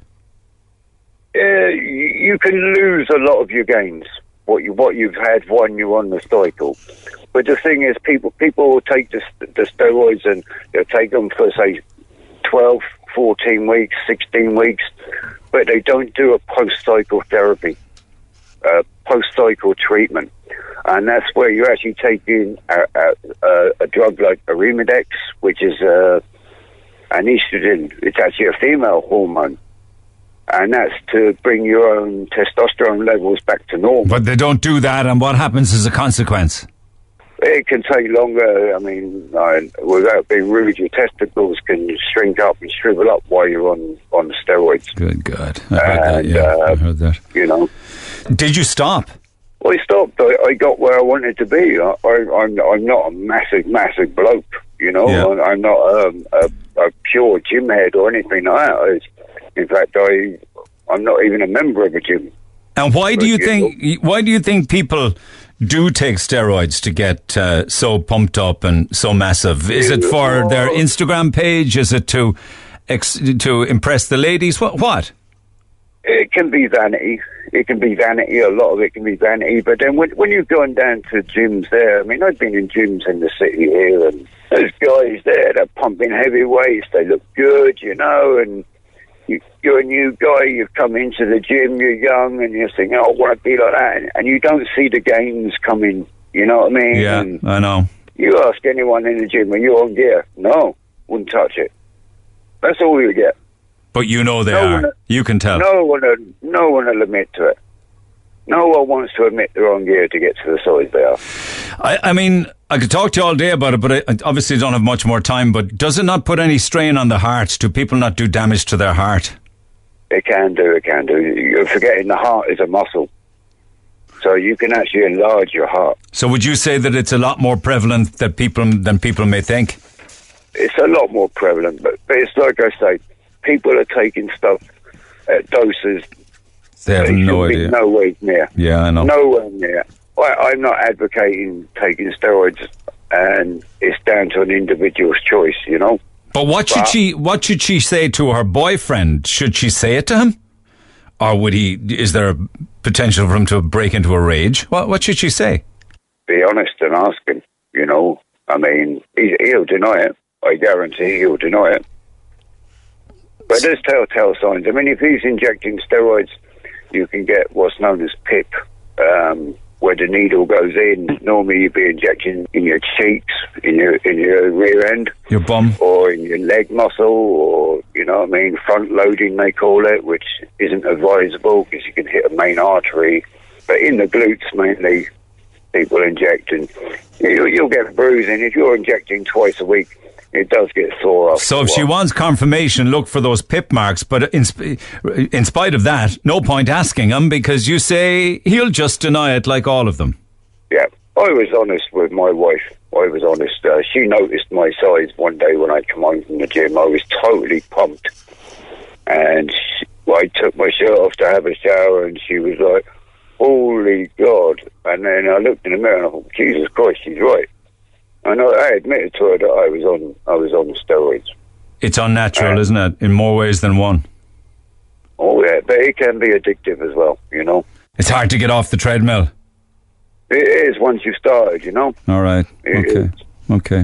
You can lose a lot of your gains, what you've had when you're on the cycle. But the thing is, people will take the steroids, and they'll take them for, say, 12, 14 weeks, 16 weeks, but they don't do a post-cycle therapy, post-cycle treatment. And that's where you're actually taking a drug like Arimidex, which is an estrogen. It's actually a female hormone. And that's to bring your own testosterone levels back to normal. But they don't do that, and what happens as a consequence? It can take longer. I mean, without being rude, your testicles can shrink up and shrivel up while you're on the steroids. Good God. I heard that. You know. Did you stop? I stopped. I got where I wanted to be. I'm not a massive bloke, you know. Yeah. I'm not a pure gym head or anything like that. In fact, I'm not even a member of a gym. And why do you think people do take steroids to get so pumped up and so massive? Is it for their Instagram page? Is it to impress the ladies? What? It can be vanity. It can be vanity. A lot of it can be vanity. But then when you're going down to gyms there, I mean, I've been in gyms in the city here, and those guys there, they're pumping heavy weights. They look good, you know, and you're a new guy. You've come into the gym. You're young, and you're thinking, oh, I want to be like that. And you don't see the gains coming. You know what I mean? Yeah, and I know. You ask anyone in the gym, are you on gear? No, wouldn't touch it. That's all you get. But you know they are. You can tell. No one will admit to it. No one wants to admit they're on gear to get to the size they are. I mean, I could talk to you all day about it, but I obviously don't have much more time. But does it not put any strain on the heart? Do people not do damage to their heart? It can do. You're forgetting the heart is a muscle. So you can actually enlarge your heart. So would you say that it's a lot more prevalent than people may think? It's a lot more prevalent, but it's like I say, people are taking stuff at doses. They have no idea. Nowhere near. Yeah, I know. Nowhere near. I'm not advocating taking steroids, and it's down to an individual's choice, you know. But what should she say to her boyfriend? Should she say it to him? Or would he? Is there a potential for him to break into a rage? What should she say? Be honest and ask him, you know. I mean, he'll deny it. I guarantee he'll deny it. But there's telltale signs. I mean, if he's injecting steroids, you can get what's known as PIP, where the needle goes in. Normally you'd be injecting in your cheeks, in your rear end. Your bum. Or in your leg muscle, or, you know what I mean, front loading they call it, which isn't advisable because you can hit a main artery. But in the glutes mainly, people inject, and you'll get bruising. If you're injecting twice a week, it does get sore off. So if she wants confirmation, look for those pip marks. But in spite of that, no point asking him, because you say he'll just deny it like all of them. Yeah. I was honest with my wife. I was honest. She noticed my size one day when I come home from the gym. I was totally pumped. And I took my shirt off to have a shower, and she was like, holy God. And then I looked in the mirror and I thought, Jesus Christ, she's right. And I admitted to her that I was on steroids. It's unnatural, isn't it? In more ways than one. Oh, yeah, but it can be addictive as well, you know. It's hard to get off the treadmill. It is once you've started, you know. All right. Okay.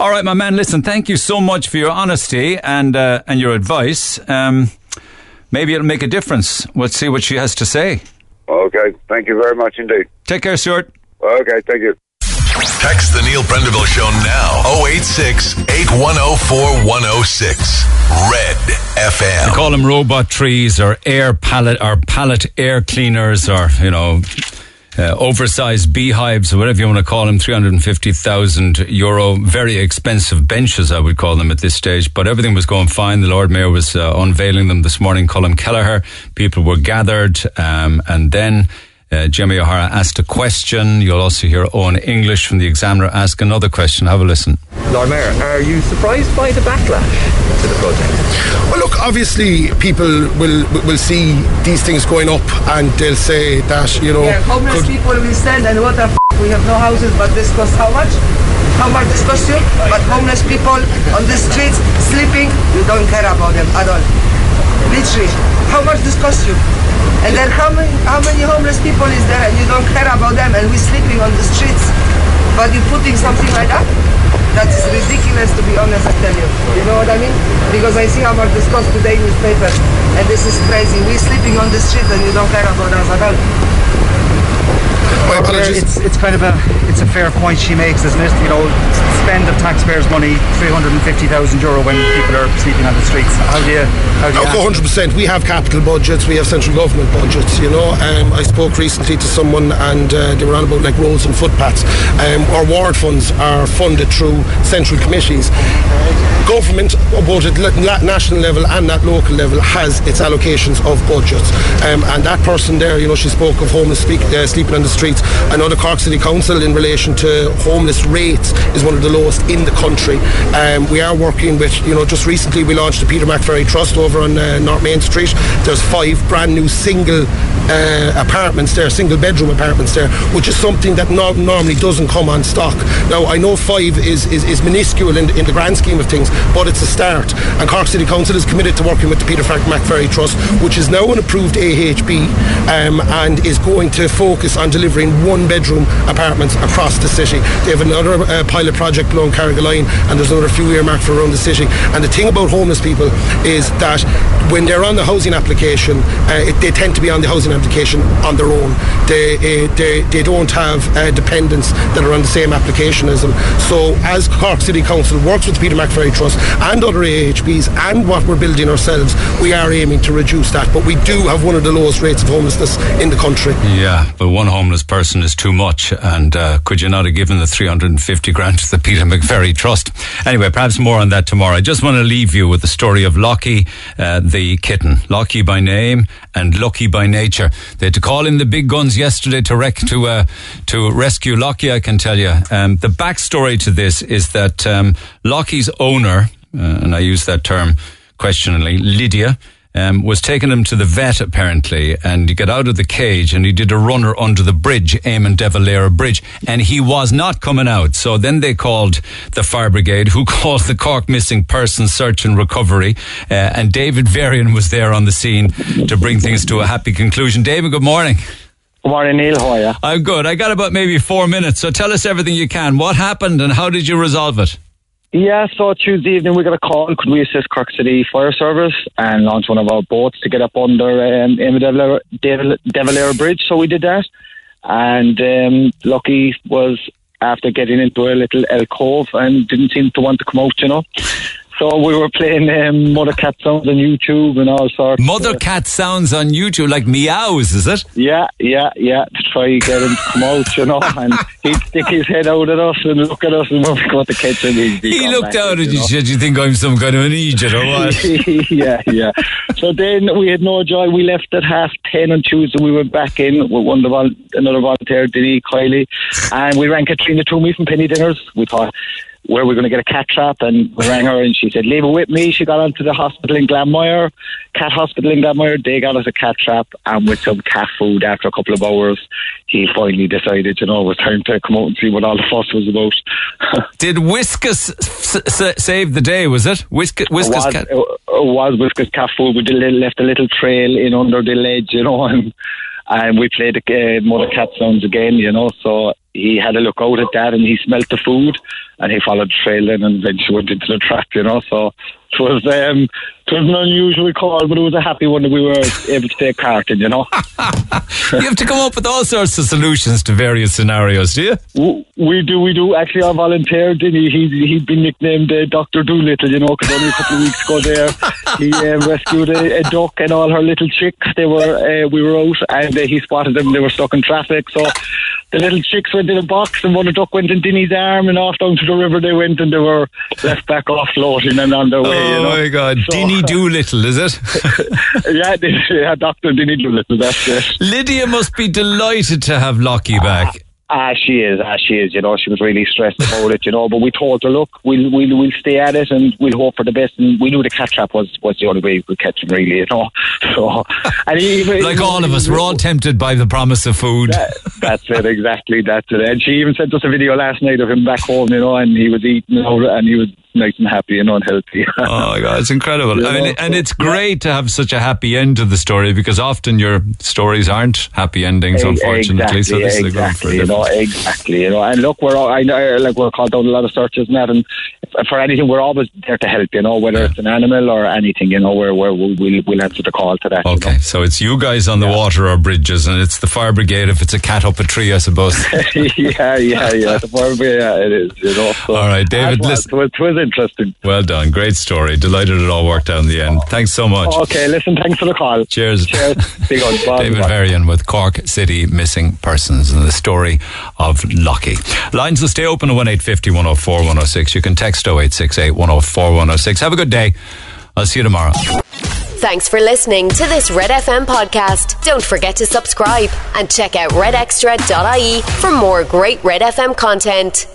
All right, my man, listen, thank you so much for your honesty and your advice. Maybe it'll make a difference. Let's see what she has to say. Okay, thank you very much indeed. Take care, Stuart. Okay, thank you. Text the Neil Prendeville Show now, 086-8104-106, Red FM. They call them robot trees, or pallet air cleaners, or, you know, oversized beehives, or whatever you want to call them. €350,000, very expensive benches, I would call them at this stage. But everything was going fine. The Lord Mayor was unveiling them this morning, Colm Kelleher. People were gathered, and then... Jimmy O'Hara asked a question. You'll also hear Owen English from the Examiner ask another question. Have a listen. Lord Mayor, are you surprised by the backlash to the project? Well, look, obviously people will see these things going up and they'll say that, you know... Yeah, homeless people will stand and what the f***, we have no houses, but this costs how much? How much this costs you? But homeless people on the streets, sleeping, you don't care about them at all. Literally, how much this costs you? And then how many homeless people is there, and you don't care about them, and we're sleeping on the streets, but you're putting something like that? That is ridiculous, to be honest, I tell you. You know what I mean? Because I see how much this costs today in newspaper, and this is crazy. We're sleeping on the street and you don't care about us at all. Well, it's kind of a fair point she makes, isn't it? You know, spend of taxpayers' money, €350,000 when people are sleeping on the streets. How do you 100%. We have capital budgets, we have central government budgets, you know. I spoke recently to someone and they were on about like roads and footpaths. Our ward funds are funded through central committees. Government, both at national level and at local level, has its allocations of budgets. And that person there, you know, she spoke of homeless sleeping on the streets. I know the Cork City Council, in relation to homeless rates, is one of the lowest in the country. We are working with, you know, just recently we launched the Peter McVerry Trust over on North Main Street. There's 5 brand new single apartments there, single bedroom apartments there, which is something that normally doesn't come on stock. Now, I know 5 is minuscule in the grand scheme of things, but it's a start. And Cork City Council is committed to working with the Peter McVerry Trust, which is now an approved AHB, and is going to focus on delivering one-bedroom apartments across the city. They have another pilot project below in Carrigaline, and there's another few earmarked for around the city. And the thing about homeless people is that when they're on the housing application, they tend to be on the housing application on their own. They don't have dependents that are on the same application as them. So as Cork City Council works with the Peter McVerry Trust and other AHBs and what we're building ourselves, we are aiming to reduce that. But we do have one of the lowest rates of homelessness in the country. Yeah, but one homeless person is too much, and could you not have given the 350 grand to the Peter McVerry Trust? Anyway, perhaps more on that tomorrow. I just want to leave you with the story of Lockie, the the kitten, Lockie by name and Lucky by nature. They had to call in the big guns yesterday to rescue Lockie, I can tell you. The backstory to this is that Lockie's owner, and I use that term questioningly, Lydia, was taking him to the vet apparently, and he got out of the cage and he did a runner under the bridge, Eamon de Valera Bridge, and he was not coming out. So then they called the fire brigade, who called the Cork Missing Persons Search and Recovery, and David Varian was there on the scene to bring things to a happy conclusion. David, good morning. Good morning, Neil. How are you? I'm good. I got about maybe 4 minutes, so tell us everything you can. What happened and how did you resolve it? Yeah, so Tuesday evening we got a call, could we assist Cork City Fire Service and launch one of our boats to get up under Eamon de Valera Bridge, so we did that. And Lockie was after getting into a little alcove and didn't seem to want to come out, you know. So we were playing Mother Cat Sounds on YouTube and all sorts. Mother Cat Sounds on YouTube, like meows, is it? Yeah, to try and get him to come out, you know, and he'd stick his head out at us and look at us and when we got the catch him. He looked out at you, said, you think I'm some kind of an idiot or what? yeah. So then we had no joy. We left at 10:30 on Tuesday. We went back in with another volunteer, Denis Kiley, and we rang Katrina Toomey from Penny Dinners. We thought, where we're going to get a cat trap, and we rang her and she said, leave it with me. She got onto the hospital in Glanmire, cat hospital in Glanmire. They got us a cat trap, and with some cat food after a couple of hours, he finally decided, you know, it was time to come out and see what all the fuss was about. Did Whiskus save the day, was it? It was Whiskus cat food. We left a little trail in under the ledge, you know, and we played Mother Cat Sounds again, you know, so he had a look out at that and he smelt the food and he followed the trail in and eventually went into the trap, you know, so it was an unusual call, but it was a happy one that we were able to take part in, you know. You have to come up with all sorts of solutions to various scenarios, do you? We do. Actually, our volunteer, Denny, he'd been nicknamed Dr. Doolittle, you know, because only a couple of weeks ago there, he rescued a duck and all her little chicks. We were out and he spotted them. They were stuck in traffic, so the little chicks went in a box and one duck went in Denny's arm and off down to the river they went and they were left back off floating and on their way. Oh, you know? My God. So, Denny Doolittle, is it? yeah, Dr. Denny Doolittle, that's it. Lydia must be delighted to have Lockie back. She is, you know, she was really stressed about it, you know, but we told her, look, we'll stay at it and we'll hope for the best, and we knew the cat trap was the only way we could catch him, really, you know. So, and all of us, we're all tempted by the promise of food. That's it, exactly, that's it. And she even sent us a video last night of him back home, you know, and he was eating, you know, and he was nice and happy and unhealthy. Oh my God, it's incredible. You know, I mean, and it's great to have such a happy end to the story, because often your stories aren't happy endings, unfortunately. Exactly. You know, and look, we're called out a lot of searches now, and for anything, we're always there to help. You know, whether it's an animal or anything. You know, we'll answer the call to that. Okay, you know? So it's you guys on the water or bridges, and it's the fire brigade if it's a cat up a tree, I suppose. yeah. The fire brigade, it is. You know. So, all right, David. Listen, it was interesting. Well done, great story. Delighted it all worked out in the end. Thanks so much. Okay, listen. Thanks for the call. Cheers. Big on. David Varian with Cork City Missing Persons and the story of Lockie. Lines will stay open at 1850 104 106. You can text 0868 104 106. Have a good day. I'll see you tomorrow. Thanks for listening to this Red FM podcast. Don't forget to subscribe and check out redextra.ie for more great Red FM content.